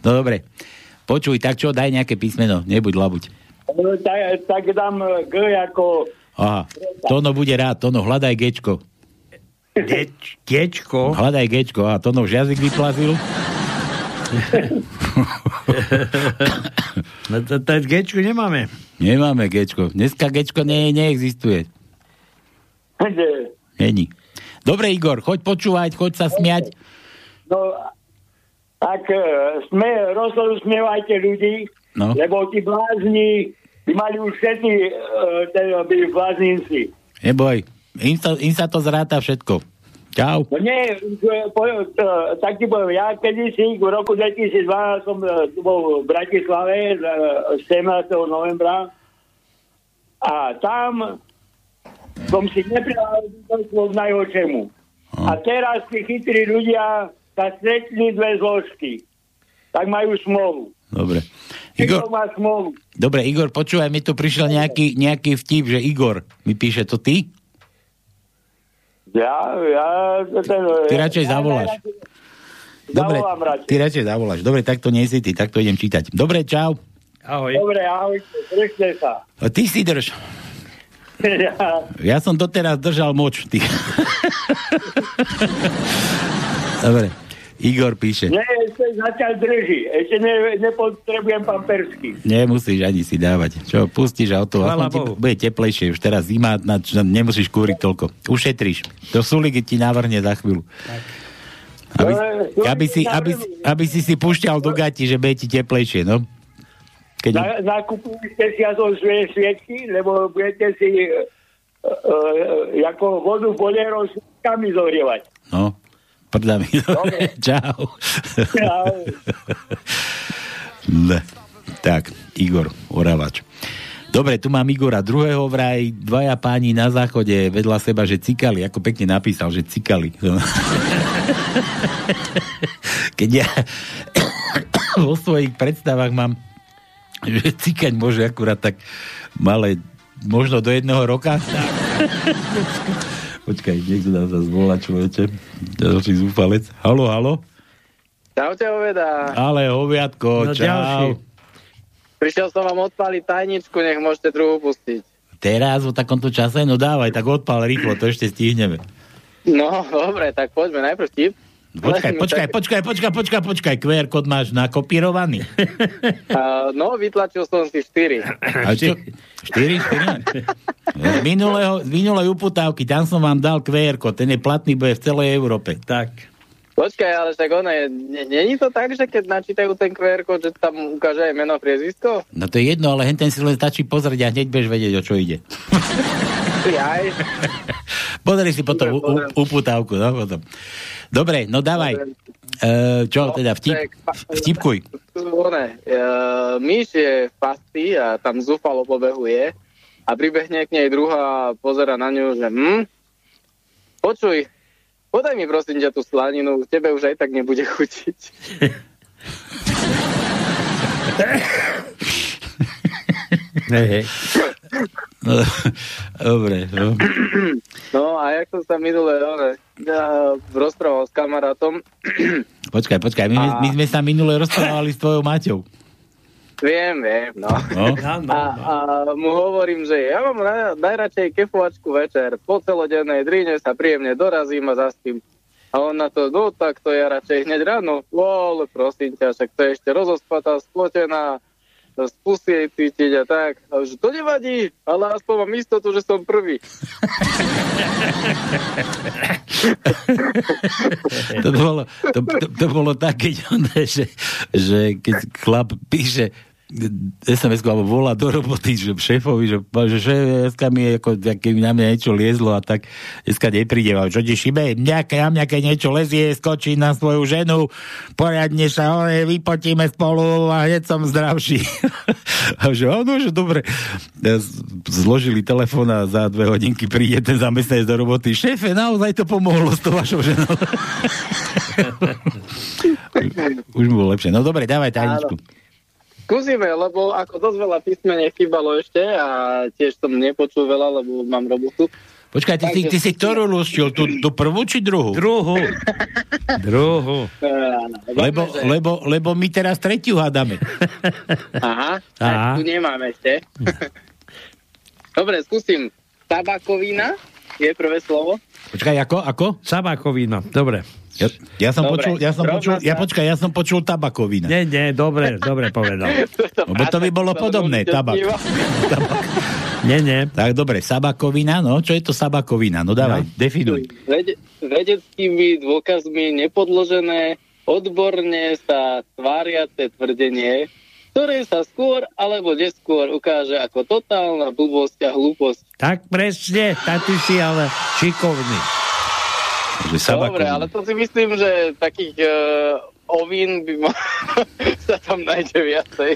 No dobre. Počuj, tak čo, daj nejaké písmeno. Nebuď labuť. No, tak dám G ako... Aha, Tono bude rád. Tono, hľadaj Gčko. Gčko? Hľadaj Gčko. A Tono už jazyk vyplazil. Gečko nemáme. Nemáme Gečko. Dneska Gečko neexistuje. Není. Dobre, Igor, choď počúvať, choď sa smiať. No, tak rozosmievajte ľudí, no. Lebo tí blázni, tí mali už všetci byli bláznici. Neboj, im sa to zráta všetko. Čau. No nie, tak ti poviem, ja kedysi v roku 2012 som bol v Bratislave 17. novembra a tam som si neprilážil k najhoršiemu. A teraz tí chytrí ľudia sa stretli dve zložky. Tak majú smolu. Dobre. Igor, počúvaj, mi tu prišiel nejaký vtip, že Igor mi píše, to ty? Ty radšej zavoláš. Dobre, ty radšej zavoláš. Dobre, tak to nie si ty, tak to idem čítať. Dobre, čau. Ahoj. Dobre, ahoj, držte sa. Ty si drž. Ja som doteraz držal moč, ty. Dobre, Igor píše. Nie, ešte zatiaľ drží. Ešte nepotrebujem pampersky. Nemusíš ani si dávať. Čo, pustíš auto. Bude teplejšie. Už teraz zima, nemusíš kúriť toľko. Ušetríš. To Sulik ti navrhne za chvíľu. Aby si púšťal do gati, že bude ti teplejšie, no? Nakupujte si aspoň svoje sviečky, lebo budete si ako vodu bolierov s kami zohrievať. No, prdami. Dobre. Čau. Čau. Tak, Igor Oravač. Dobre, tu mám Igora druhého, vraj dvaja páni na záchode vedľa seba, že cikali, ako pekne napísal, že cikali. Keď ja vo svojich predstavách mám, že cikať môže akurát tak malé, možno do 1 roka. Počkaj, niekto nám sa zvolá, človeče. Ďalší zúfalec. Haló, haló. Čau, ťa hovedá. Ale hoviatko, no, čau. Ďalší. Prišiel som vám odpáliť tajničku, nech môžete druhú pustiť. Teraz, o takomto čase? No dávaj, tak odpál rýchlo, to ešte stihneme. No, dobre, tak poďme najprv tip. Počkaj, QR kód máš nakopírovaný. No, vytlačil som si 4. A čo? 4? Z minulej uputávky, tam som vám dal QR kód, ten je platný, bude v celej Európe. Tak. Počkaj, ale však ono je... Není to tak, že keď načítajú ten QR kód, že tam ukáže aj meno, priezvisko? No to je jedno, ale henten si len stačí pozrieť a hneď budeš vedieť, o čo ide. Jaj. Pozri si potom uputávku. No, potom. Dobre, no dávaj. Vtipkuj. Myš je v pasti a tam zúfalo pobehuje a pribehne k nej druhá, pozera na ňu, že počuj, podaj mi prosím ťa tú slaninu, tebe už aj tak nebude chutiť. No, dobre. No. No a jak som sa minule rozprával s kamarátom. Počkaj, my sme sa minule rozprávali s tvojou Maťou. Viem, no. A mu hovorím, že ja mám najradšej kefovačku večer. Po celodennej dríne sa príjemne dorazím a zaspím. A on na to, no tak to ja radšej hneď ráno. Lol, prosím ťa, však to je ešte rozospatá, splotená, spusí cítiť a tak. A už to nevadí, ale aspoň mám istotu, že som prvý. To bolo tak, že keď chlap píše SMS-ku alebo volá do roboty, že šéfovi, že šéf, dneska mi ako, na mňa niečo liezlo a tak dneska nepríde. Čo ti šibe? Na mňa keď niečo lezie, skočí na svoju ženu, poriadne sa hore, vypotíme spolu a hneď som zdravší. A že áno, že dobre. Zložili telefón a za 2 hodinky príde ten zamestnanec do roboty. Šéfe, naozaj to pomohlo s tou vašou ženou. Už mu bolo lepšie. No dobre, dávaj tajničku. Skúsime, lebo ako dosť veľa písmene chýbalo ešte a tiež som nepočul veľa, lebo mám robotu. Počkaj, ty si ktorú luštil? Tú prvú či druhú? Druhú. Lebo my teraz tretiu hádame. Aha. Tu nemám ešte. Dobre, skúsim. Tabakovina je prvé slovo. Počkaj, ako? Tabakovina, dobre. Ja som počul tabakovina. Nie, dobre povedal. Lebo to by bolo podobné, tabak. Nie. Tak dobre, sabakovina, no, čo je to sabakovina? No dávaj, definuj. Vedeckými dôkazmi nepodložené, odborne sa tváriace tvrdenie, ktoré sa skôr alebo neskôr ukáže ako totálna blbosť a hlúposť. Tak presne, ty si ale šikovný. Dobre, ale to si myslím, že takých ovín by sa tam nájde viacej.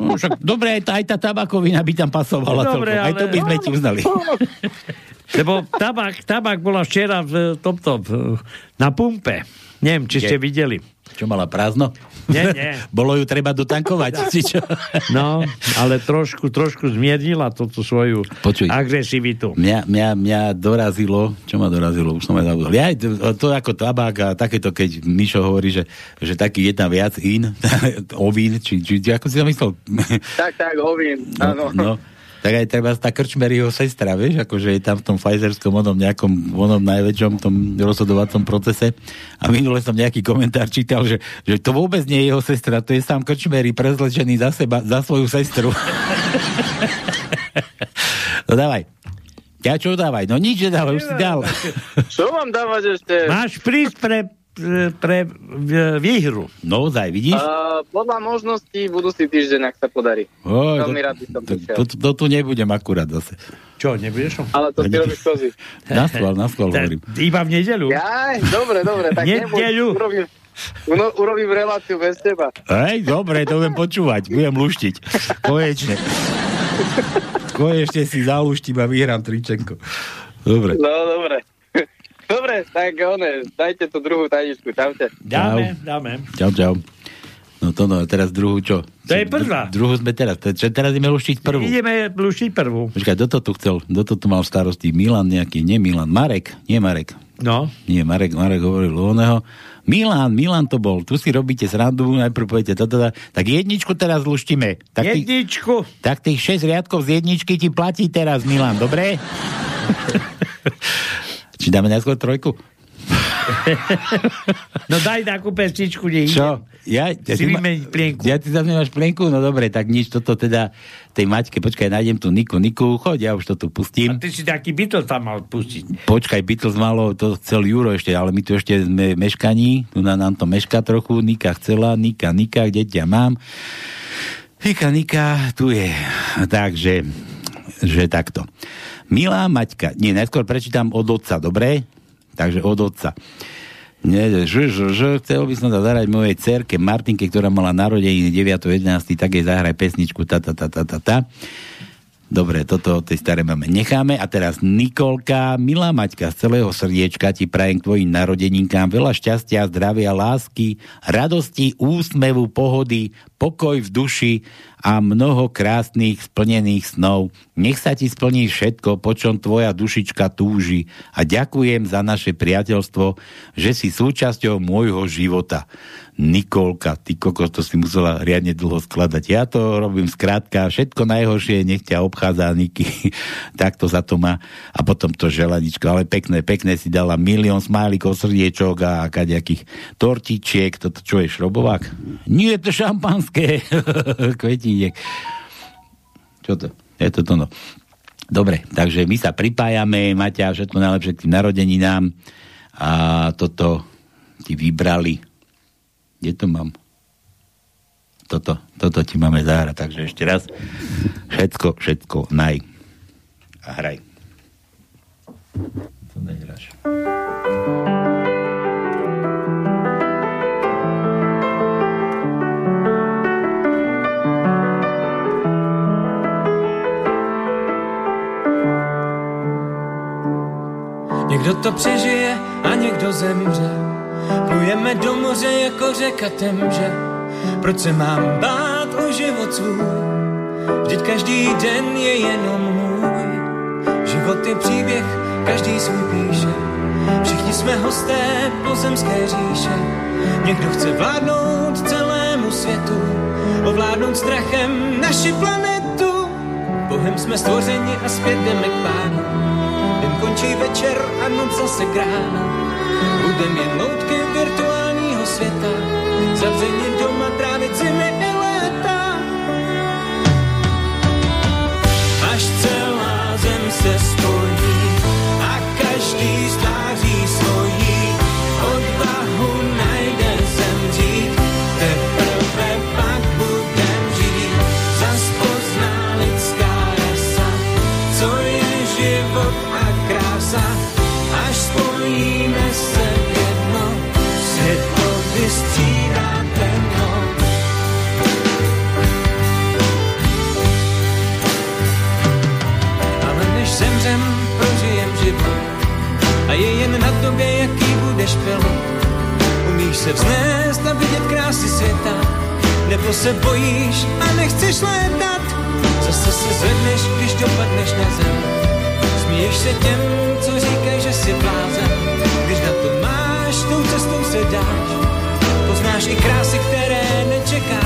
No, dobre, aj tá tabakovina by tam pasovala. No, dobre, ale... Aj to by sme ti uznali. Lebo tabak bola včera v tomto na pumpe. Neviem, či ste videli. Čo, mala prázdno? Nie. Bolo ju treba dotankovať, či čo? No, ale trošku zmiernila túto svoju agresivitu. Mňa dorazilo, čo ma dorazilo? Už som aj zabudol. Ja to ako tabák a takéto, keď Mišo hovorí, že taký je tam viac ovín, či ako si to myslel? Tak, ovín, áno. No. Tak aj treba tá Krčmeryho sestra, vieš, akože je tam v tom pfizerskom onom najväčšom tom rozhodovacom procese a minule som nejaký komentár čítal, že to vôbec nie je jeho sestra, to je sám Krčmery prezlečený za seba, za svoju sestru. No dávaj. Ja čo dávaj? No nič nedávaj, už si dal. Čo mám dávať ešte? Máš prísť pre pre výhru. Naozaj, vidíš? Podľa možností budúci týždeň, ak sa podarí. To tu nebudem akurát zase. Čo, nebudeš? Ale to ty robíš kozy. Na schvál hovorím. Iba v nedeľu. Jaj, dobre, tak nebudem. Urobím reláciu bez teba. Hej, dobre, to budem počúvať. Budem luštiť. Konečne si zaluštím a vyhrám tričenko. Dobre. No, dobre. Dobre, tak dajte tú druhú tajničku, čaute. Dáme. Čau. No to teraz druhú čo? To je prvá. Druhú sme teraz ideme luštiť prvú. Počkaj, kto to tu chcel? Kto to tu mal v starosti? Milan nejaký, nie Milan. Marek, nie Marek. No. Nie, Marek hovoril o oného. Milan to bol. Tu si robíte srandu, najprv poviete toto. Tak jedničku teraz luštíme. Jedničku. Tak tých 6 riadkov z jedničky ti platí teraz, Milan, dobre? Či dáme najskôr trojku? No daj takú pesničku, nejdem. Čo? Ja si vymeniť plienku. Ja ty zase nemáš plienku? No dobre, tak nič, toto teda tej Maťke, počkaj, nájdem tu Niku, choď, ja už to tu pustím. A ty si taký Beatles tam mal pustiť. Počkaj, Beatles malo, to chcel Juro ešte, ale my tu ešte sme meškaní, tu nám to meška trochu, Nika chcela, Nika, kde ťa mám? Nika, tu je. Takže, že takto. Milá Maťka, nie, najskôr prečítam od otca, dobre? Takže od otca. Chcel by som sa zahrať mojej dcerke Martinke, ktorá mala narodeniny 9.11., tak jej zahraj pesničku ta. Dobre, toto tej starej mame necháme. A teraz Nikolka, milá Maťka, z celého srdiečka ti prajem k tvojim narodeninkám veľa šťastia, zdravia, lásky, radosti, úsmevu, pohody, pokoj v duši a mnoho krásnych splnených snov. Nech sa ti splní všetko, po čom tvoja dušička túži. A ďakujem za naše priateľstvo, že si súčasťou môjho života. Nikolka, ty kokos, to si musela riadne dlho skladať. Ja to robím skrátka, všetko najhoršie, nech ťa obchádza Niky. Takto sa to má. A potom to želaničko, ale pekné si dala, milión smálikov, srdiečok a kadejakých tortičiek. Toto čo je, šrobovák? Nie, to šampanské. Kvetiniek. Čo to? Je to to no. Dobre, takže my sa pripájame, Maťa, všetko najlepšie k tým narodeninám. A toto ti vybrali. Kde to mám? Toto ti máme zahrať, takže ešte raz. Všetko naj. A hraj. To nehráš. Někdo to přežije a někdo zemře. Plujeme do moře jako řeka Temže. Proč se mám bát o život svůj? Vždyť každý den je jenom můj. Život je příběh, každý svůj píše. Všichni jsme hosté pozemské říše. Někdo chce vládnout celému světu, ovládnout strachem naši planetu. Bohem jsme stvořeni a zpět jdeme k Pánu. Den končí večer a noc zase k ránu. Budem jen loutky virtuálního světa, zavřeně doma trávit zimy i léta. Až celá zem se stojí a každý stváří svojí, odvahu najde zemřít, teprve pak budem žít. Zas pozná lidská resa, co je život a krása, až spojíme se jedno, světlo vystřídá temno. Ale než zemřem, prožijem život a je jen na tobě, jaký budeš pilot. Umíš se vznést a vidět krásy světa, nebo se bojíš a nechceš létat. Zase se zvedneš, když dopadneš na zem. Smíješ se těm, co říkají, že jsi blázen. Když na to máš, tou cestou se dáš. Poznáš i krásy, které nečeká.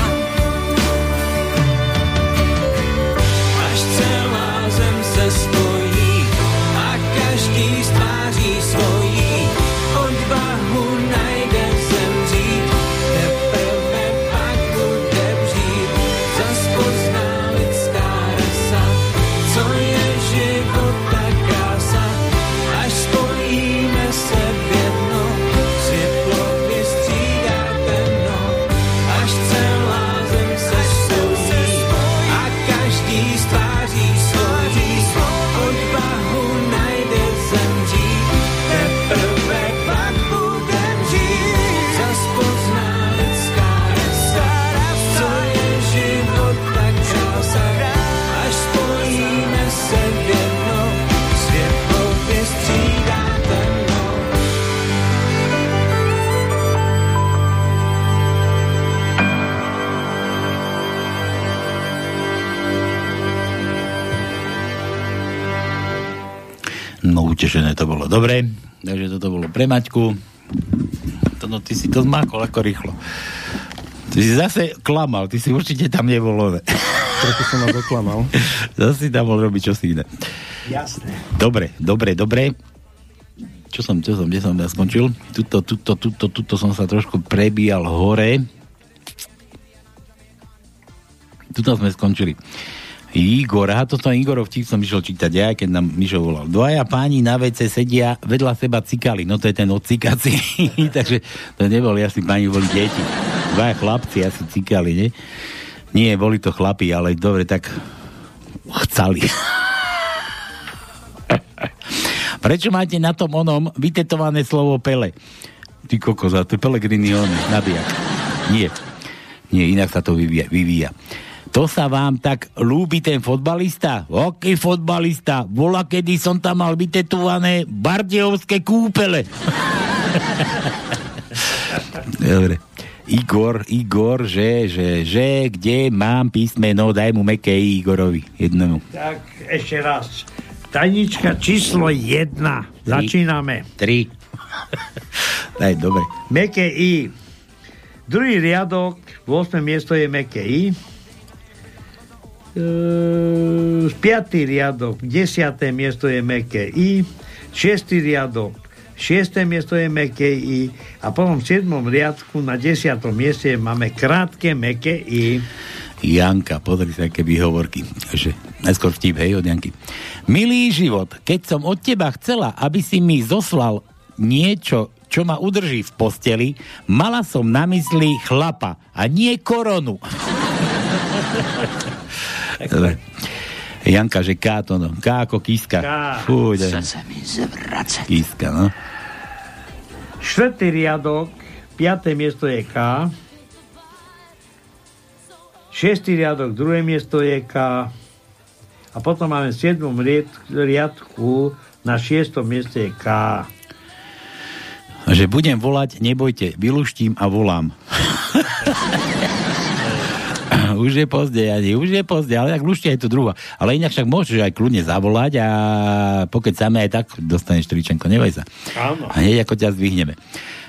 Až celá zem se stojí a každý stváří svojí, odvahu najde zemřít, teprve pak bude vřít. Zas pozná lidská resa, co je život. Až spojíme se v jedno světlo. No utešené to bolo. Dobre, takže toto bolo pre Maťku. No, ty si to zmákol ako rýchlo. Ty si zase klamal, ty si určite tam nebolo. Preto som vás oklamal. Zase si tam bol robiť čosi iné. Jasné. Dobre. Kde som ja skončil? Tuto som sa trošku prebíjal hore. Tuto sme skončili. Igor, aha, toto Igorov vtip som išiel čítať ja, keď nám Mišo volal. Dvaja páni na WC sedia, vedľa seba cikali. No to je ten odcikací. Takže to neboli asi páni, boli deti. Dvaja chlapci asi cikali, nie? Nie, boli to chlapi, ale dobre, tak chcali. Prečo máte na tom onom vytetované slovo Pele? Ty kokos, a to je Pellegrini on, nabijak. Nie, inak sa to vyvíja. To sa vám tak ľúbi ten fotbalista? Aký fotbalista? Bola, kedy som tam mal vytetované bardejovské kúpele. Dobre. Igor, že, kde mám písmeno? Daj mu meké Igorovi. Jednomu. Tak, ešte raz. Tajnička číslo 1. Začíname. 3. Daj, dobre. Meké I. Druhý riadok, 8. miesto je meké I. 5. riadok, 10. miesto je meké I, 6. riadok, 6. miesto je meké I a potom v 7. riadku na 10. mieste máme krátke meké I. Janka, pozri sa, aké výhovorky. Najskôr vtip, hej, od Janky. Milý život, keď som od teba chcela, aby si mi zoslal niečo, čo ma udrží v posteli, mala som na mysli chlapa a nie koronu. Dobre. Janka, že K to no. K ako kíska. Fú, sa mi zvracať. Kíska, no. 4. riadok, 5. miesto je K. 6. riadok, 2. miesto je K. A potom máme 7. riadku, na 6. mieste je K. Že budem volať, nebojte, vyluštím a volám. Už je pozde, ale tak ľušte aj tu druhá. Ale inak však môžeš aj kľudne zavolať a pokiaľ same aj tak dostaneš tričenko, neboj sa. Áno. A hneď ako ťa zdvihneme.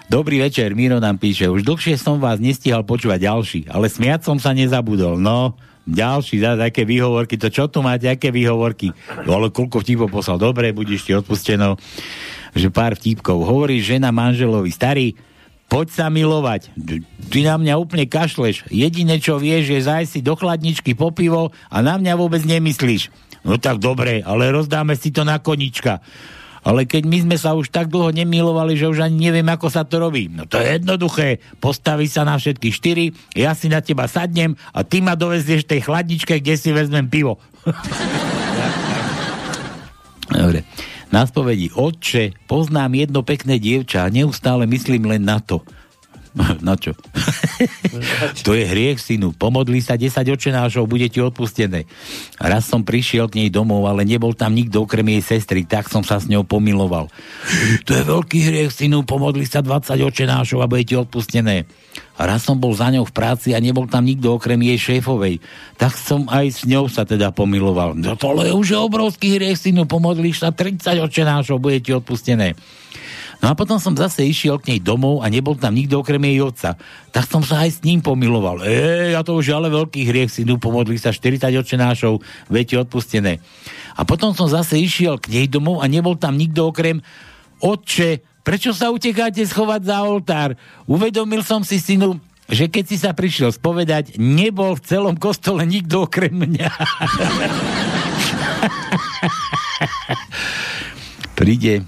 Dobrý večer, Miro nám píše, už dlhšie som vás nestihal počúvať ďalší, ale smiať som sa nezabudol. No, ďalší, aké výhovorky, to čo tu máte, aké výhovorky? No, ale koľko vtipov poslal, dobre, budeš ti odpustenou. Že pár vtípkov. Hovorí žena manželovi, starý, poď sa milovať. Ty na mňa úplne kašleš. Jedine, čo vieš, je zajsť si do chladničky po pivo a na mňa vôbec nemyslíš. No tak dobre, ale rozdáme si to na konička. Ale keď my sme sa už tak dlho nemilovali, že už ani neviem, ako sa to robí. No to je jednoduché. Postaví sa na všetky 4, ja si na teba sadnem a ty ma dovezieš tej chladničke, kde si vezmem pivo. Dobre. Na spovedi, otče, poznám jedno pekné dievča a neustále myslím len na to. Na čo? To je hriech, synu. Pomodli sa 10 očenášov, bude ti odpustené. Raz som prišiel k nej domov, ale nebol tam nikto okrem jej sestry, tak som sa s ňou pomiloval. To je veľký hriech, synu. Pomodli sa 20 očenášov a bude ti odpustené. A raz som bol za ňou v práci a nebol tam nikto okrem jej šéfovej. Tak som aj s ňou sa teda pomiloval. No tohle už je obrovský hriech, synu, pomodlíš sa 30 očenášov, bude ti odpustené. No a potom som zase išiel k nej domov a nebol tam nikto okrem jej otca. Tak som sa aj s ním pomiloval. Ja to už je ale veľký hriech, synu, pomodlíš sa 40 očenášov, bude ti odpustené. A potom som zase išiel k nej domov a nebol tam nikto okrem otče. Prečo sa utekáte schovať za oltár? Uvedomil som si, synu, že keď si sa prišiel spovedať, nebol v celom kostole nikto okrem mňa. Príde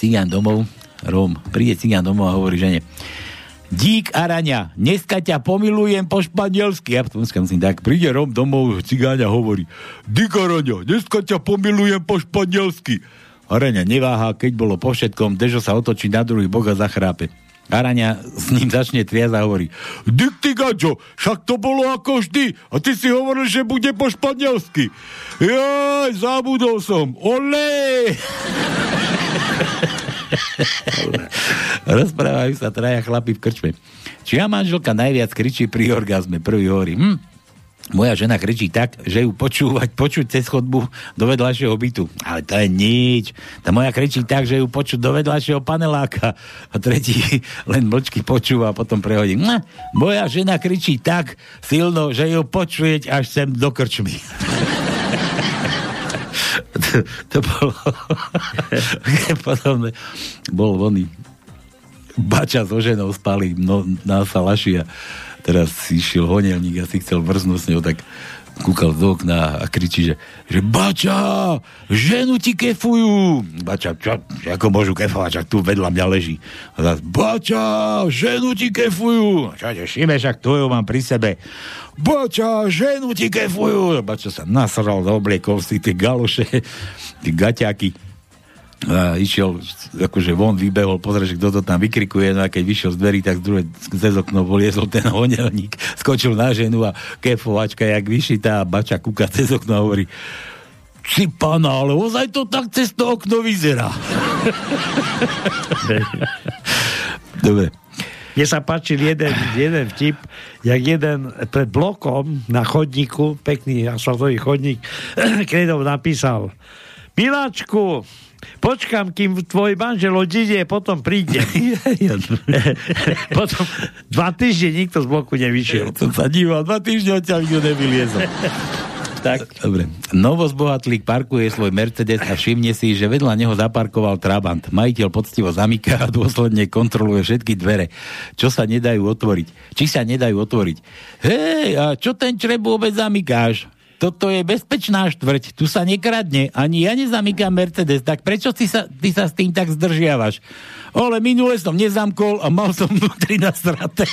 cigán domov a hovorí žene, dík Araňa, dneska ťa pomilujem po španielsky. Ja musím tak, príde Róm domov, cigáňa hovorí, dík Araňa, dneska ťa pomilujem po španielsky. Araňa neváha, keď bolo po všetkom, Dežo sa otočí na druhý bok a zachrápe. Araňa s ním začne triasť a hovorí, dík ty gačo, však to bolo ako vždy a ty si hovoril, že bude po španielsky. Jaj, zabudol som, olé! Rozprávajú sa traja chlapi v krčme. Čia manželka najviac kričí pri orgazme, prvý hovorí, Moja žena kričí tak, že ju počuť cez chodbu do vedľajšieho bytu. Ale to je nič. Tá moja kričí tak, že ju počuť do vedľajšieho paneláka. A tretí len mlčky počúva a potom prehodí. Moja žena kričí tak silno, že ju počuť až sem do krčmy. To bolo podobné. Bol oný Bača so ženou spali na salaši a teraz išiel honelník a si chcel vrznúť s ňou, tak kúkal z okna a kričí, že Bača, ženu ti kefujú. Bača, čo? Ako môžu kefovať, však tu vedľa mňa leží. A zás, Bača, ženu ti kefujú. Čo te šime, však tvoju mám pri sebe. Bača, ženu ti kefujú. Bača sa nasral, obliekol si tie galoše, tie gaťáky. A išiel, akože von vybehol, pozrieš, kto to tam vykrikuje, no a keď vyšiel z dverí, tak cez okno voliezol ten honelník, skočil na ženu a kefovačka, jak vyšitá, Bača kúka cez okno a hovorí, si pána, ale ozaj to tak cez to okno vyzerá. Dobre. Mne sa páčil jeden vtip, jak jeden pred blokom na chodníku, pekný asfaltový chodník, kredom napísal, Miláčku, počkám, kým tvoj manžel odíde, potom príde. Potom 2 týždne nikto z bloku nevyšiel. To sa díval, 2 týždne od ťa nikto nevyliezol. Tak. Dobre. Novozbohatlík parkuje svoj Mercedes a všimne si, že vedľa neho zaparkoval Trabant. Majiteľ poctivo zamyká a dôsledne kontroluje všetky dvere. Čo sa nedajú otvoriť? Či sa nedajú otvoriť? Hej, a čo ten čreb vôbec zamykáš? Toto je bezpečná štvrť, tu sa nekradne, ani ja nezamykám Mercedes, tak prečo ty sa s tým tak zdržiavaš? Ale minule som nezamkol a mal som vnútri nasraté.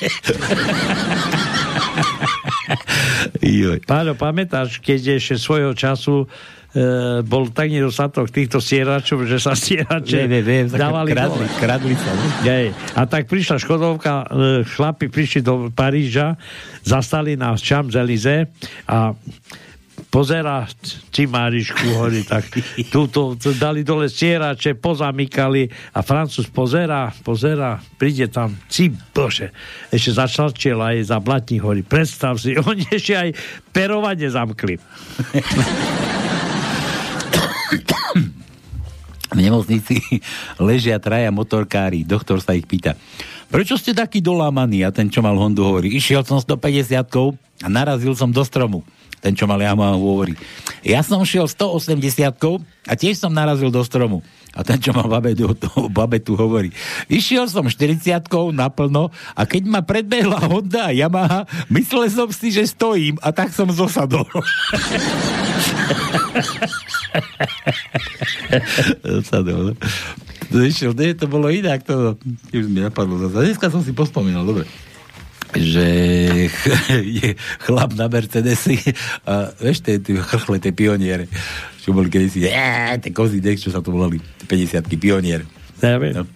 Páľo, pamätáš, keď ešte svojho času bol tak nedostatok týchto stieračov, že sa stierače dávali kradli sa. A tak prišla Škodovka, chlapi prišli do Paríža, zastali na Champs-Élysées a pozera, Cimárišku hovorí, tak túto dali dole stierače, pozamykali a Francúz pozera, príde tam, Bože, ešte začalčiel aj za blatník, hovorí, predstav si, oni ešte aj perovanie zamkli. V nemocnici ležia 3 motorkári, doktor sa ich pýta, prečo ste takí dolámaní? A ten, čo mal Hondu, hovorí, išiel som 150-kou a narazil som do stromu. Ten, čo mal Yamaha, hovorí, ja som šiel 180-kou a tiež som narazil do stromu. A ten, čo mal babetu, hovorí, išiel som 40-kou naplno a keď ma predbehla Honda a Yamaha, myslel som si, že stojím a tak som zosadol. Zosadol. To bolo inak, to už mi napadlo zase. Dneska som si pospomínal, dobre. Že chlap na Mercedesi a vieš, tie pioniere, čo boli kedysi, tie kozy dek, čo sa tu volali, 50-ky pionier. No.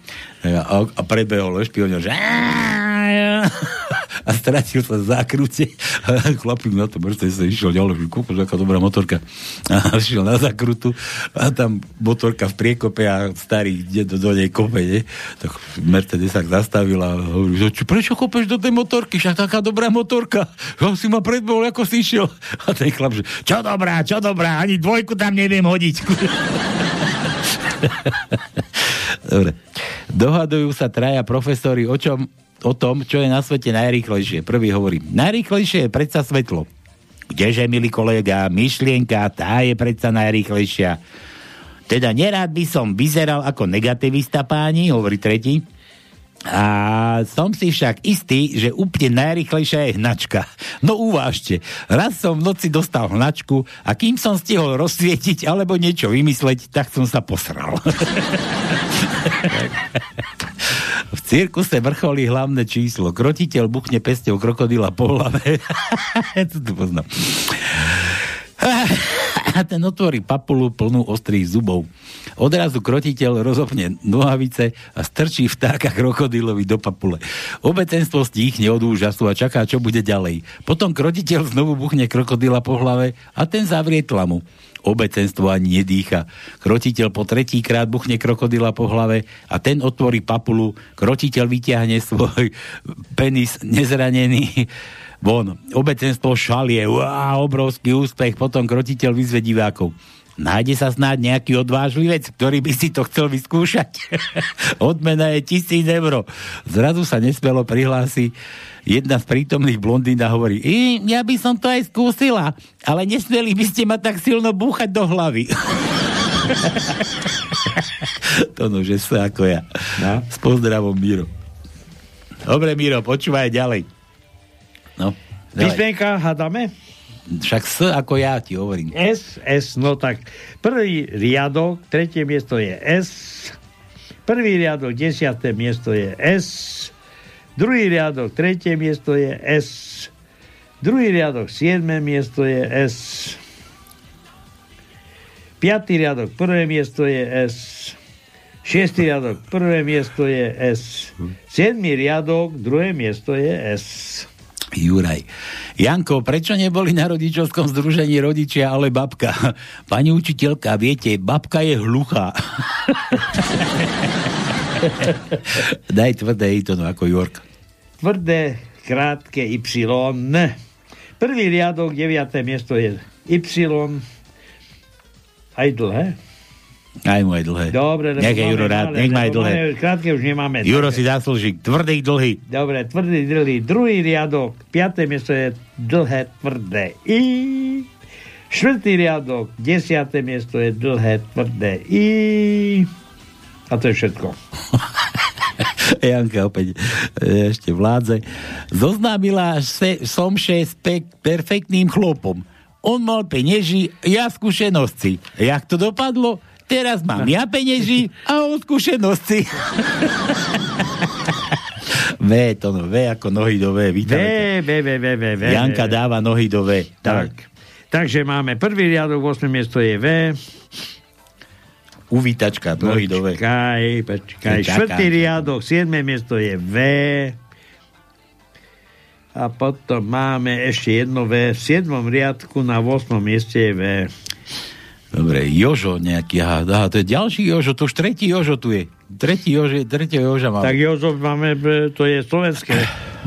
A prebehol, vieš, pionier, že a stratil sa v zákrute. Chlapík na to Mercedesi išiel ďalej, kúpil, taká dobrá motorka. A išiel na zákrutu a tam motorka v priekope a starý dedo do nej kope, ne? Tak Mercedesak zastavil a hovorí, že prečo kopeš do tej motorky? Však taká dobrá motorka. Že si ma predbol, ako si išiel. A ten chlap, že čo dobrá, ani 2 tam neviem hodiť. Dobre. Dohadujú sa 3 profesori o tom, čo je na svete najrýchlejšie. Prvý hovorí, najrýchlejšie je predsa svetlo. Kdeže, milý kolega, myšlienka, tá je predsa najrýchlejšia. Teda nerád by som vyzeral ako negativista, páni, hovorí tretí. A som si však istý, že úplne najrýchlejšia je hnačka. No uvážte, raz som v noci dostal hnačku a kým som stihol rozsvietiť alebo niečo vymysleť, tak som sa posral. V cirkuse vrcholí hlavné číslo. Krotiteľ buchne pesťou krokodila po hlave. To tu poznám. A ten otvorí papulu plnú ostrých zubov. Odrazu krotiteľ rozopne nohavice a strčí vtáka krokodilovi do papule. Obecenstvo stíchne od úžasu a čaká, čo bude ďalej. Potom krotiteľ znovu buchne krokodila po hlave a ten zavrie tlamu. Obecenstvo ani nedýcha. Krotiteľ po 3. krát buchne krokodila po hlave a ten otvorí papulu. Krotiteľ vyťahne svoj penis nezranený von. Obecenstvo šalie. Obrovský úspech. Potom krotiteľ vyzve divákov. Nájde sa snáď nejaký odvážlivec, ktorý by si to chcel vyskúšať. Odmena je 1000 eur. Zrazu sa nespelo prihlási. Jedna z prítomných blondín hovorí, ja by som to aj skúsila, ale nesmeli by ste ma tak silno búchať do hlavy. To nože sa ako ja. No? S pozdravom, Miro. Dobre, Miro, počúvaj ďalej. No, písmenka hádame? Však S ako ja ti hovorím. S, no tak prvý riadok, 3. miesto je S, prvý riadok, 10. miesto je S, druhý riadok, 3. miesto je S, druhý riadok, 7. miesto je S, 5. riadok, 1. miesto je S, 6. riadok, 1. miesto je S, 7. riadok, 2. miesto je S. Juraj. Janko, prečo neboli na rodičovskom združení rodičia, ale babka? Pani učiteľka, viete, babka je hluchá. Daj tvrdé i to, no ako Jork. Tvrdé, krátke Y. Prvý riadok, 9. miesto je Y. Aj dlhé. Aj moje dlhé. Dobre, nech je Juro rád, nech má aj dlhé. Krátke už nemáme. Juro si zaslúži tvrdý, dlhý. Dobre, tvrdý, dlhý. Druhý riadok, 5. miesto je dlhé, tvrdé I. 4. riadok, 10. miesto je dlhé, tvrdé I. A to je všetko. Janka opäť ešte vládze. Zoznámila somše s perfektným chlopom. On mal penieži, ja skúsenosti. Jak to dopadlo? Teraz mám ja penieži a on skúsenosti. V, to no, V ako nohy do V. Vítame. V. Janka dáva nohy do V. Tak. Takže máme prvý riadok, 8. miesto je V. Uvítačka, nohy do V. Počkaj. 4. riadok, 7. miesto je V. A potom máme ešte jedno V. V 7. riadku na 8. mieste je V. Dobre, Jožo nejaký. Aha, to je ďalší Jožo, to už tretí Jožo tu je. Tretí Joža máme. Tak Jožo máme, to je slovenské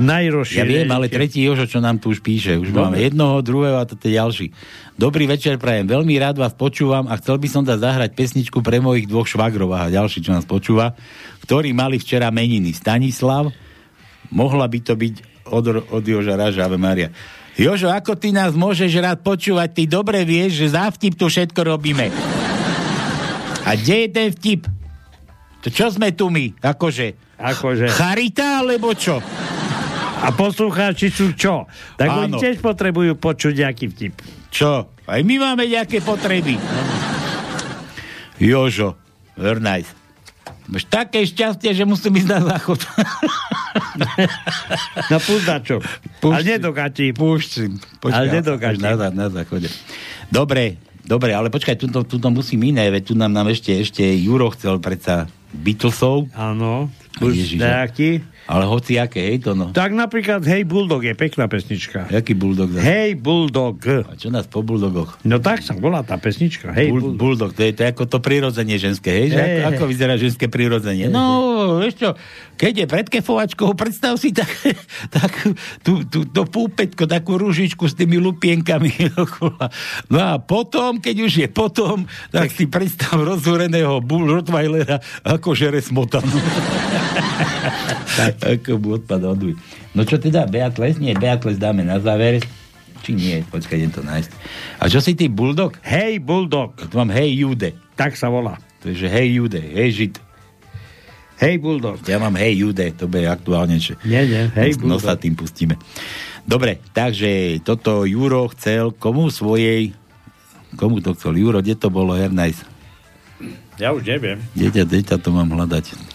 najrošie. Ja viem, ale tretí Jožo, čo nám tu už píše. Už máme jednoho, druhého a to je ďalší. Dobrý večer, prajem. Veľmi rád vás počúvam a chcel by som dať zahrať pesničku pre mojich dvoch švagrov. A ďalší, čo nás počúva, ktorí mali včera meniny. Stanislav, mohla by to byť od Joža Raža, Ave Maria. Jožo, ako ty nás môžeš rád počúvať? Ty dobre vieš, že za vtip tu všetko robíme. A kde je ten vtip? To čo sme tu my? Akože? Charita, alebo čo? A poslucháči sú čo? Tak oni tiež potrebujú počuť nejaký vtip. Čo? Aj my máme nejaké potreby. Jožo, very nice. Máš také šťastie, že musím ísť na záchod. Na púzdačok. Ale nedokáči. Púšťim. Ale nedokáči. Na záchode. Dobre, ale počkaj, tu musím iné, veď tu nám ešte Juro chcel predsa Beatlesov. Áno. Už nejaký. Ale hoci aké, hej to no. Tak napríklad Hej Bulldog je pekná pesnička. Jaký Bulldog? Hej Bulldog. A čo nás po Bulldogoch? No tak sa volá tá pesnička. Hej Bulldog, to je ako to prirodzenie ženské, hej? Že ako vyzerá ženské prirodzenie? No, vieš čo, keď je pred kefovačkou, predstav si to púpetko, takú ružičku s tými lupienkami okolo. No a potom, keď už je potom, tak si predstav rozhúreného Rottweilera ako žere smotanu. Tak, ako mu odpadol. No čo teda, Beatles? Nie, Beatles dáme na záver. Či nie? Počkaj, idem to nájsť. A čo si ty, Bulldog? Hej, Bulldog. Ja tu mám Hej, Jude. Tak sa volá. To je, že Hej, Jude, Hej, Žid. Hej, Bulldog. Ja mám Hej, Jude, to bude aktuálnejšie. Nie, Hej, Bulldog. No sa tým pustíme. Dobre, takže toto Juro chcel komu to chcel? Juro, kde to bolo? Hernajs. Ja už neviem. Deťa to mám hľadať.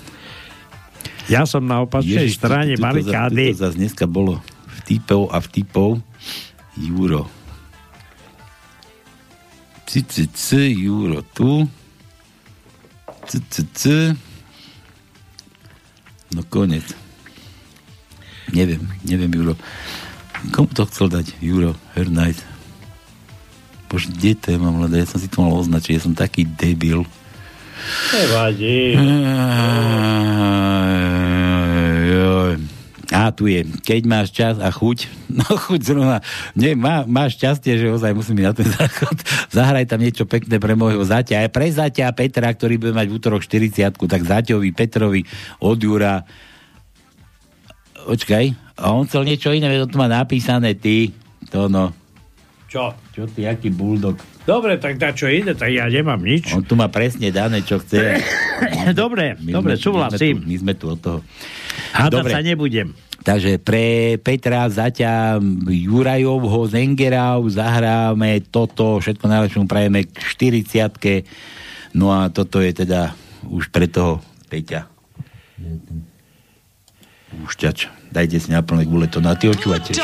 Ja som na opačnej strane barikády. To zase dneska bolo vtipov. Juro. Juro tu. No konec. Neviem, Juro. Komu to chcel dať? Juro, her night. Bože, kde to je, mám hľadať? Ja som si to mal označiť, ja som taký debil. Nevadí. A tu je, keď máš čas a chuť, no chuť zrovna, máš šťastie, že ozaj musím ísť na ten záchod, zahraj tam niečo pekné pre môjho zaťa, aj pre zaťa Petra, ktorý bude mať v útorok 40-ku, tak zaťovi Petrovi od Jura. Očkaj, a on chcel niečo iné, to má napísané, ty, to no. Čo? Čo ty, aký bulldog? Dobre, tak dá čo ide, tak ja nemám nič. On tu má presne dané, čo chce. dobre, súhlasím. My sme tu od toho. Hádať sa nebudem. Takže pre Petra, zaťa Jurajovho, Zengerov zahráme toto, všetko najlepšie mu prajeme k 40-ke. No a toto je teda už pre toho Peťa. Púšťač. Dajte si náplné gule, to na ty očúvate.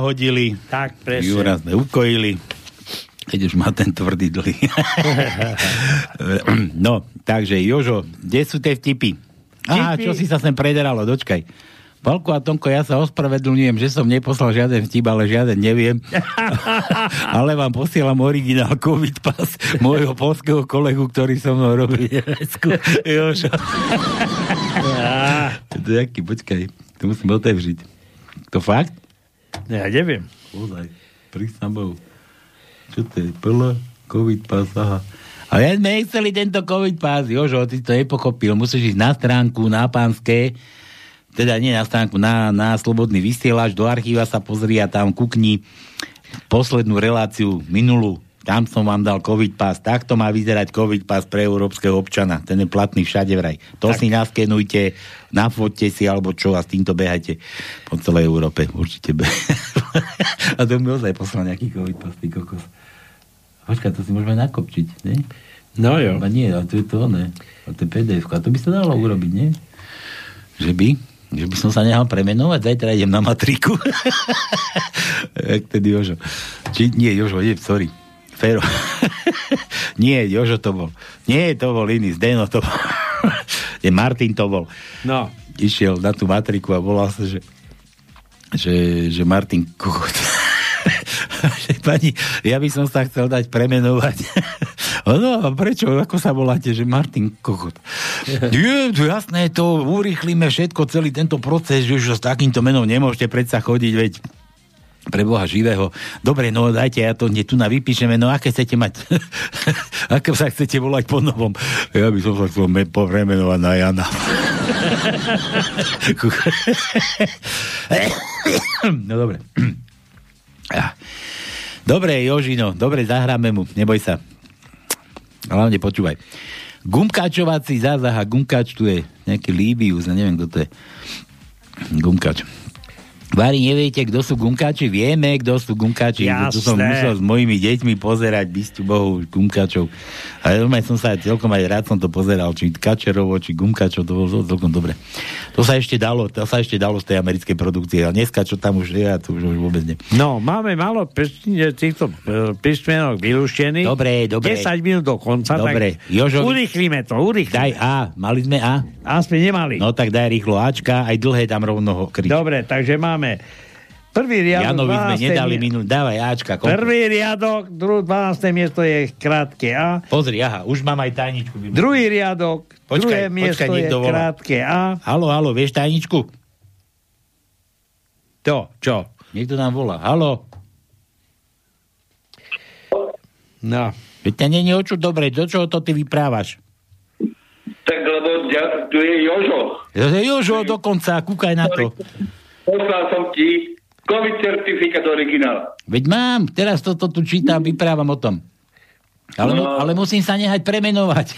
Hodili, tak, Jura sme ukojili, keď už má ten tvrdý dlhý. No, takže Jožo, kde sú tie vtipy? Á, čo si sa sem prederalo, dočkaj. Paľko a Tónko, ja sa ospravedlňujem, že som neposlal žiaden vtip, ale žiaden neviem. Ale vám posielam originál COVID pas môjho polského kolegu, ktorý so mnou robí Nemecku. Jožo. Jaký, počkaj, to musím otevriť. To fakt? Ja neviem. Ozaj, prísam Bohu. Čo to je? Plno? COVID pás, aha. Ale sme nechceli tento COVID pás, Jožo, ty to nepochopil. Musíš ísť na stránku, na Panské, teda nie na stránku, na Slobodný vysielač, do archíva sa pozri a tam kukni poslednú reláciu minulú. tam som vám dal covid pás, takto má vyzerať covid pás pre európskeho občana, ten je platný všade vraj. To tak si naskenujte, nafoďte si alebo čo a s týmto behajte po celej Európe, určite A to mi ozaj poslal nejaký covid pás, ty kokos. Počkaj, to si môžeme nakopčiť, nie? No jo. A nie, a to je to, ne? A to je PDF-ka, a to by sa dalo urobiť, nie? Že by? Že by som sa nehal premenovať, zajtra idem na matriku. Jak tedy Jožo. Či nie, Jožo, sorry. Fero. Nie, Jožo to bol. Nie, to bol iný, Zdeno to bol. Je Martin to bol. No. Išiel na tú matriku a volal sa, že Martin Kukot. Pani, ja by som sa chcel dať premenovať. No, prečo? Ako sa voláte? Že Martin Kokot. Je, jasné, to urýchlíme všetko, celý tento proces, že už s takýmto menom nemôžete predsa chodiť, veď pre Boha živého. Dobre, no dajte, ja to tu na vypíšeme, no aké chcete mať? Ako sa chcete volať po novom? Ja by som sa chcel premenovať na Jana. No dobre. Dobre, Jožino, dobre, zahráme mu, neboj sa. Hlavne počúvaj. Gumkáčovací zázah, a Gumkáč tu je nejaký Líbius, neviem, kto to je. Gumkáč. Vári, neviete, kto sú Gumkáči? Vieme, kto sú Gumkáči. Jasné. To som musel s mojimi deťmi pozerať, bisťu Bohu, Gumkáčov. A ja som sa celkom aj rád som to pozeral, či Kačerovo, či Gumkáčov, to bolo celkom dobre. To sa ešte dalo z tej americkej produkcie, ale dneska, čo tam už je, a to už vôbec nie. No, máme málo týchto písmenok vylúštených. Dobre. 10 minút do konca, dobre. Tak Jožovi... urýchlime to. Daj A, mali sme A? A sme nemali. No tak daj rýchlo Ačka, aj dlhé tam rovno krič. Dobre, takže máme prvý riadok, Janovi sme nedali minúť. Dávaj Ačka. Komplet. Prvý riadok, 12. miesto je krátke A. Pozri, aha, už mám aj tajničku. Druhý riadok, druhé miesto je krátke A. Haló, vieš tajničku? To, čo? Niekto nám volá. Haló. No. Veď ťa nie je oču dobre, do čoho to ty vyprávaš? Tak, lebo tu je Jožo. Jožo dokonca, kúkaj na to. Poslal som ti COVID certifikát originál. Veď mám, teraz toto tu čítam, vyprávam o tom. Ale, no, ale musím sa nehať premenovať.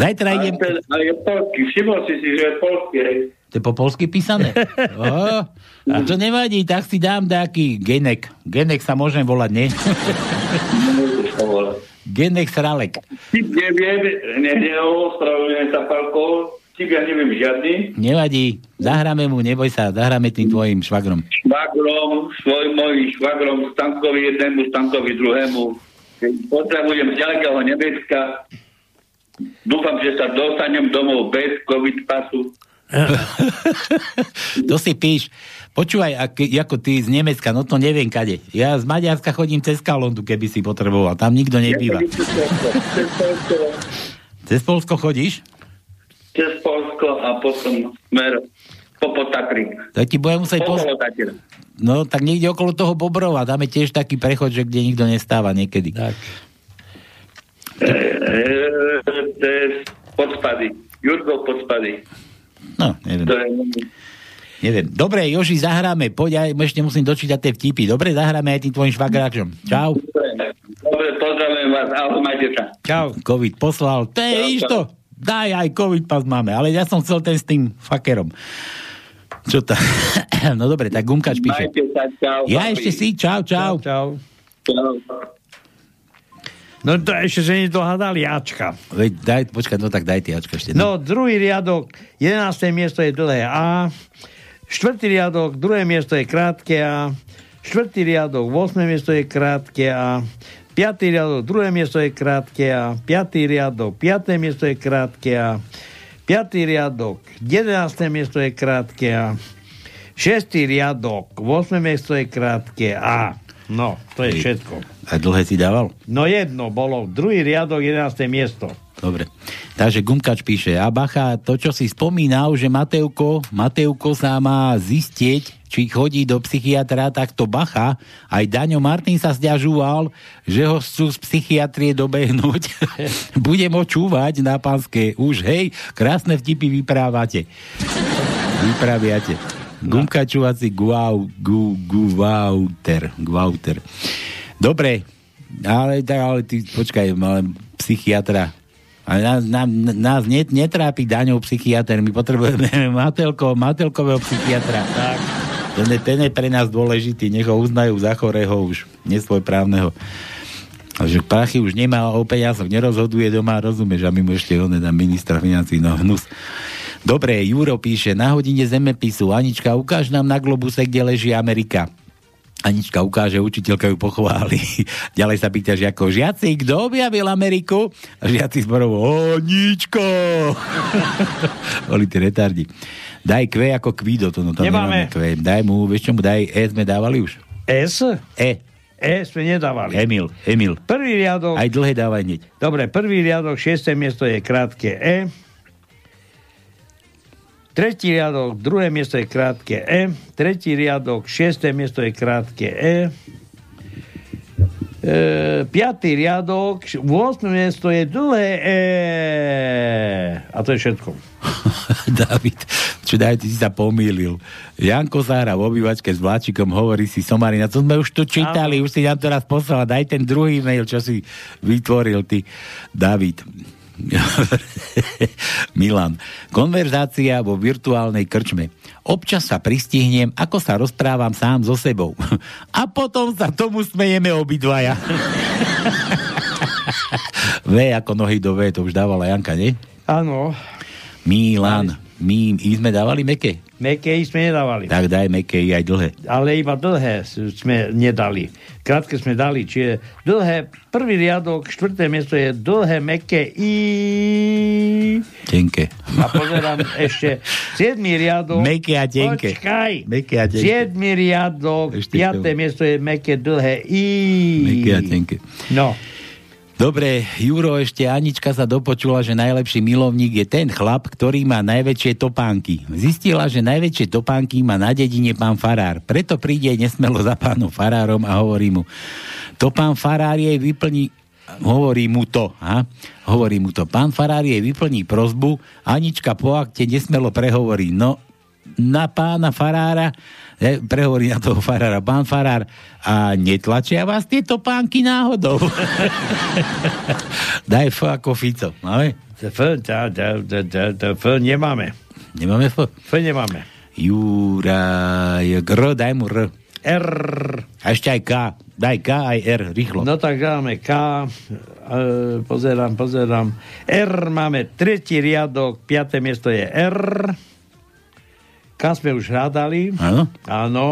Zajtra idem... Ale je polský, všimol si, že je polský. To je po polsky písané. A to nevadí, tak si dám taký Genek. Genek sa môžem volať, nie? Genek Sralek. Neospravujem sa, Paľko. Ja neviem žiadny. Nevadí. Zahráme mu, neboj sa. Zahráme tým tvojim švagrom. Mojim švagrom, Stankovi jednému, Stankovi druhému. Pozdravujem z ďalekého Nemecka. Dúfam, že sa dostanem domov bez covid pasu. To si píš. Počúvaj, ako ty z Nemecka, no to neviem kade. Ja z Maďarska chodím cez Kalondu, keby si potreboval. Tam nikto nebýva. Cez Polsko chodíš? Cez Polsko a potom smer Popotatry. Tak ti budem musieť No, tak niekde okolo toho Bobrova. Dáme tiež taký prechod, že kde nikto nestáva niekedy. Tak. Podspady. Jurgov Podspady. No, neviem. Dobre, Joži, zahráme. Poď, ja ešte musím dočítať tie vtipy. Dobre, zahráme aj tým tvojim švagráčom. Čau. Dobre, pozdravujem vás. Ahoj, majte sa. Čau. COVID poslal. To je išto. Daj, aj covid pas máme, ale ja som chcel ten s tým fakerom. Čo tá? No dobre, tak Gumkač píše. Ja ešte si, čau. No to ešte, že nedohádali Ačka. Počkaj, no tak daj tie Ačka ešte. No druhý riadok, 11. miesto je dlhé A, 4. riadok, 2. miesto je krátke A, 4. riadok, 8. miesto je krátke A, 5. riadok, 2. miesto je krátke A, 5. riadok, 5. miesto je krátke A, 5. riadok, 11. miesto je krátke A, 6. riadok, 8. miesto je krátke A. No, to je všetko. A dlhé si dával? No jedno bolo, druhý riadok, 11. miesto. Dobre, takže Gumkač píše, a bacha, to čo si spomínal, že Matejko sa má zistieť, či chodí do psychiatra, tak to bacha. Aj Daňo Martin sa sťažoval, že ho chcú z psychiatrie dobehnúť. Budem ho čúvať na panske. Už, hej, krásne vtipy vypraviate. Gumkačovací guauter. Dobre, Ale ty, počkaj, ale psychiatra. Ale nás netrápi daňou psychiatr. My potrebujeme matelkového psychiatra. Tak. Ten je pre nás dôležitý. Nech ho uznajú za chorého už. Nesvojprávneho. Že páchy už nemá, o peniazoch nerozhoduje doma, rozumieš? A my mu ešte na ministra financií, no hnus. Dobre, Juro píše, na hodine zemepisu. Anička, ukáž nám na globuse, kde leží Amerika. Anička ukáže, učiteľka ju pochváli. Ďalej sa pýta žiakov, žiaci, kto objavil Ameriku? A žiaci zborovo, Aničko! Oli tí retardi. Daj kve ako kvído, to no tam nemáme kve. Daj mu, vieš čo mu daj, E sme dávali už. S? E sme nedávali. Emil. Prvý riadok. Aj dlhé dávaj hneď. Dobre, prvý riadok, 6. miesto je krátke E. Tretí riadok, 2. miesto je krátke E. Tretí riadok, 6. miesto je krátke E. Piatý riadok, 8. miesto je dlhé E. A to je všetko. David, čo daj, ty si sa pomýlil. Janko Záhra v obývačke s vláčikom hovorí si somarina. To sme už tu čítali, už si nám to raz poslal. Daj ten druhý mail, čo si vytvoril ty, David. Milan. Konverzácia vo virtuálnej krčme. Občas sa pristihnem, ako sa rozprávam sám so sebou. A potom sa tomu smejeme obidvaja. V ako nohy do V, to už dávala Janka, nie? Áno. Milan. My sme dávali meké? Meké sme nedávali. Tak daj meké aj dlhé. Ale iba dlhé sme nedali. Krátke sme dali, čiže dlhé, prvý riadok, 4. miesto je dlhé, meké I. Tenké. A pozerám ešte 7. riadok. Meké a tenké. Počkaj. Meké a tenké. 7. riadok, 5. miesto je meké, dlhé I. Meké a tenké. No. Dobre, Juro, ešte Anička sa dopočula, že najlepší milovník je ten chlap, ktorý má najväčšie topánky. Zistila, že najväčšie topánky má na dedine pán farár. Preto príde nesmelo za pánom farárom a hovorí mu, to pán farár jej vyplní, pán farár jej vyplní prosbu, Anička po akte nesmelo prehovorí, no na pána farára, prehovorí na toho farára, pán farár, a netlačia vás tieto pánky náhodou? Daj F ako Fico, máme? F nemáme. Nemáme F? F nemáme. Jura, R, daj mu R. R. A ešte aj K, daj K aj R, rýchlo. No tak dáme K, pozerám. R máme, tretí riadok, 5. miesto je R. K sme už hľadali. Áno.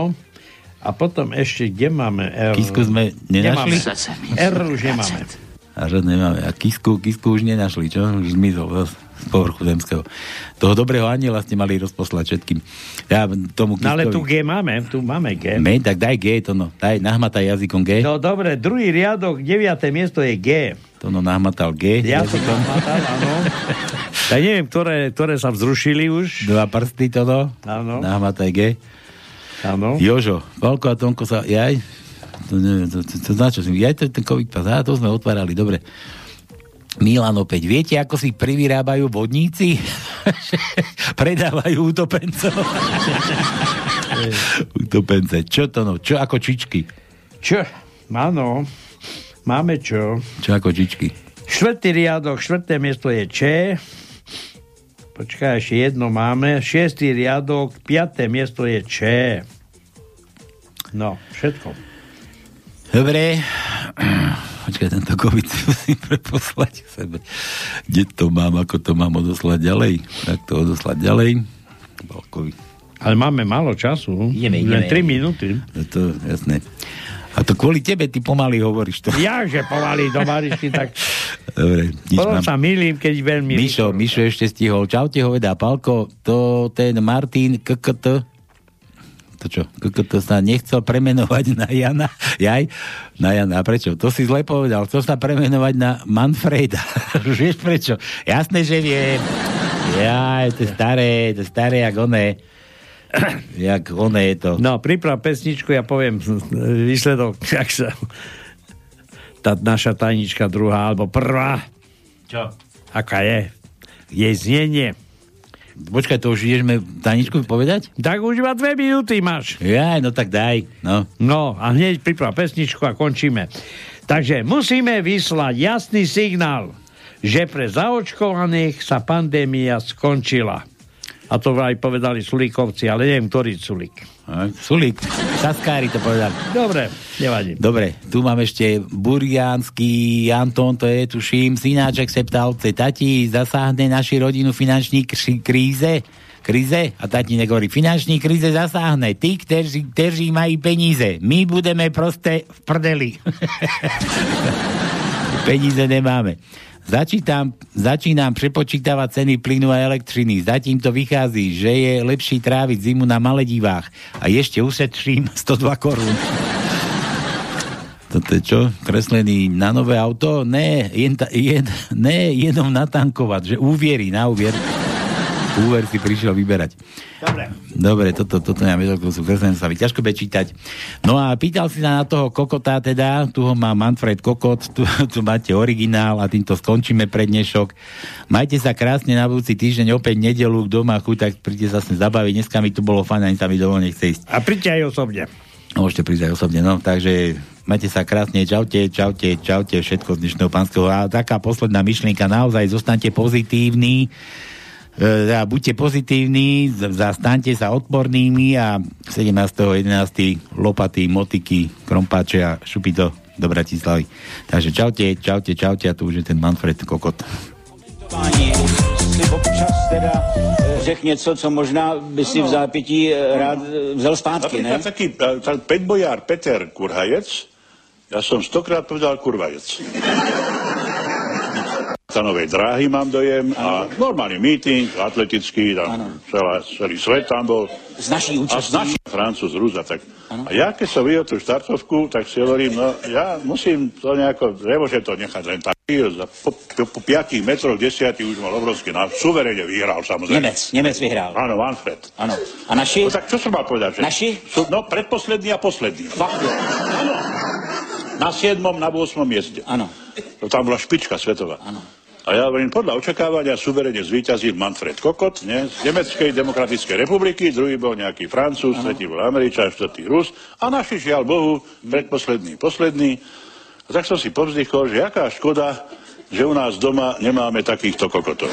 A potom ešte, kde máme R? Kisku sme nenašli? R už nemáme. A Kisku už nenašli, čo? Už zmizol z povrchu zemského. Toho dobrého aniela ste mali rozposlať všetkým. Ja tomu Kiskovi... No ale tu G máme, G. Tak daj G, to no. Daj, nahmataj jazykom G. No dobre, druhý riadok, 9. miesto je G. To no, nahmatal G. Ja som nahmatal, áno. Ja neviem, ktoré sa vzrušili už. Dva prsty toto. Áno. Nahmataj G. Áno. Jožo, Paľko a Tónko sa... Jaj? To neviem, to značo si... Jaj, ten COVID pas. Á, to sme otvárali, dobre. Milan opäť. Viete, ako si privyrábajú vodníci? Predávajú utopencov. Utopence. Čo to no? Čo ako čičky? Čo? Áno. Máme čo? Čo ako čičky? 4. riadok, 4. miesto je Č. Počkaj, ešte jedno máme. 6. riadok, 5. miesto je Č. No, všetko. Dobre. Počkaj, tento COVID si musím preposlať sebe. Kde to mám? Ako to mám odoslať ďalej? Tak to odoslať ďalej. Balkovi. Ale máme málo času. Ideme. Len 3 minúty. To jasné. A to kvôli tebe, ty pomaly hovoríš to. Ja, že pomaly hovoríš ty, tak... Dobre. Potom sa milím, keď veľmi... Mišo ešte stihol. Čaute, hovedá Paľko, to ten Martin KKT... To čo? KKT sa nechcel premenovať na Jana? Na Jana. A prečo? To si zle povedal. Chcel sa premenovať na Manfreda. Vieš prečo? Jasné, že viem. Jaj, to je staré, jak oné. Jak ono je to. No, priprav pesničku, ja poviem výsledok, jak sa tá naša tajnička druhá, alebo prvá. Čo? Aká je? Jej znenie. Počkaj, to už ideme tajničku povedať? Tak už iba 2 minúty máš. Jaj, no tak daj. No a hneď priprav pesničku a končíme. Takže musíme vyslať jasný signál, že pre zaočkovaných sa pandémia skončila. A to aj povedali Sulíkovci, ale neviem, ktorý Sulík. Sulík, saskári to povedali. Dobre, nevadí. Dobre, tu mám ešte Buriansky Anton, to je, tuším, synáček se ptal, tati, zasáhne naši rodinu finančný kríze? A tatínek hovorí, finančný kríze zasáhne tých, kteří mají peníze. My budeme proste v prdeli. Peníze nemáme. Začínam prepočítavať ceny plynu a elektriny. Zatím to vychází, že je lepší tráviť zimu na Maledivách. A ešte ušetřím 102 korún. Toto je čo? Kreslený na nové auto? Ne, jenom natankovať, že úviery na úvier. Úver si prišiel vyberať. Dobre, toto ja medokol sú kreslené, sa ťažko bude čítať. No a pýtal si sa na toho kokota teda, tu ho má Manfred Kokot, tu máte originál a týmto skončíme prednešok. Majte sa krásne na budúci týždeň, opäť nedelu, kto má chuť, tak príďte sa s ním zabaviť. Dneska mi to bolo fajn, ani sa mi dovolne chce ísť. A príďte aj osobne. Môžete prísť aj osobne, no, takže majte sa krásne, čaute, všetko z dnešného pánskeho. A taká posledná myšlienka, naozaj zostaňte pozitívni. Buďte pozitívni, zastaňte sa odpornými a 17.11. lopaty, motiky, krompáče a šupy do Bratislavy. Takže čaute a tu už je ten Manfred Kokot. Si občas teda řekl něco, co možná by si v zápětí rád vzal zpátky, ne? Taký Petbojár Peter Kurhajec, ja som 100-krát povedal Kurvajec. Stanovej dráhy mám dojem a normálny meeting, atletický, tam celý svet tam bol. Z našej účastí. A z našej Francúz, Rúza, tak. Ano. A ja keď som videl tú štartovku, tak si hovorím, no ja musím to nejako, nemôžem to nechať len tak. Po 5 metroch, 10 už mal obrovský návrh, suverene vyhral samozrejme. Nemec vyhral. Áno, Manfred. Áno. A naši? No tak čo som mal povedať? Že? Naši? No predposledný a posledný. Áno. Na 7., na 8. mieste. Áno. No tam bola špička svetová. Áno. A ja hovorím, podľa očakávania suverene zvíťazil Manfred Kokot, ne? Z Nemeckej demokratickej republiky, druhý bol nejaký Francúz, tretí bol Američan, štvrtý Rus a naši, žiaľ Bohu, predposledný, posledný. A tak som si povzdychol, že aká škoda, že u nás doma nemáme takýchto kokotov.